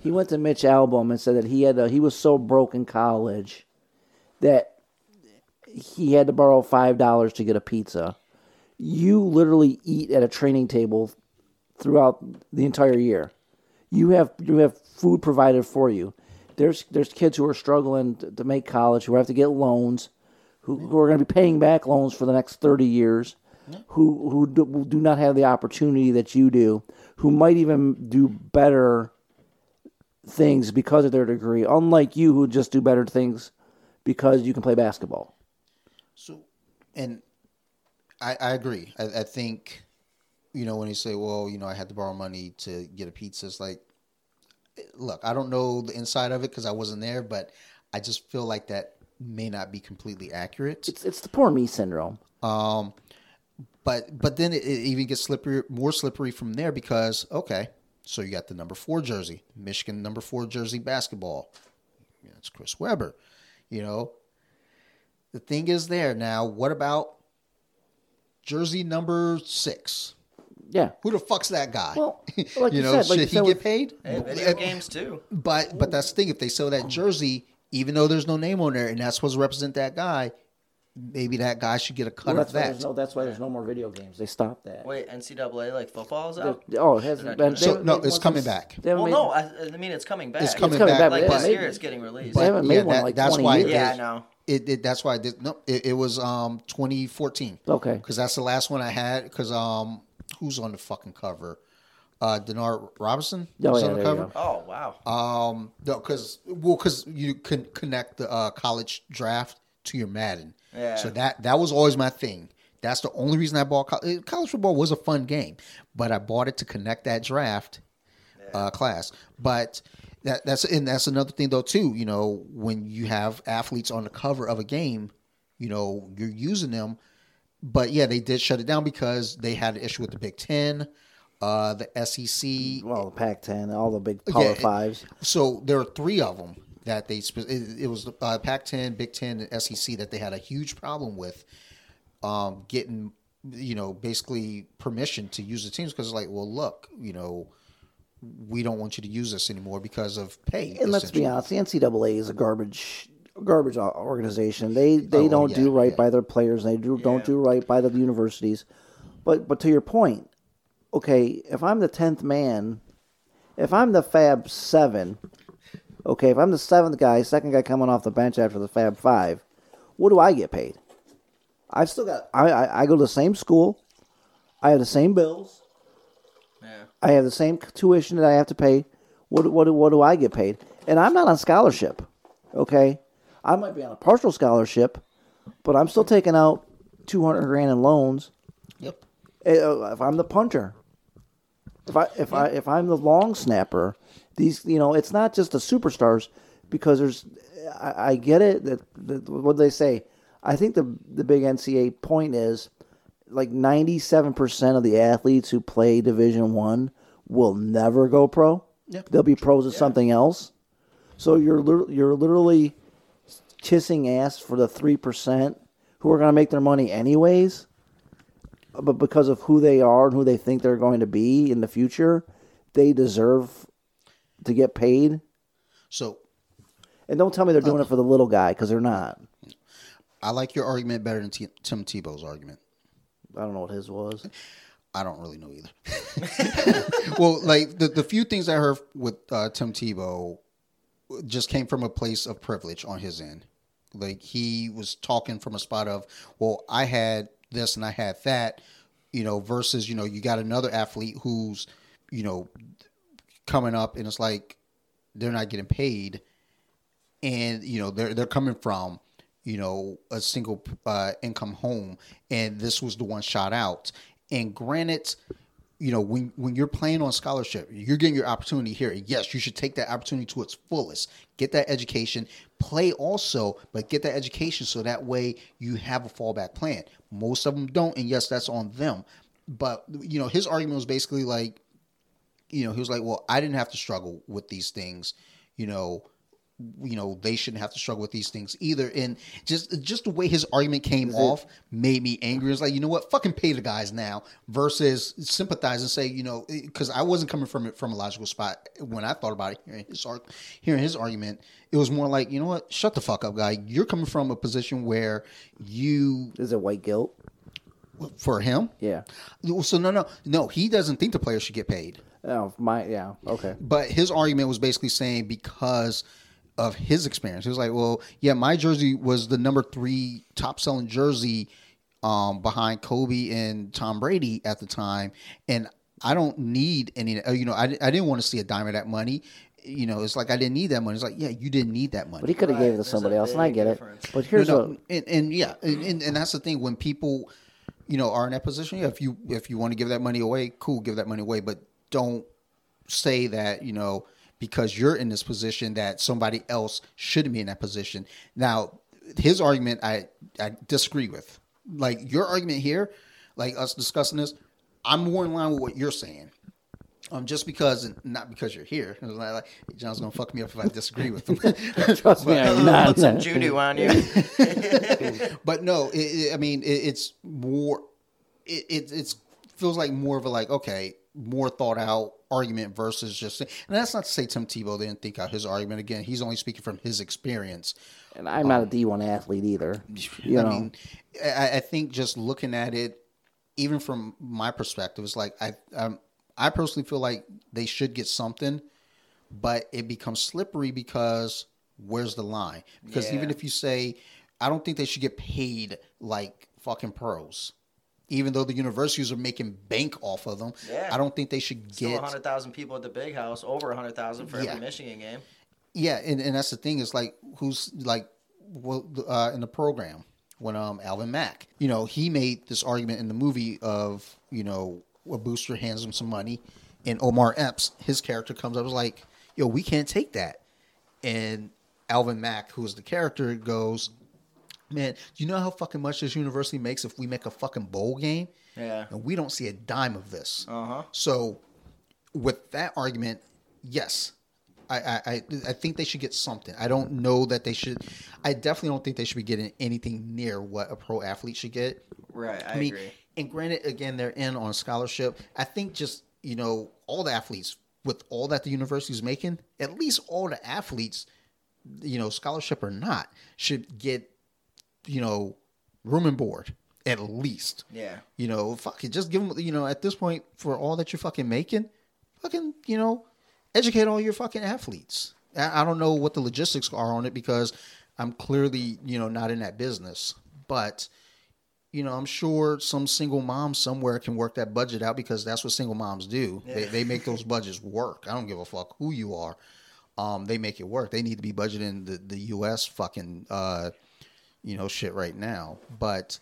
He went to Mitch Albom and said that he was so broke in college that he had to borrow $5 to get a pizza. You literally eat at a training table throughout the entire year. You have food provided for you. There's kids who are struggling to make college, who have to get loans, who are going to be paying back loans for the next 30 years. Who do not have the opportunity that you do, who might even do better things because of their degree, unlike you who just do better things because you can play basketball. So, and I agree. I think, when you say, well, I had to borrow money to get a pizza, it's like, look, I don't know the inside of it because I wasn't there, but I just feel like that may not be completely accurate. It's the poor me syndrome. But then it even gets more slippery from there because, okay, so you got the number 4 jersey, Michigan number 4 jersey basketball. That's Chris Webber. The thing is there now, what about jersey number 6? Yeah. Who the fuck's that guy? Well, like should he get paid? Hey, video games too. But that's the thing. If they sell that jersey, even though there's no name on there and that's supposed to represent that guy, maybe that guy should get a cut of that. That's why there's no more video games. They stopped that. Wait, NCAA, like football is out? It hasn't been. It's coming back. It's coming back. It's coming back. Like this year, it's getting released. They haven't made one like 20 years. Yeah, I know. It was 2014. Okay. Because that's the last one I had. Because who's on the fucking cover? Denard Robinson was on the cover. Oh, wow. Because you can connect the college draft to your Madden. Yeah. So that was always my thing. That's the only reason I bought college football. Was a fun game, but I bought it to connect that draft class. But that's another thing though too. When you have athletes on the cover of a game, you're using them. But yeah, they did shut it down because they had an issue with the Big Ten, the SEC, well, the Pac-10, all the big Power 5s. So there are 3 of them that it was Pac-10, Big Ten, and SEC that they had a huge problem with getting, basically permission to use the teams because it's like, well, look, we don't want you to use this anymore because of pay. And let's be honest, the NCAA is a garbage organization. They don't do right by their players. And they don't do right by the universities. But to your point, okay, if I'm the 10th man, if I'm the Fab 7... Okay, if I'm the 7th guy, 2nd guy coming off the bench after the Fab 5, what do I get paid? I've still got. I go to the same school. I have the same bills. Yeah. I have the same tuition that I have to pay. What do I get paid? And I'm not on scholarship. Okay, I might be on a partial scholarship, but I'm still taking out $200,000 in loans. Yep. If I'm the punter, if I'm the long snapper. These, it's not just the superstars because there's. I get it that what they say. I think the big NCAA point is like 97% of the athletes who play Division I will never go pro. Yep. They'll be pros at something else. So you're literally kissing ass for the 3% who are going to make their money anyways, but because of who they are and who they think they're going to be in the future, they deserve to get paid. So, and don't tell me they're doing it for the little guy because they're not. I like your argument better than Tim Tebow's argument. I don't know what his was. I don't really know either. Well, like the few things I heard with Tim Tebow just came from a place of privilege on his end. Like he was talking from a spot of, well, I had this and I had that, you know, versus, you know, you got another athlete who's, you know, coming up and it's like they're not getting paid and, you know, they're coming from, you know, a single income home, and this was the one shot out. And granted, you know, when you're playing on scholarship, you're getting your opportunity here. Yes, you should take that opportunity to its fullest. Get that education. Play also, but get that education so that way you have a fallback plan. Most of them don't, and yes, that's on them. But, you know, his argument was basically like, you know, he was like, well, I didn't have to struggle with these things, you know, they shouldn't have to struggle with these things either. And just the way his argument came off made me angry. It's like, you know what? Fucking pay the guys now versus sympathize and say, you know, because I wasn't coming from it from a logical spot when I thought about it. Hearing his argument, it was more like, you know what? Shut the fuck up, guy. You're coming from a position where you... Is it white guilt? For him? Yeah. So no. He doesn't think the players should get paid. Oh, okay. But his argument was basically saying because... of his experience, he was like, "Well, yeah, my jersey was the number 3 top-selling jersey behind Kobe and Tom Brady at the time, and I don't need any. You know, I didn't want to see a dime of that money. You know, it's like I didn't need that money. It's like, yeah, you didn't need that money. But he could have gave it to somebody else, and I get it. But here's and that's the thing when people, you know, are in that position. Yeah, if you want to give that money away, cool, give that money away, but don't say that, you know." Because you're in this position that somebody else shouldn't be in that position. Now, his argument I disagree with. Like, your argument here, like us discussing this, I'm more in line with what you're saying. Just because, not because you're here. Like, John's going to fuck me up if I disagree with him. Trust me, I'm not. Put some judo on you. But no, it's more, it's feels like more of a like, okay, more thought out argument versus just, and that's not to say Tim Tebow didn't think out his argument. Again, he's only speaking from his experience. And I'm not a D1 athlete either. I think just looking at it, even from my perspective, it's like I personally feel like they should get something, but it becomes slippery because where's the line? Because even if you say, I don't think they should get paid like fucking pros. Even though the universities are making bank off of them, I don't think they should get... Still 100,000 people at the Big House, over 100,000 for every Michigan game. Yeah, and that's the thing. It's like, who's like in the program when Alvin Mack, you know, he made this argument in the movie of, you know, a booster hands him some money, and Omar Epps, his character comes up and is like, yo, we can't take that. And Alvin Mack, who is the character, goes... Man, do you know how fucking much this university makes if we make a fucking bowl game? Yeah. And we don't see a dime of this. Uh-huh. So with that argument, yes, I think they should get something. I don't know that they should. I definitely don't think they should be getting anything near what a pro athlete should get. Right, I mean, agree. And granted, again, they're in on scholarship. I think just, you know, all the athletes, with all that the university is making, at least all the athletes, you know, scholarship or not, should get, you know, room and board at least. Yeah. You know, fucking just give them, you know, at this point for all that you're fucking making, fucking, you know, educate all your fucking athletes. I don't know what the logistics are on it because I'm clearly, you know, not in that business, but you know, I'm sure some single mom somewhere can work that budget out because that's what single moms do. Yeah. They make those budgets work. I don't give a fuck who you are. They make it work. They need to be budgeting the US fucking, you know, shit right now, but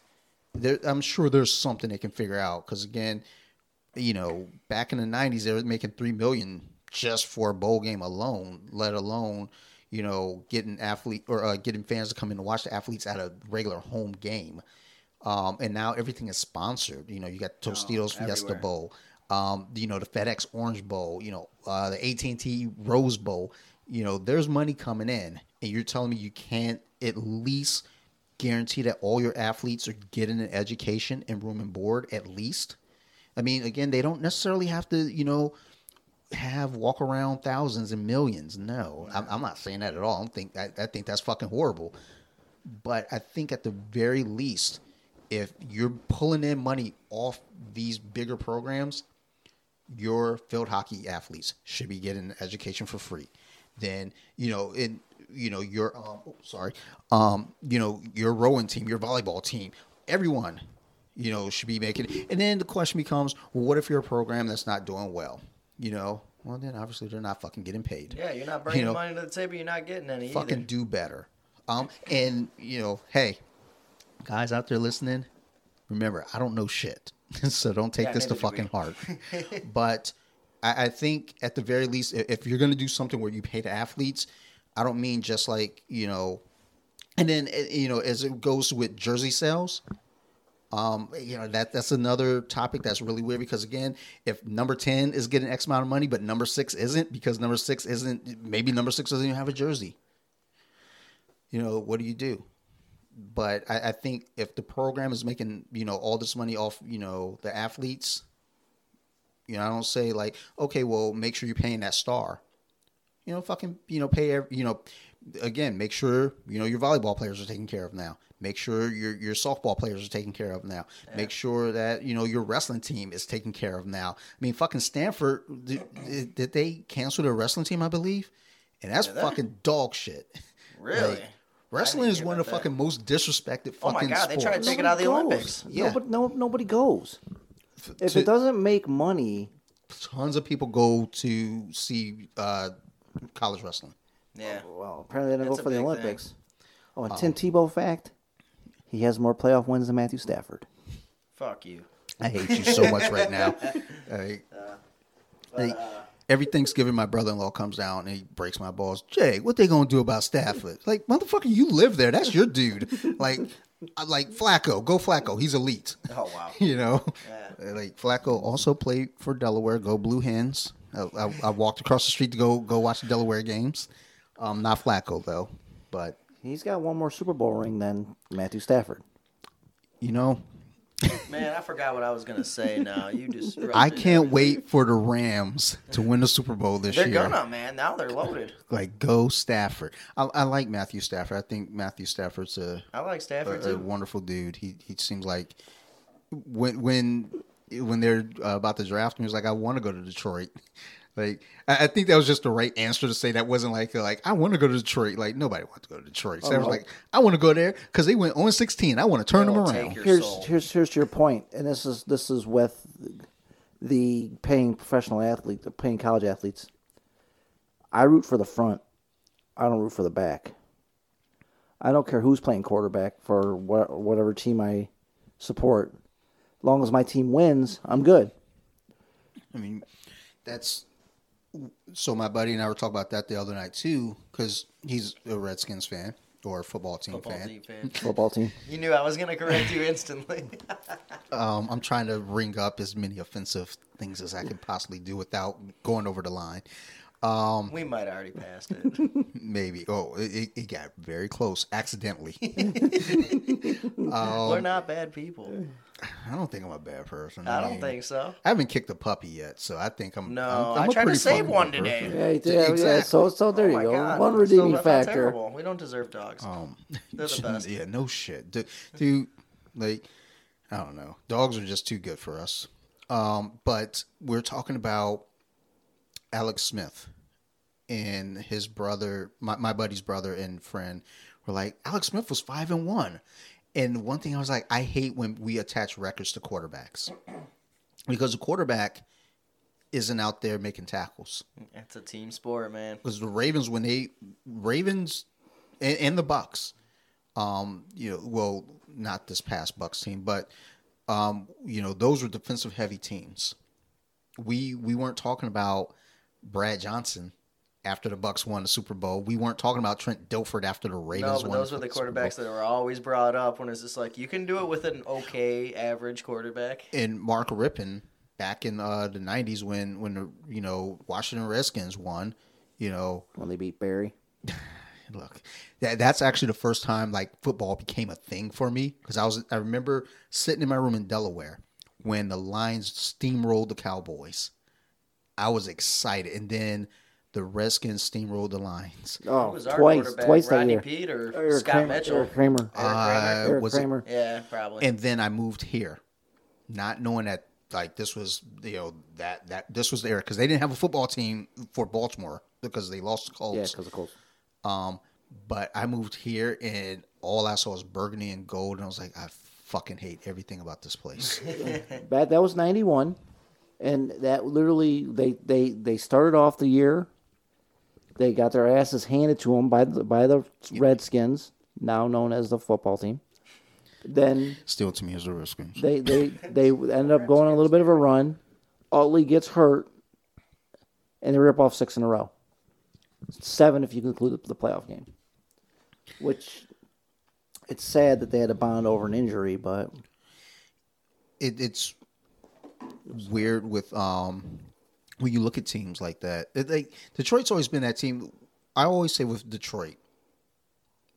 I'm sure there's something they can figure out. Because again, you know, back in the 90s, they were making $3 million just for a bowl game alone, let alone, you know, getting athlete or getting fans to come in to watch the athletes at a regular home game. And now everything is sponsored. You know, you got Tostitos Fiesta Bowl, you know, the FedEx Orange Bowl, you know, the AT&T Rose Bowl. You know, there's money coming in, and you're telling me you can't at least guarantee that all your athletes are getting an education and room and board at least. I mean, again, they don't necessarily have to, you know, have walk around thousands and millions. No, I'm not saying that at all. I think that's fucking horrible. But I think at the very least, if you're pulling in money off these bigger programs, your field hockey athletes should be getting an education for free. Then, you know, in, you know, your, you know, your rowing team, your volleyball team, everyone, you know, should be making it. And then the question becomes, well, what if you're a program that's not doing well, you know? Well, then obviously they're not fucking getting paid. Yeah, you're not bringing money to the table. You're not getting any. Fucking either. Do better. And, you know, hey, guys out there listening, remember, I don't know shit. So don't take this to fucking heart. But I think at the very least, if you're going to do something where you pay the athletes, I don't mean just like, you know, and then, you know, as it goes with jersey sales. You know, that's another topic that's really weird because, again, if number 10 is getting X amount of money, but number 6 isn't, because number 6 isn't, maybe number 6 doesn't even have a jersey. You know, what do you do? But I think if the program is making, you know, all this money off, you know, the athletes, you know, I don't say like, okay, well, make sure you're paying that star, you know, fucking, you know, pay, you know, again, make sure, you know, your volleyball players are taken care of now. Make sure your softball players are taken care of now. Yeah. Make sure that, you know, your wrestling team is taken care of now. I mean, fucking Stanford, did they cancel their wrestling team, I believe? And that's fucking dog shit. Really? Like, wrestling is one of the fucking most disrespected fucking sports. Oh my God, sports. They try to take it out of the Olympics. Yeah. Nobody goes. If it doesn't make money. Tons of people go to see college wrestling. Yeah. Oh, well, apparently they don't go for the Olympics. Thing. Oh, and Tim Tebow fact, he has more playoff wins than Matthew Stafford. Fuck you. I hate you so much right now. Every Thanksgiving, my brother-in-law comes down and he breaks my balls. Jay, what they going to do about Stafford? Like, motherfucker, you live there. That's your dude. Like Flacco. Go Flacco. He's elite. Oh, wow. You know? Yeah. Like, Flacco also played for Delaware. Go Blue Hens. I walked across the street to go watch the Delaware games. Not Flacco, though. But he's got one more Super Bowl ring than Matthew Stafford. You know. Man, I forgot what I was going to say now. You just I can't wait for the Rams to win the Super Bowl this year. They're going to, man. Now they're loaded. Like, go Stafford. I like Matthew Stafford. I think Matthew Stafford's a wonderful dude. He seems like when they're about to draft him, he's like, I want to go to Detroit. Like, I think that was just the right answer to say. That wasn't like I want to go to Detroit. Like, nobody wants to go to Detroit. So was like, I want to go there because they went 0-16. I want to turn them around. Here's your point, and this is with the paying professional athlete, the paying college athletes. I root for the front. I don't root for the back. I don't care who's playing quarterback for whatever team I support. As long as my team wins, I'm good. I mean, that's. So my buddy and I were talking about that the other night too, because he's a Redskins fan or a football team fan. Football team. You knew I was going to correct you instantly. I'm trying to ring up as many offensive things as I can possibly do without going over the line. We might already passed it. Maybe. Oh, it got very close accidentally. We're not bad people. I don't think I'm a bad person. I don't think so. I haven't kicked a puppy yet, so I think I'm. No, I tried to save one today. Yeah, exactly. Yeah, so there you go. God. One redeeming factor. We don't deserve dogs. They're the best. Yeah, no shit, dude. Like, I don't know. Dogs are just too good for us. But we're talking about Alex Smith and his brother, my buddy's brother and friend, were like, Alex Smith was 5-1. And one thing I was like, I hate when we attach records to quarterbacks, because the quarterback isn't out there making tackles. That's a team sport, man. Because the Ravens, and the Bucks, you know, well, not this past Bucks team, but you know, those were defensive heavy teams. We weren't talking about Brad Johnson after the Bucks won the Super Bowl. We weren't talking about Trent Dilford after the Ravens won. No, but those were the quarterbacks that were always brought up when it's just like, you can do it with an okay average quarterback. And Mark Rippon back in the 90s when the, you know, Washington Redskins won, you know. When they beat Barry. Look, that's actually the first time like football became a thing for me, because I remember sitting in my room in Delaware when the Lions steamrolled the Cowboys. I was excited. And then The Redskins steamrolled the Lions. Oh, twice that year. Rodney Peete or Scott Mitchell? Eric Kramer. Eric Kramer. Yeah, probably. And then I moved here, not knowing that this was this was the era because they didn't have a football team for Baltimore because they lost the Colts. Yeah, because the Colts. But I moved here and all I saw was burgundy and gold, and I was like, I fucking hate everything about this place. That was 91, and that literally they started off the year. They got their asses handed to them by the Redskins, now known as the football team. Then still to me as the Redskins. They ended up going on a little bit of a run. Utley gets hurt, and they rip off 6 in a row. 7 if you conclude the playoff game. Which, it's sad that they had to bond over an injury, but it's weird with when you look at teams like that. Detroit's always been that team. I always say with Detroit,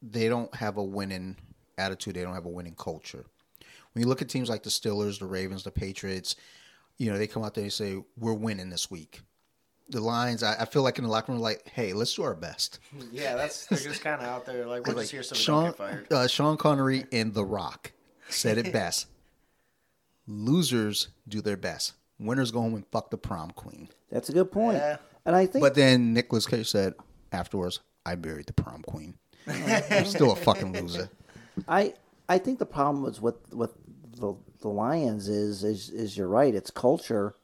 they don't have a winning attitude. They don't have a winning culture. When you look at teams like the Steelers, the Ravens, the Patriots, they come out there and say, we're winning this week. The Lions, I feel like in the locker room, hey, let's do our best. Yeah, they're just kind of out there. We're just here so we don't get fired. Sean Connery and The Rock said it best. Losers do their best. Winners go home and fuck the prom queen. That's a good point. Yeah. And I think. But then Nicolas Cage said afterwards, I buried the prom queen. I'm still a fucking loser. I think the problem was with the Lions is you're right, it's culture,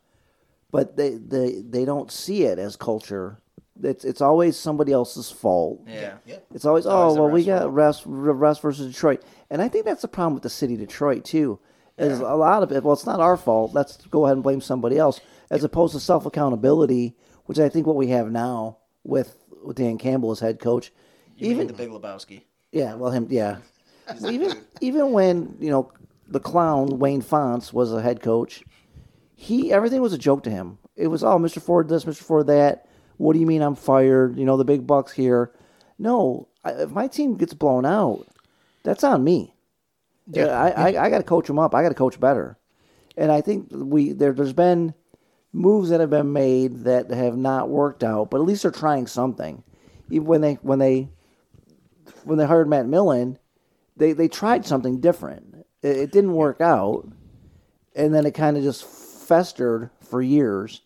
but they don't see it as culture. It's always somebody else's fault. Yeah. It's always we got refs versus Detroit. And I think that's the problem with the city of Detroit too. Is a lot of it. Well, it's not our fault. Let's go ahead and blame somebody else, as opposed to self accountability, which I think what we have now with Dan Campbell as head coach. You even mean the Big Lebowski. Yeah, well, him. Yeah, even when the clown Wayne Fonts was a head coach, everything was a joke to him. It was Mr. Ford this, Mr. Ford that. What do you mean I'm fired? The big bucks here. No, if my team gets blown out, that's on me. Yeah, I got to coach them up. I got to coach better, and I think there's been moves that have been made that have not worked out, but at least they're trying something. Even when they hired Matt Millen, they tried something different. It didn't work out, and then it kind of just festered for years.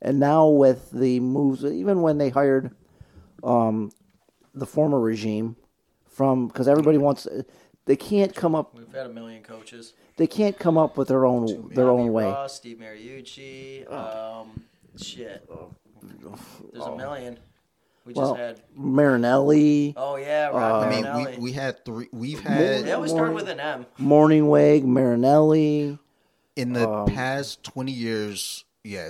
And now with the moves, even when they hired the former regime because everybody wants. They can't come up. We've had a million coaches. They can't come up with their own way. Ross, Steve Mariucci, shit. There's a million. We just had Marinelli. Oh yeah, Rod Marinelli. I mean, we had three. We've had. They always start with an M. Morningweg, Marinelli. In the past 20 years, I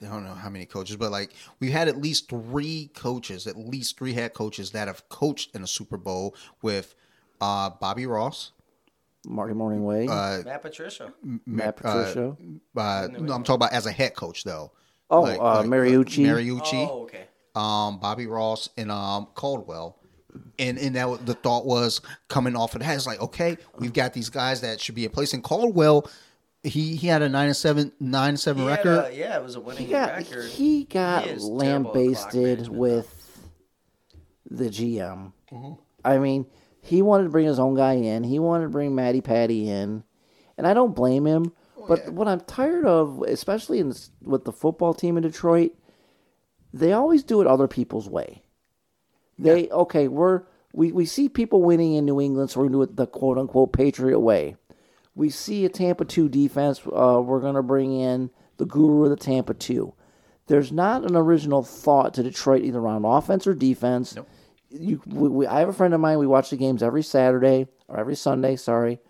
don't know how many coaches, but we've had at least three head coaches that have coached in a Super Bowl with. Bobby Ross, Marty Morningway, Matt Patricia. No, I'm talking about as a head coach though. Oh, Mariucci. Mariucci. Oh, okay. Bobby Ross and Caldwell, and that the thought was coming off of that. It's we've got these guys that should be in place. And Caldwell, he had a 9-7 record. It was a winning record. He got lambasted with the GM. Mm-hmm. I mean. He wanted to bring his own guy in. He wanted to bring Matty Patty in. And I don't blame him. But what I'm tired of, especially with the football team in Detroit, they always do it other people's way. They, we see people winning in New England, so we're going to do it the quote-unquote Patriot way. We see a Tampa 2 defense, we're going to bring in the guru of the Tampa 2. There's not an original thought to Detroit either on offense or defense. Nope. I have a friend of mine. We watch the games every Saturday or every Sunday. Sorry,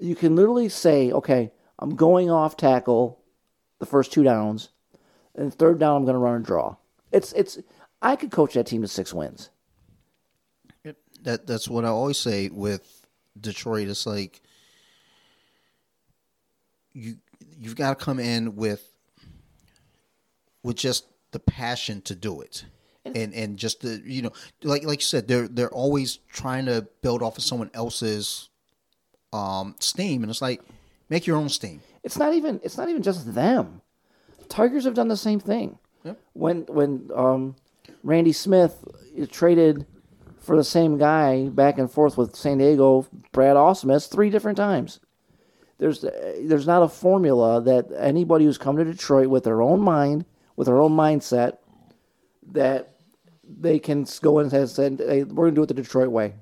you can literally say, "Okay, I'm going off tackle, the first 2 downs, and the third down I'm going to run and draw." It's. I could coach that team to 6 wins. That's what I always say with Detroit. It's you've got to come in with just the passion to do it. And just the like you said, they're always trying to build off of someone else's steam, and it's make your own steam. It's not even just them. Tigers have done the same thing. Yep. When Randy Smith traded for the same guy back and forth with San Diego, Brad Ausmus, 3 different times. There's not a formula that anybody who's come to Detroit with their own mind, with their own mindset, that they can go in and say, hey, we're going to do it the Detroit way.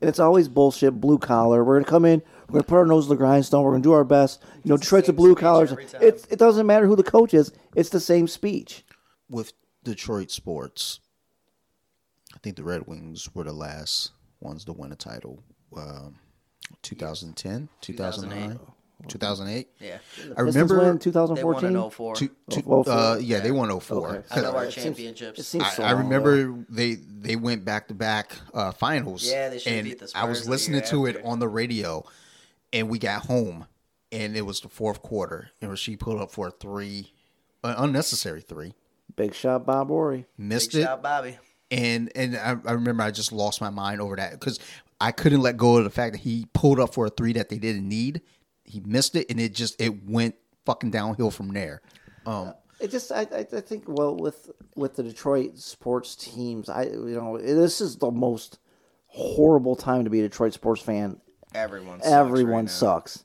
And it's always bullshit, blue collar. We're going to come in, we're going to put our nose to the grindstone, we're going to do our best. You know, Detroit's a blue collar. It doesn't matter who the coach is. It's the same speech. With Detroit sports, I think the Red Wings were the last ones to win a title. 2010, 2009, 2008. Yeah. I remember 2014. They won in 04. Yeah, they won 04. Okay. I know our championships. I remember they went back-to-back finals. Yeah, they should beat the Spurs. I was listening to it on the radio, and we got home, and it was the fourth quarter, and Rasheed pulled up for a 3, an unnecessary 3. Big shot, Bob Orry. Missed it. Big shot, Bobby. And I remember I just lost my mind over that because I couldn't let go of the fact that he pulled up for a 3 that they didn't need. He missed it, and it went fucking downhill from there. I think, well, with the Detroit sports teams, this is the most horrible time to be a Detroit sports fan. Everyone sucks.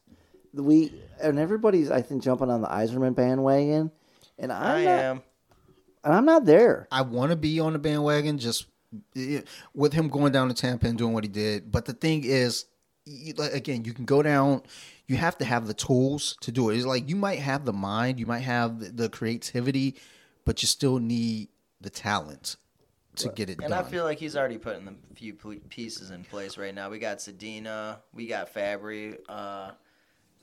Now. Everybody's, I think, jumping on the Yzerman bandwagon, and I'm not there. I want to be on the bandwagon just with him going down to Tampa and doing what he did. But the thing is, again, you can go down. You have to have the tools to do it. It's like you might have the mind, you might have the creativity, but you still need the talent to get it done. And I feel like he's already putting the few pieces in place right now. We got Zadina. We got Fabry,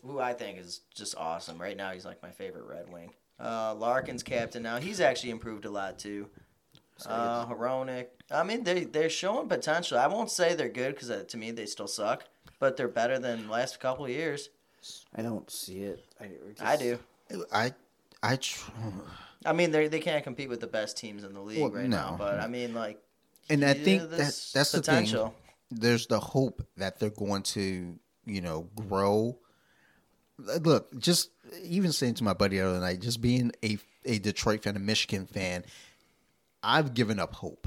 who I think is just awesome. Right now he's like my favorite Red Wing. Larkin's captain now. He's actually improved a lot too. Hronek. I mean, they're showing potential. I won't say they're good because to me they still suck, but they're better than last couple of years. I don't see it. I do. I mean, they can't compete with the best teams in the league now. But I mean, like, and I think that's potential. The thing. There's the hope that they're going to, grow. Look, just even saying to my buddy the other night, just being a Detroit fan, a Michigan fan, I've given up hope.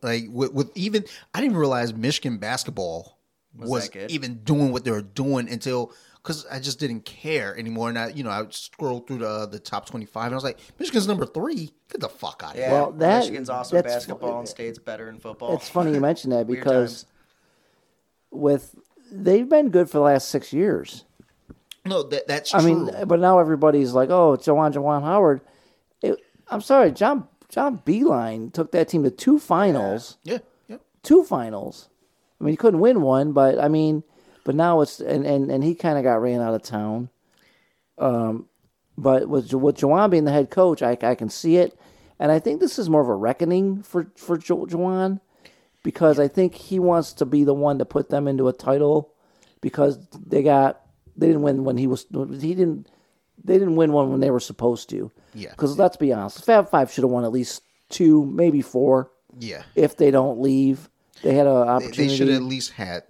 Like with I didn't realize Michigan basketball was even doing what they were doing until, because I just didn't care anymore. And I scrolled through the top 25, and I was like, Michigan's number 3. Get the fuck out of here. Well, Michigan's awesome basketball and State's better in football. It's funny you mention that because they've been good for the last 6 years. No, that's true. I mean, but now everybody's like, oh, Jawan Howard. I'm sorry, John Beilein took that team to 2 finals. Yeah. 2 finals. I mean, he couldn't win one, but I mean, but now it's and he kind of got ran out of town. But with Jawan being the head coach, I can see it, and I think this is more of a reckoning for Jawan, because I think he wants to be the one to put them into a title, because they didn't win when they didn't win one when they were supposed to. Yeah. Because let's be honest, Fab Five should have won at least 2, maybe 4. Yeah. If they don't leave. They had an opportunity. They should have at least had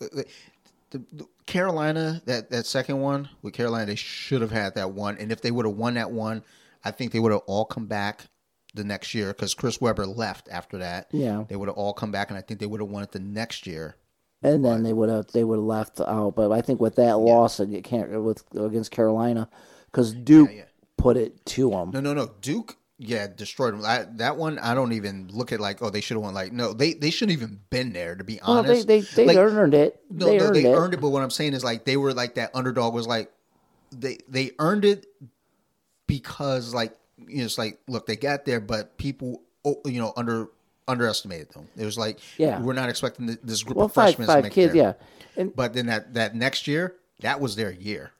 the Carolina, that second one with Carolina. They should have had that one, and if they would have won that one, I think they would have all come back the next year because Chris Webber left after that. Yeah, they would have all come back, and I think they would have won it the next year. And then they would have left out. But I think with that loss, and you can't against Carolina because Duke put it to them. No, Duke. Yeah, destroyed them. That one, I don't even look at like, oh, they should have won. Like, no, they shouldn't even been there, to be honest. Well, they like, earned it. They earned it. But what I'm saying is, like, they were like that underdog was like, they earned it because, like, it's like, look, they got there, but people, underestimated them. It was like, we're not expecting this group of freshmen to make it. Yeah. And, but then that next year, that was their year.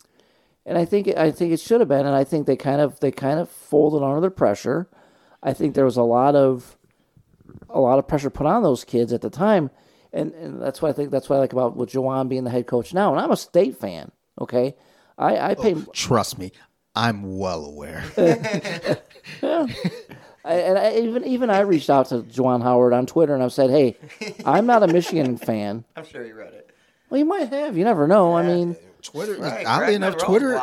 And I think it should have been, and I think they kind of folded under the pressure. I think there was a lot of pressure put on those kids at the time, and that's what I think. That's what I like about with Jawan being the head coach now. And I'm a State fan. Okay, I pay. Oh, trust me, I'm well aware. And even I reached out to Jawan Howard on Twitter, and I said, "Hey, I'm not a Michigan fan." I'm sure you read it. Well, you might have. You never know. Yeah, I mean. Twitter, right, oddly enough, Twitter,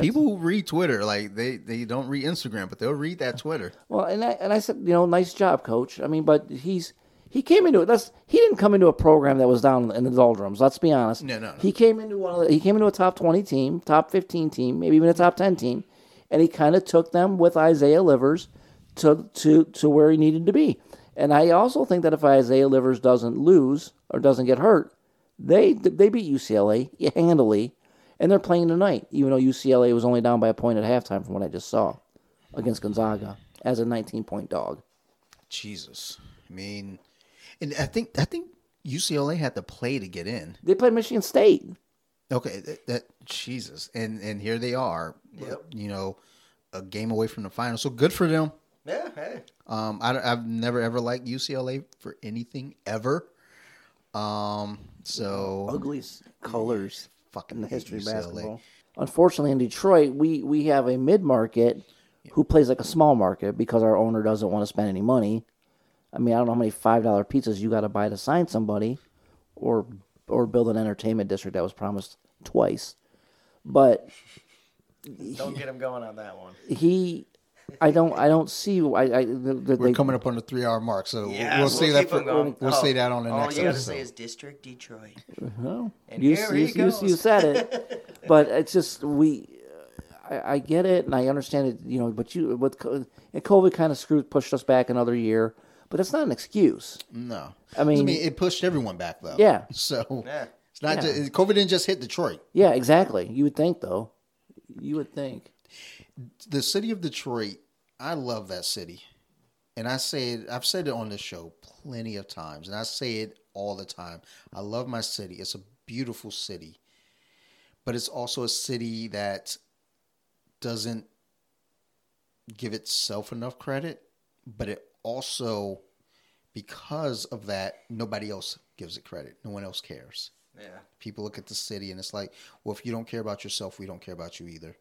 people who read Twitter, like they don't read Instagram, but they'll read that Twitter. Well, and I said, you know, nice job, coach. I mean, but he came into it. He didn't come into a program that was down in the doldrums. Let's be honest. No. He came into a top 20 team, top 15 team, maybe even a top 10 team, and he kind of took them with Isaiah Livers to where he needed to be. And I also think that if Isaiah Livers doesn't lose or doesn't get hurt, they beat UCLA handily, and they're playing tonight, even though UCLA was only down by a point at halftime from what I just saw against Gonzaga as a 19-point dog. Jesus. I mean, and I think UCLA had to play to get in. They played Michigan State. Okay, Jesus. And here they are, yep. You know, a game away from the final. So good for them. Yeah, hey. I've never ever liked UCLA for anything ever. So ugliest colors fucking in the history of basketball. Unfortunately, in Detroit, we have a mid market who plays like a small market because our owner doesn't want to spend any money. I mean, I don't know how many $5 pizzas you got to buy to sign somebody, or build an entertainment district that was promised twice. But don't get him going on that one. I don't see why. We're coming up on the 3-hour mark, so we'll see that. Say that on the next episode. All you got to say is District Detroit. Uh-huh. And you said it, but it's just we. I get it and I understand it, you know. But COVID kind of pushed us back another year, but it's not an excuse. No, I mean it pushed everyone back though. Yeah. So it's not just, COVID didn't just hit Detroit. Yeah, exactly. You would think though. You would think. The city of Detroit, I love that city. And I've said it on this show plenty of times, and I say it all the time. I love my city. It's a beautiful city. But it's also a city that doesn't give itself enough credit, but it also, because of that, nobody else gives it credit. No one else cares. Yeah. People look at the city and it's like, well, if you don't care about yourself, we don't care about you either.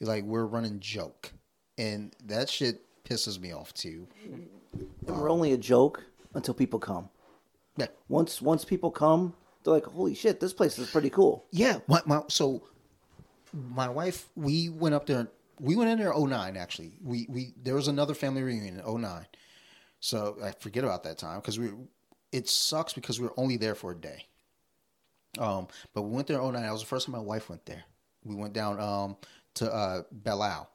Like, we're running joke, and that shit pisses me off too. We're only a joke until people come. Yeah. Once people come, they're like, "Holy shit, this place is pretty cool." Yeah. My wife, we went up there. We went in there in 2009. Actually, we there was another family reunion in 2009. So I forget about that time because it sucks because we were only there for a day. But we went there in 2009. That was the first time my wife went there. We went down to Belle Isle.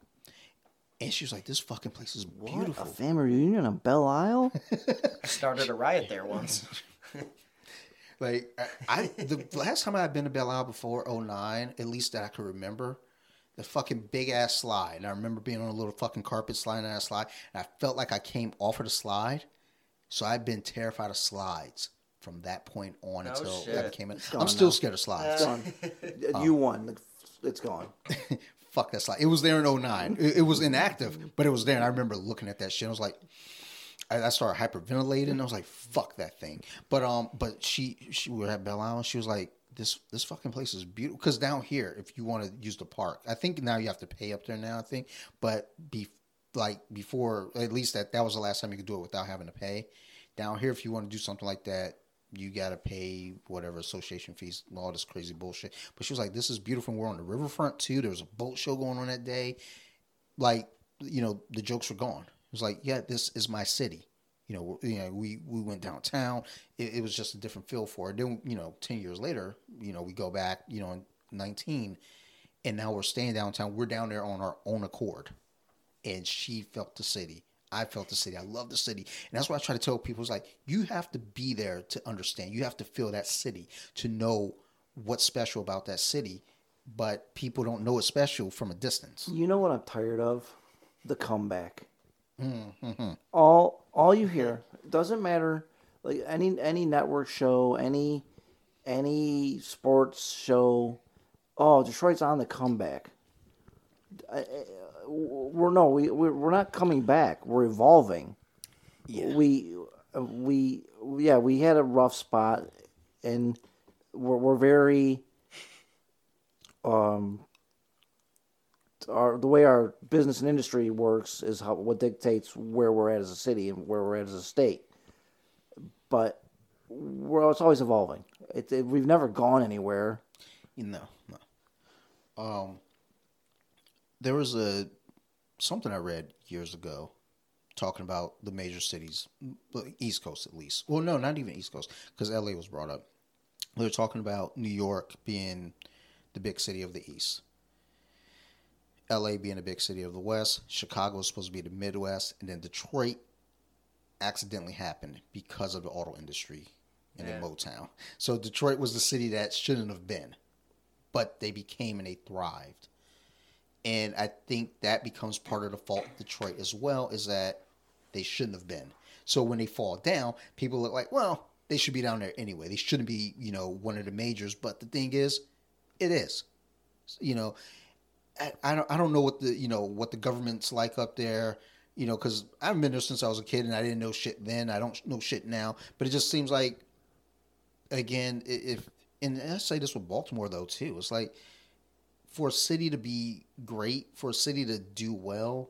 And she was like, this fucking place is beautiful. What, a family reunion on Belle Isle? I started a riot there once. Like, the last time I had been to Belle Isle before 2009, at least that I could remember, the fucking big-ass slide. And I remember being on a little fucking carpet slide on that slide, and I felt like I came off of the slide. So I've been terrified of slides from that point on until I came in. I'm still scared of slides. You won. It's gone. Fuck that slide. It was there in 2009. It was inactive, but it was there. And I remember looking at that shit. I was like, I started hyperventilating. And I was like, fuck that thing. But she was at Belle Isle and she was like, this fucking place is beautiful. Because down here, if you want to use the park, I think now you have to pay up there now, I think. But before, at least that was the last time you could do it without having to pay. Down here, if you want to do something like that, you got to pay whatever association fees and all this crazy bullshit. But she was like, this is beautiful. And we're on the riverfront too. There was a boat show going on that day. Like, you know, the jokes were gone. It was like, yeah, this is my city. You know, we went downtown. It was just a different feel for it. Then, you know, 10 years later, you know, we go back, you know, in 2019 and now we're staying downtown. We're down there on our own accord. And she felt the city. I felt the city. I love the city. And that's why I try to tell people, it's like, you have to be there to understand. You have to feel that city to know what's special about that city. But people don't know it's special from a distance. You know what I'm tired of? The comeback. Mm-hmm. All you hear, doesn't matter, like any network show, any sports show, oh, Detroit's on the comeback. We're not coming back. We're evolving. Yeah. We had a rough spot, and we're very the way our business and industry works is what dictates where we're at as a city and where we're at as a state. But well, it's always evolving. We've never gone anywhere. No. There was something I read years ago talking about the major cities, East Coast at least. Well, no, not even East Coast, because LA was brought up. They were talking about New York being the big city of the East, LA being a big city of the West, Chicago was supposed to be the Midwest, and then Detroit accidentally happened because of the auto industry and then Motown. So Detroit was the city that shouldn't have been, but they became and they thrived. And I think that becomes part of the fault of Detroit as well, is that they shouldn't have been. So when they fall down, people look like, well, they should be down there anyway. They shouldn't be, one of the majors. But the thing is, it is, I don't know what the, what the government's like up there, because I haven't been there since I was a kid and I didn't know shit then. I don't know shit now, but it just seems like, again, and I say this with Baltimore though, too, it's like for a city to be great, for a city to do well,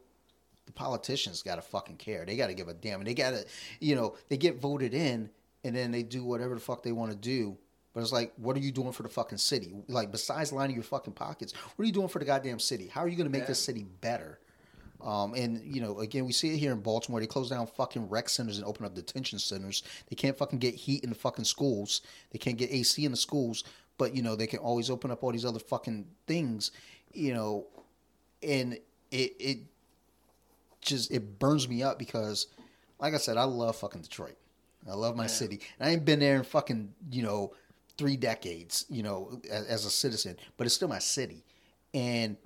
the politicians got to fucking care. They got to give a damn and they got to, they get voted in and then they do whatever the fuck they want to do. But it's like, what are you doing for the fucking city? Like, besides lining your fucking pockets, what are you doing for the goddamn city? How are you going to make this city better? Again, we see it here in Baltimore. They close down fucking rec centers and open up detention centers. They can't fucking get heat in the fucking schools. They can't get AC in the schools. But, they can always open up all these other fucking things, and it burns me up because, like I said, I love fucking Detroit. I love my city. And I ain't been there in fucking, 3 decades, as a citizen, but it's still my city. And,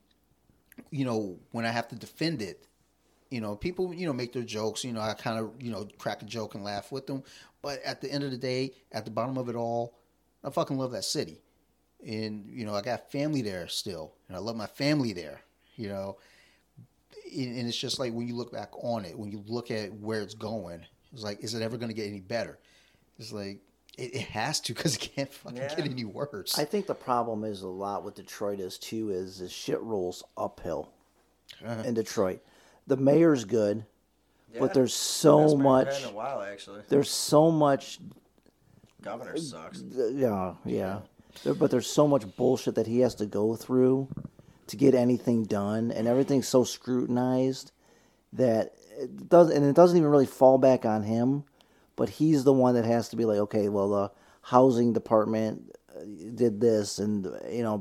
when I have to defend it, people, make their jokes, I kind of, crack a joke and laugh with them. But at the end of the day, at the bottom of it all, I fucking love that city. And, I got family there still. And I love my family there, And it's just like when you look back on it, when you look at where it's going, it's like, is it ever going to get any better? It's like, it has to, because it can't fucking get any worse. I think the problem is a lot with Detroit is too is the shit rolls uphill in Detroit. The mayor's good, but there's so much. In a while, actually. There's so much. Governor sucks. Yeah. But there's so much bullshit that he has to go through to get anything done, and everything's so scrutinized that it doesn't even really fall back on him. But he's the one that has to be like, okay, well, the housing department did this, and and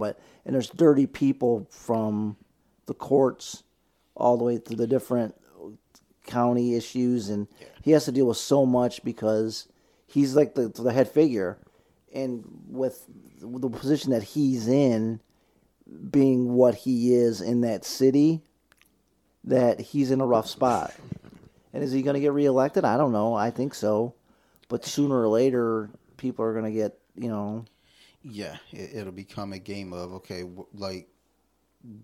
there's dirty people from the courts all the way through the different county issues, and he has to deal with so much because he's like the head figure, and with the position that he's in, being what he is in that city, that he's in a rough spot. And is he going to get reelected? I don't know. I think so. But sooner or later, people are going to get, Yeah, it'll become a game of, okay, like,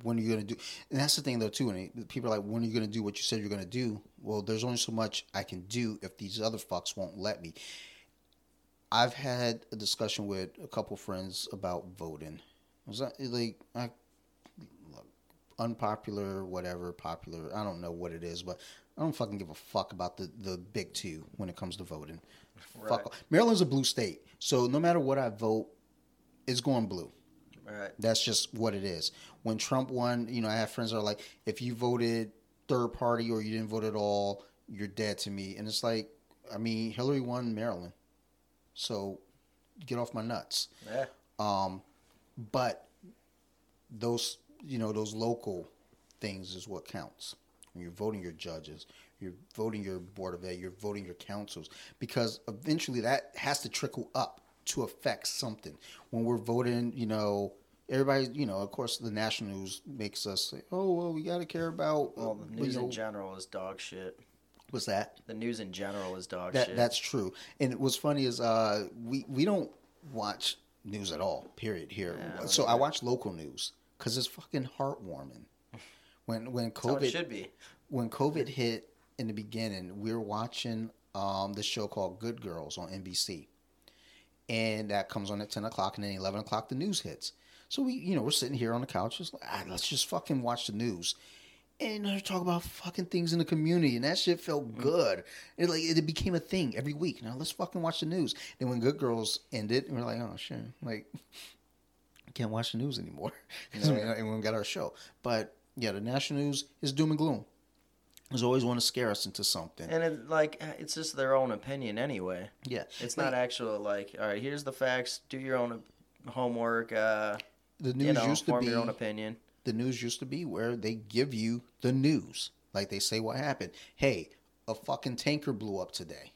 when are you going to do? And that's the thing, though, too. And people are like, when are you going to do what you said you're going to do? Well, there's only so much I can do if these other fucks won't let me. I've had a discussion with a couple friends about voting. Was that, like, unpopular, whatever, popular, I don't know what it is, but I don't fucking give a fuck about the big two when it comes to voting. Right. Fuck off. Maryland's a blue state, so no matter what I vote, it's going blue. Right. That's just what it is. When Trump won, I have friends that are like, if you voted third party or you didn't vote at all, you're dead to me. And it's like, Hillary won Maryland, so get off my nuts. Yeah. But those, those local things is what counts. You're voting your judges, you're voting your board of ed, you're voting your councils, because eventually that has to trickle up to affect something. When we're voting, everybody, of course, the national news makes us say, oh, well, we got to care about. Well, the news in general is dog shit. What's that? The news in general is dog shit. That's true. And what's funny is we don't watch news at all, period, here. Yeah, so I watch local news because it's fucking heartwarming. When COVID hit in the beginning, we were watching this show called Good Girls on NBC, and that comes on at 10:00, and then 11:00 the news hits. So we're sitting here on the couch, just let's just fucking watch the news, and I was talking about fucking things in the community, and that shit felt good. It like it became a thing every week. Now let's fucking watch the news. Then when Good Girls ended, we're like, oh shit, like I can't watch the news anymore. No. Everyone got our show, but yeah, the national news is doom and gloom. There's always want to scare us into something, and it, like it's just their own opinion anyway. Yeah, it's like, not actual like all right, here's the facts. Do your own homework. The news used to form your own opinion. The news used to be where they give you the news. Like they say what happened. Hey, a fucking tanker blew up today.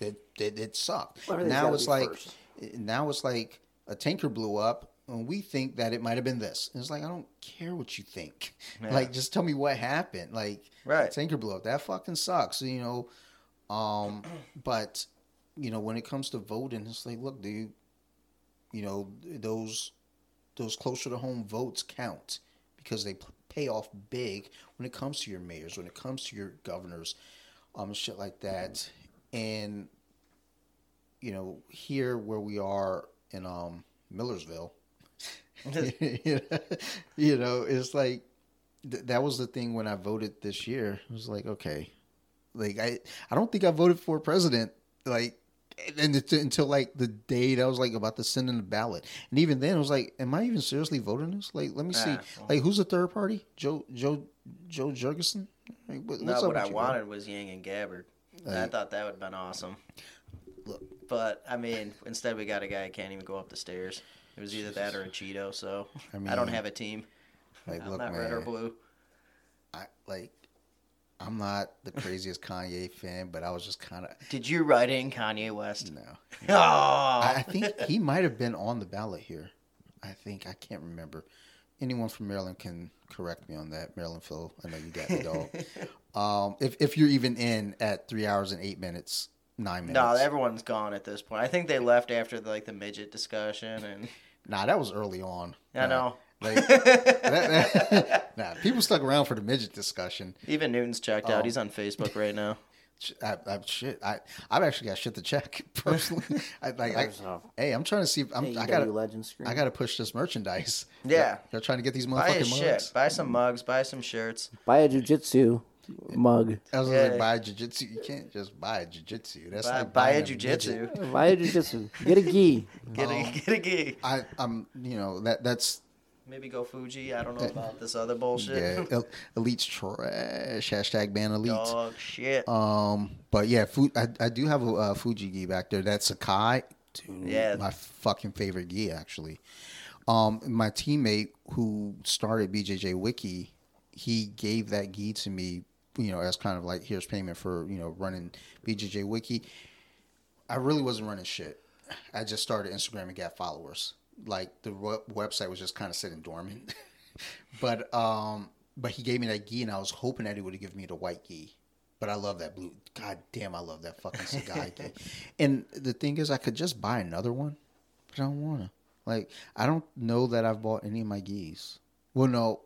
It sucked. Now it's like a tanker blew up and we think that it might have been this. And it's like, I don't care what you think. Yeah. Like, just tell me what happened. Like, right. Tanker blew up. That fucking sucks. You know, but, you know, when it comes to voting, it's like, look, dude, you know, those closer to home votes count because they pay off big when it comes to your mayors, when it comes to your governors, shit like that. And, you know, here where we are in Millersville, you know, it's like, that was the thing when I voted this year. It was like, okay, like I don't think I voted for president. Like, and until like the day that I was like about to send in the ballot, and even then I was like, "Am I even seriously voting this?" Like, let me see. Like, who's the third party? Joe Jurgensen. Like, what I wanted was Yang and Gabbard. And I thought that would have been awesome. Look, but I mean, instead we got a guy who can't even go up the stairs. It was either that or a Cheeto. So I mean, I don't have a team. Like, I'm not red or blue. I'm not the craziest Kanye fan, but I was just kind of... Did you write in Kanye West? No. Oh. I think he might have been on the ballot here. I can't remember. Anyone from Maryland can correct me on that. Maryland Phil, I know you got the dog. If you're even in at 9 minutes. No, everyone's gone at this point. I think they left after the midget discussion. And nah, that was early on. I know. Like, nah, people stuck around for the midget discussion. Even Newton's checked out. He's on Facebook right now. I've actually got shit to check personally. I'm trying to see. I gotta push this merchandise. Yeah, they're trying to get these motherfucking mugs. Buy some mugs. Buy some shirts. Buy a jujitsu mug. I was like, buy a jujitsu. You can't just buy a jujitsu. That's buy a jujitsu. Buy a jujitsu. Get a gi. Get a gi. I'm you know that's. Maybe go Fuji. I don't know about this other bullshit. Yeah, Elite's trash. # ban Elite. Oh, shit. But yeah, I do have a Fuji gi back there. That's Sakai. Dude, yeah. My fucking favorite gi, actually. My teammate who started BJJ Wiki, he gave that gi to me, you know, as kind of like, here's payment for, you know, running BJJ Wiki. I really wasn't running shit. I just started Instagram and got followers. Like the website was just kind of sitting dormant, but he gave me that gi and I was hoping that he would give me the white gi, but I love that blue. God damn, I love that fucking Sakai gi. And the thing is, I could just buy another one, but I don't want to. Like, I don't know that I've bought any of my gis. Well, no,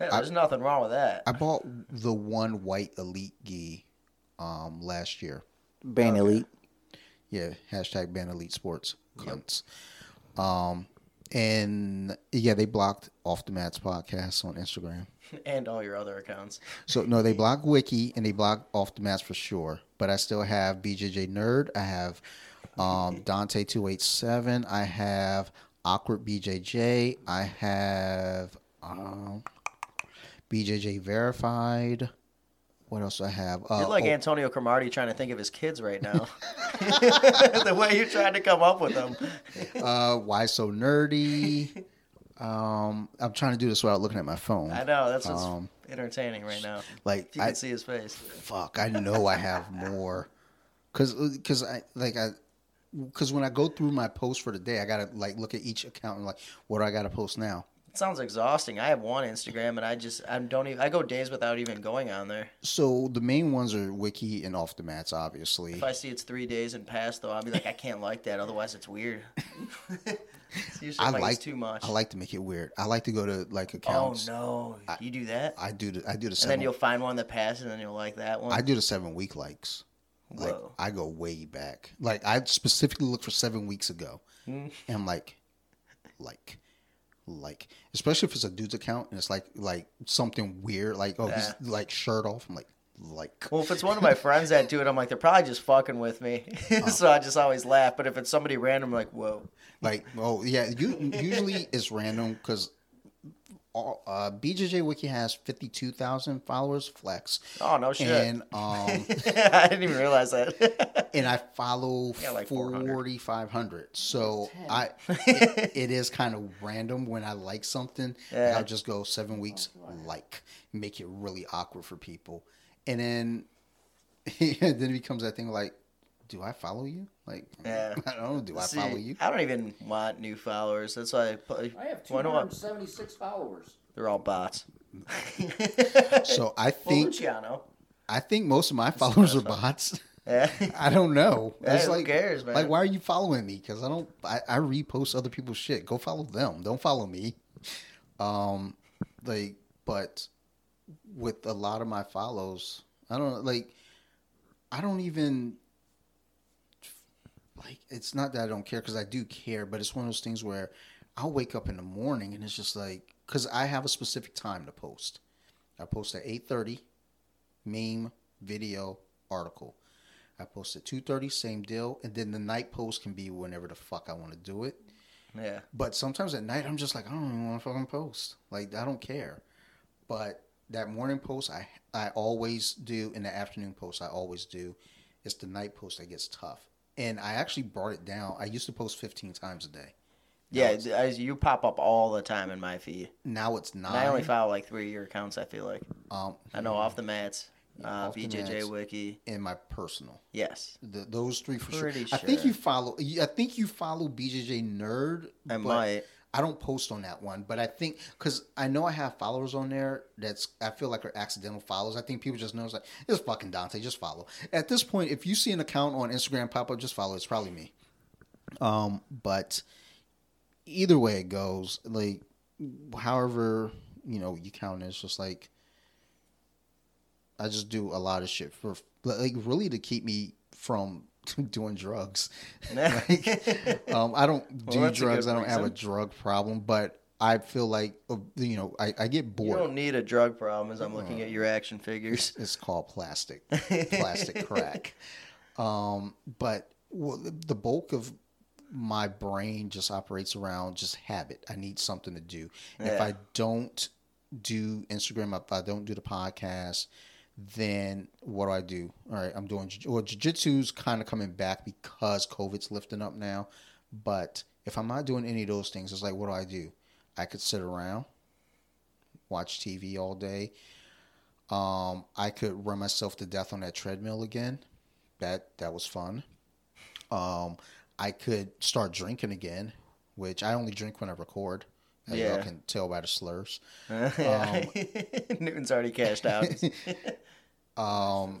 there's nothing wrong with that. I bought the one white Elite gi, last year. Ban Elite. Yeah, # ban Elite Sports. Cunts. Yep. And yeah, they blocked Off the Mats podcast on Instagram and all your other accounts. So no, they blocked Wiki and they blocked Off the Mats for sure. But I still have BJJ Nerd. I have Dante 287. I have Awkward BJJ. I have BJJ Verified. What else do I have? You're like Antonio Cromartie trying to think of his kids right now. The way you're trying to come up with them. Why So Nerdy? I'm trying to do this without looking at my phone. I know. That's what's entertaining right now. Like, if you can see his face. Fuck, I know I have more. Because when I go through my posts for the day, I got to like look at each account and like, what do I got to post now? It sounds exhausting. I have one Instagram, and I go days without even going on there. So the main ones are Wiki and Off the Mats, obviously. If I see it's 3 days and past, though, I'll be like, I can't like that. Otherwise, it's weird. It's usually it's too much. I like to make it weird. I like to go to like accounts. Oh no, you do that? I do the. And then you'll find one that passes, and then you'll like that one. I do the 7 week likes. Whoa. Like I go way back. Like I specifically look for 7 weeks ago, and I'm like. like, especially if it's a dude's account and it's like something weird, like, oh, he's like shirt off. I'm like, well, if it's one of my friends that do it, I'm like, they're probably just fucking with me. So I just always laugh. But if it's somebody random, I'm like, whoa, like, oh yeah, usually it's random because BJJ Wiki has 52,000 followers, Flex. Oh, no shit. And I didn't even realize that. And I follow 4,500. So it is kind of random when I like something. Yeah. I'll just go 7 weeks, make it really awkward for people. And then it becomes that thing like, do I follow you? Like, yeah. I don't know. I follow you? I don't even want new followers. That's why I have 276 followers. They're all bots. So I think most of my followers are bots. Yeah. I don't know. It's who cares, man? Like, why are you following me? Because I repost other people's shit. Go follow them. Don't follow me. But with a lot of my follows, I don't know. Like, I don't even. Like, it's not that I don't care, because I do care, but it's one of those things where I'll wake up in the morning and it's just like, because I have a specific time to post. I post at 8:30, meme, video, article. I post at 2:30, same deal. And then the night post can be whenever the fuck I want to do it. Yeah. But sometimes at night, I'm just like, I don't even want to fucking post. Like, I don't care. But that morning post, I always do. And the afternoon post, I always do. It's the night post that gets tough. And I actually brought it down. I used to post 15 times a day. Now you pop up all the time in my feed. Now it's 9. And I only follow like 3 of your accounts, I feel like. I know Off the Mats, BJJ Wiki. And my personal. Yes. Those 3 for sure. I think you follow BJJ Nerd. I might. I don't post on that one, but I think, because I know I have followers on there I feel like are accidental follows. I think people just know, it's like, it's fucking Dante, just follow. At this point, if you see an account on Instagram pop up, just follow. It's probably me. But either way it goes, like, however, you count it, it's just like, I just do a lot of shit for, like, really to keep me from doing drugs. Like, I don't do drugs. I don't have a drug problem, but I feel like, I get bored. You don't need a drug problem, as I'm looking at your action figures. It's called plastic. Plastic crack. The bulk of my brain just operates around just habit. I need something to do. Yeah. If I don't do Instagram, if I don't do the podcast, then what do I do? All right, I'm doing jiu-jitsu's kind of coming back because COVID's lifting up now. But if I'm not doing any of those things, it's like, what do? I could sit around, watch TV all day. I could run myself to death on that treadmill again. That was fun. I could start drinking again, which I only drink when I record. As y'all can tell by the slurs. Newton's already cashed out. I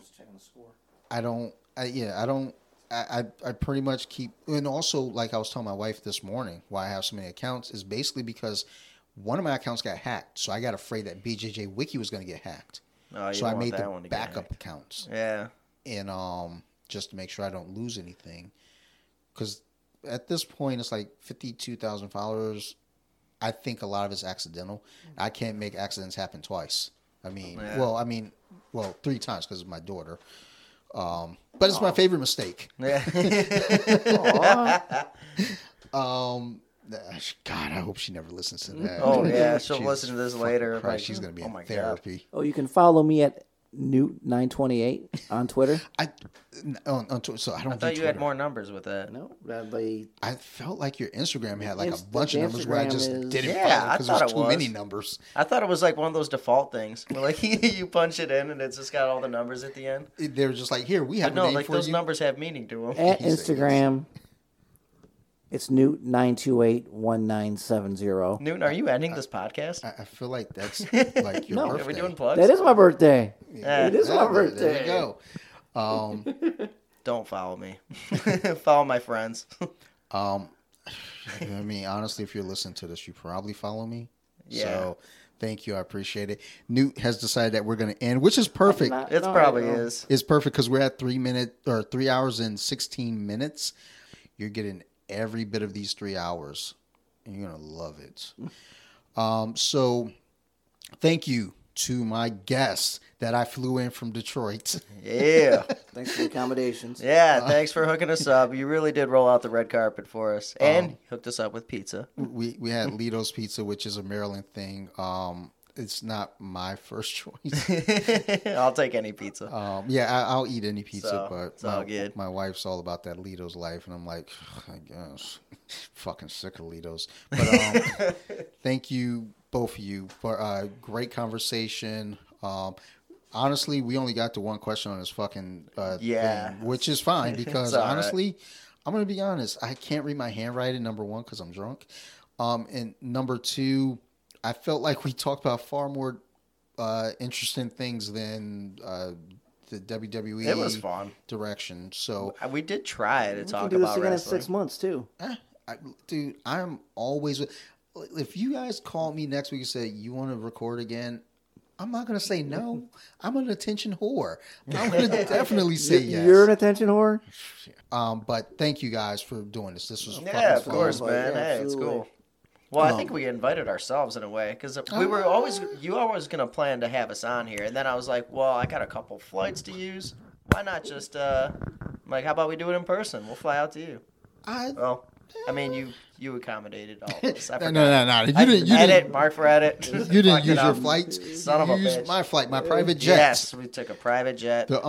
pretty much keep, and also, like I was telling my wife this morning, why I have so many accounts is basically because one of my accounts got hacked, so I got afraid that BJJ Wiki was going to get hacked. So I made the backup accounts. Yeah. And just to make sure I don't lose anything, because at this point it's like 52,000 followers. I think a lot of it's accidental. I can't make accidents happen twice. Three times because of my daughter. But it's my favorite mistake. Yeah. God, I hope she never listens to that. Oh, yeah. She'll listen to this later. She's going to be in therapy. God. Oh, you can follow me at Newt928 on Twitter. On Twitter, so I don't. I thought you had more numbers with that. No, I felt like your Instagram had like a bunch of numbers where I just didn't follow because there's too many numbers. I thought it was like one of those default things where like you punch it in and it's just got all the numbers at the end. They were just like, here we have. But no, like those numbers have meaning to them. At Instagram, it's Newt9281970. Newton, are you ending this podcast? I feel like that's like your birthday. Are we doing plugs? That is my birthday. Yeah. It is my birthday. There you go. Don't follow me. Follow my friends. I mean, honestly, if you're listening to this, you probably follow me. Yeah. So thank you. I appreciate it. Newt has decided that we're going to end, which is perfect. It probably is. It's perfect because we're at 3 hours and 16 minutes. You're getting every bit of these 3 hours and you're going to love it. So thank you to my guest that I flew in from Detroit. Yeah. Thanks for the accommodations. Yeah, thanks for hooking us up. You really did roll out the red carpet for us, and hooked us up with pizza. We had Lido's Pizza, which is a Maryland thing. It's not my first choice. I'll take any pizza. I'll eat any pizza, but my wife's all about that Lido's life, and I'm like, I guess, fucking sick of Lido's. But thank you, both of you, for a great conversation. Honestly, we only got to one question on this fucking thing, which is fine, because honestly, right. I'm going to be honest. I can't read my handwriting, number one, because I'm drunk. And number two, I felt like we talked about far more interesting things than the WWE it was fun. Direction. So we did try to talk about wrestling. We can do this again in 6 months, too. Dude, I'm always... If you guys call me next week and say, you want to record again... I'm not going to say no. I'm an attention whore. I'm going to definitely say yes. You're an attention whore? But thank you guys for doing this. This was fucking fun. Yeah, of course, man. Yeah, hey, it's cool. Well, I think we invited ourselves in a way, because we were always going to plan to have us on here. And then I was like, well, I got a couple flights to use. Why not just, how about we do it in person? We'll fly out to you. I mean, you accommodated all of us. No. Mark for edit. You didn't use your flights. Son of a bitch. My flight, my private jet. Yes, we took a private jet. The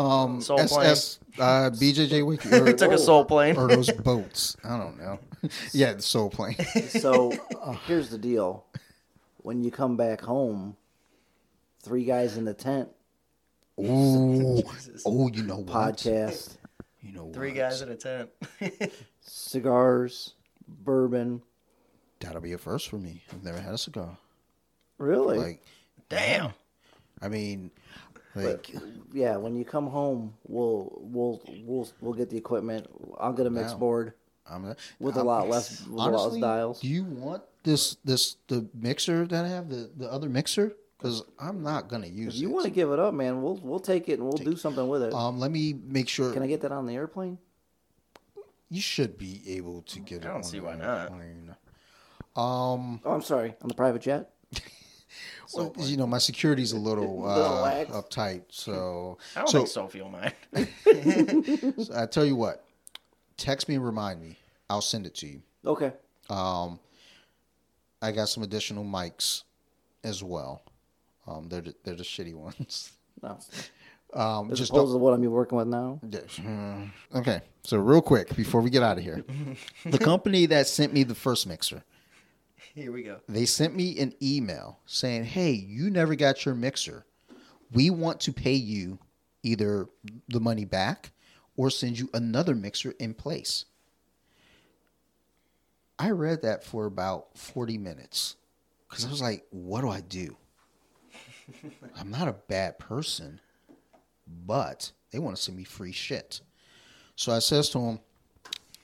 soul SS, plane. BJJ Wiki. We took a soul plane. Or those boats. I don't know. Yeah, the soul plane. So here's the deal. When you come back home, 3 guys in the tent. Ooh. Oh, you know what? Podcast. You know 3 guys in a tent. Cigars, bourbon. That'll be a first for me. I've never had a cigar. Really? Like, damn. I mean, like, but, yeah. When you come home, we'll get the equipment. I'll get a mix board. With a lot less dials. Do you want the mixer that I have, the other mixer? Because I'm not gonna use it. If you want to give it up, man, we'll take it and we'll do something with it. Let me make sure. Can I get that on the airplane? You should be able to get it. I don't see why not. Plane. I'm sorry. On the private jet. Well, you know, my security's a little uptight, so I don't think Sophie will mind. So I tell you what, text me and remind me. I'll send it to you. Okay. I got some additional mics as well. They're the shitty ones. No. As opposed to what I'm working with now? Okay. So real quick, before we get out of here, the company that sent me the first mixer. Here we go. They sent me an email saying, hey, you never got your mixer. We want to pay you either the money back or send you another mixer in place. I read that for about 40 minutes because I was like, what do I do? I'm not a bad person, but they want to send me free shit. So I says to them,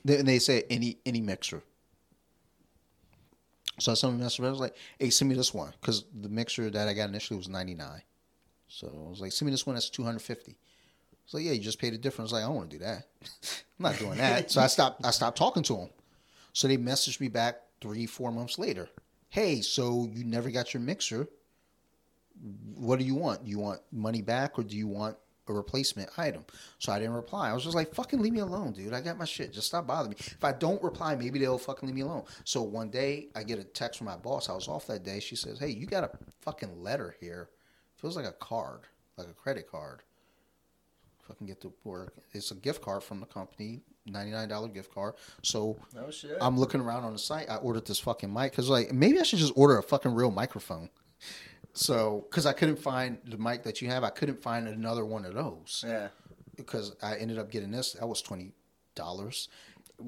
and they say, any mixer. So I sent them a message. I was like, hey, send me this one. Because the mixer that I got initially was $99. So I was like, send me this one that's $250. It's like, yeah, you just paid the difference. I was like, I don't want to do that. I'm not doing that. So I stopped talking to them. So they messaged me back 3-4 months later. Hey, so you never got your mixer. What do you want? Do you want money back or do you want a replacement item? So I didn't reply. I was just like, fucking leave me alone, dude. I got my shit. Just stop bothering me. If I don't reply, maybe they'll fucking leave me alone. So one day I get a text from my boss. I was off that day. She says, hey, you got a fucking letter here. Feels like a card, like a credit card. Fucking get to work. It's a gift card from the company, $99 gift card. So no shit. I'm looking around on the site. I ordered this fucking mic because like maybe I should just order a fucking real microphone. So, because I couldn't find the mic that you have, I couldn't find another one of those. Yeah. Because I ended up getting this. That was $20.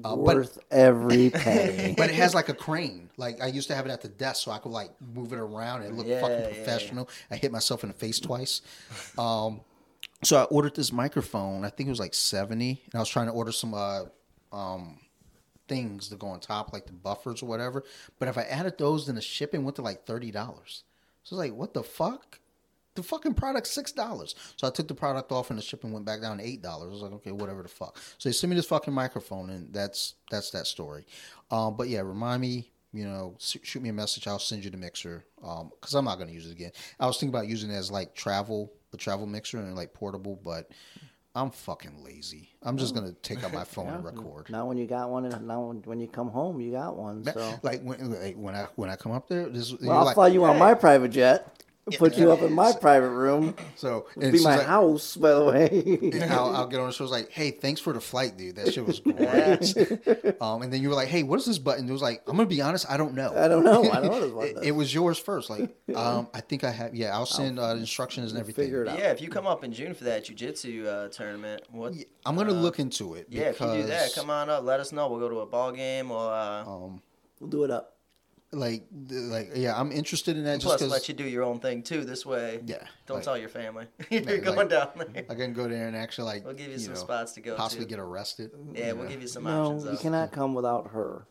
Worth every penny. But it has like a crane. Like I used to have it at the desk so I could like move it around and look fucking professional. Yeah. I hit myself in the face twice. So I ordered this microphone. I think it was like $70. And I was trying to order some things to go on top, like the buffers or whatever. But if I added those, then the shipping went to like $30. So I was like, what the fuck? The fucking product's $6. So I took the product off and the shipping went back down to $8. I was like, okay, whatever the fuck. So they sent me this fucking microphone and that's that story. But yeah, remind me you know, shoot me a message. I'll send you the mixer because I'm not going to use it again. I was thinking about using it as like the travel mixer and like portable, but I'm fucking lazy. I'm just going to take out my phone and record. Now when you got one, and now when you come home, you got one. So. Like when I come up there, I'll fly you on my private jet. Put you up in my private room. So it'd be my house, by the way. I'll get on the show. It's like, hey, thanks for the flight, dude. That shit was great. And then you were like, hey, what is this button? It was like, I'm gonna be honest, I don't know. I don't know this button. It was yours first. Like, I think I have. Yeah, I'll send instructions and everything. Figure it out. Yeah, if you come up in June for that jiu-jitsu tournament, I'm gonna look into it. Yeah, if you do that, come on up. Let us know. We'll go to a ball game or we'll do it up. Yeah, I'm interested in that. And just plus, let you do your own thing too. This way, yeah. Don't tell your family you're going down there. I can go there and actually we'll give you some spots to go. Possibly get arrested. Yeah, we'll give you some options. No, you cannot come without her.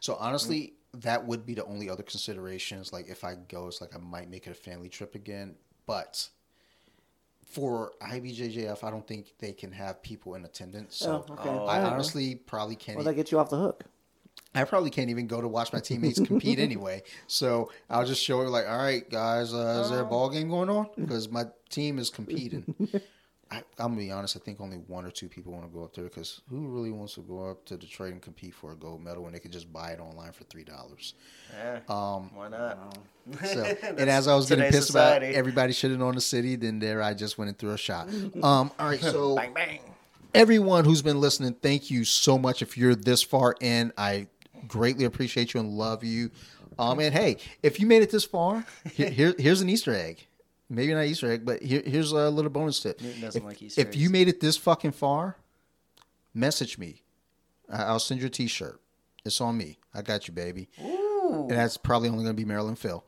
So honestly, that would be the only other considerations. Like if I go, it's like I might make it a family trip again. But for IBJJF, I don't think they can have people in attendance. So I honestly probably can't. Well, that gets you off the hook. I probably can't even go to watch my teammates compete anyway. So I'll just show it like, all right, guys, is there a ball game going on? Because my team is competing. I'm going to be honest. I think only one or two people want to go up there because who really wants to go up to Detroit and compete for a gold medal when they can just buy it online for $3? Yeah, why not? So, and as I was getting pissed about everybody shitting on the city, then there I just went and threw a shot. All right, so bang, bang. Everyone who's been listening, thank you so much. If you're this far in, I greatly appreciate you and love you. And hey, if you made it this far, here's an Easter egg. Maybe not Easter egg, but here's a little bonus tip. If you made it this fucking far, message me. I'll send you a t-shirt. It's on me. I got you, baby. Ooh. And that's probably only going to be Marilyn Phil.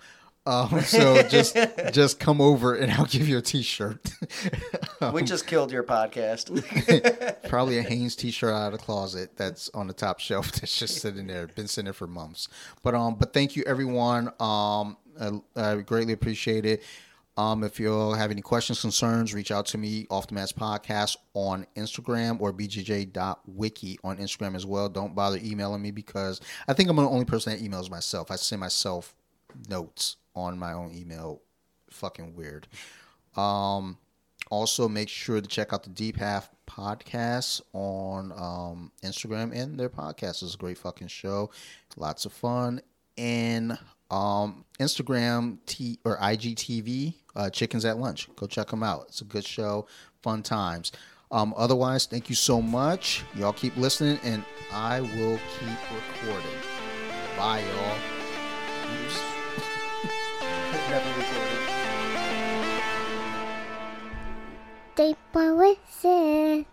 So just come over and I'll give you a t-shirt. We just killed your podcast. Probably a Hanes t-shirt out of the closet that's on the top shelf that's just sitting there. Been sitting there for months. But thank you, everyone. I greatly appreciate it. If you all have any questions, concerns, reach out to me, Off the Mats Podcast on Instagram or bjj.wiki on Instagram as well. Don't bother emailing me because I think I'm the only person that emails myself. I send myself notes on my own email. Fucking weird. Also make sure to check out the Deep Half Podcast on Instagram and their podcast. It's a great fucking show. Lots of fun. And Instagram or IGTV, Chickens at Lunch. Go check them out. It's a good show. Fun times. Otherwise, thank you so much. Y'all keep listening and I will keep recording. Bye, y'all. Peace. Deep wizard.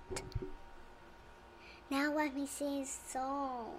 Now let me sing a song.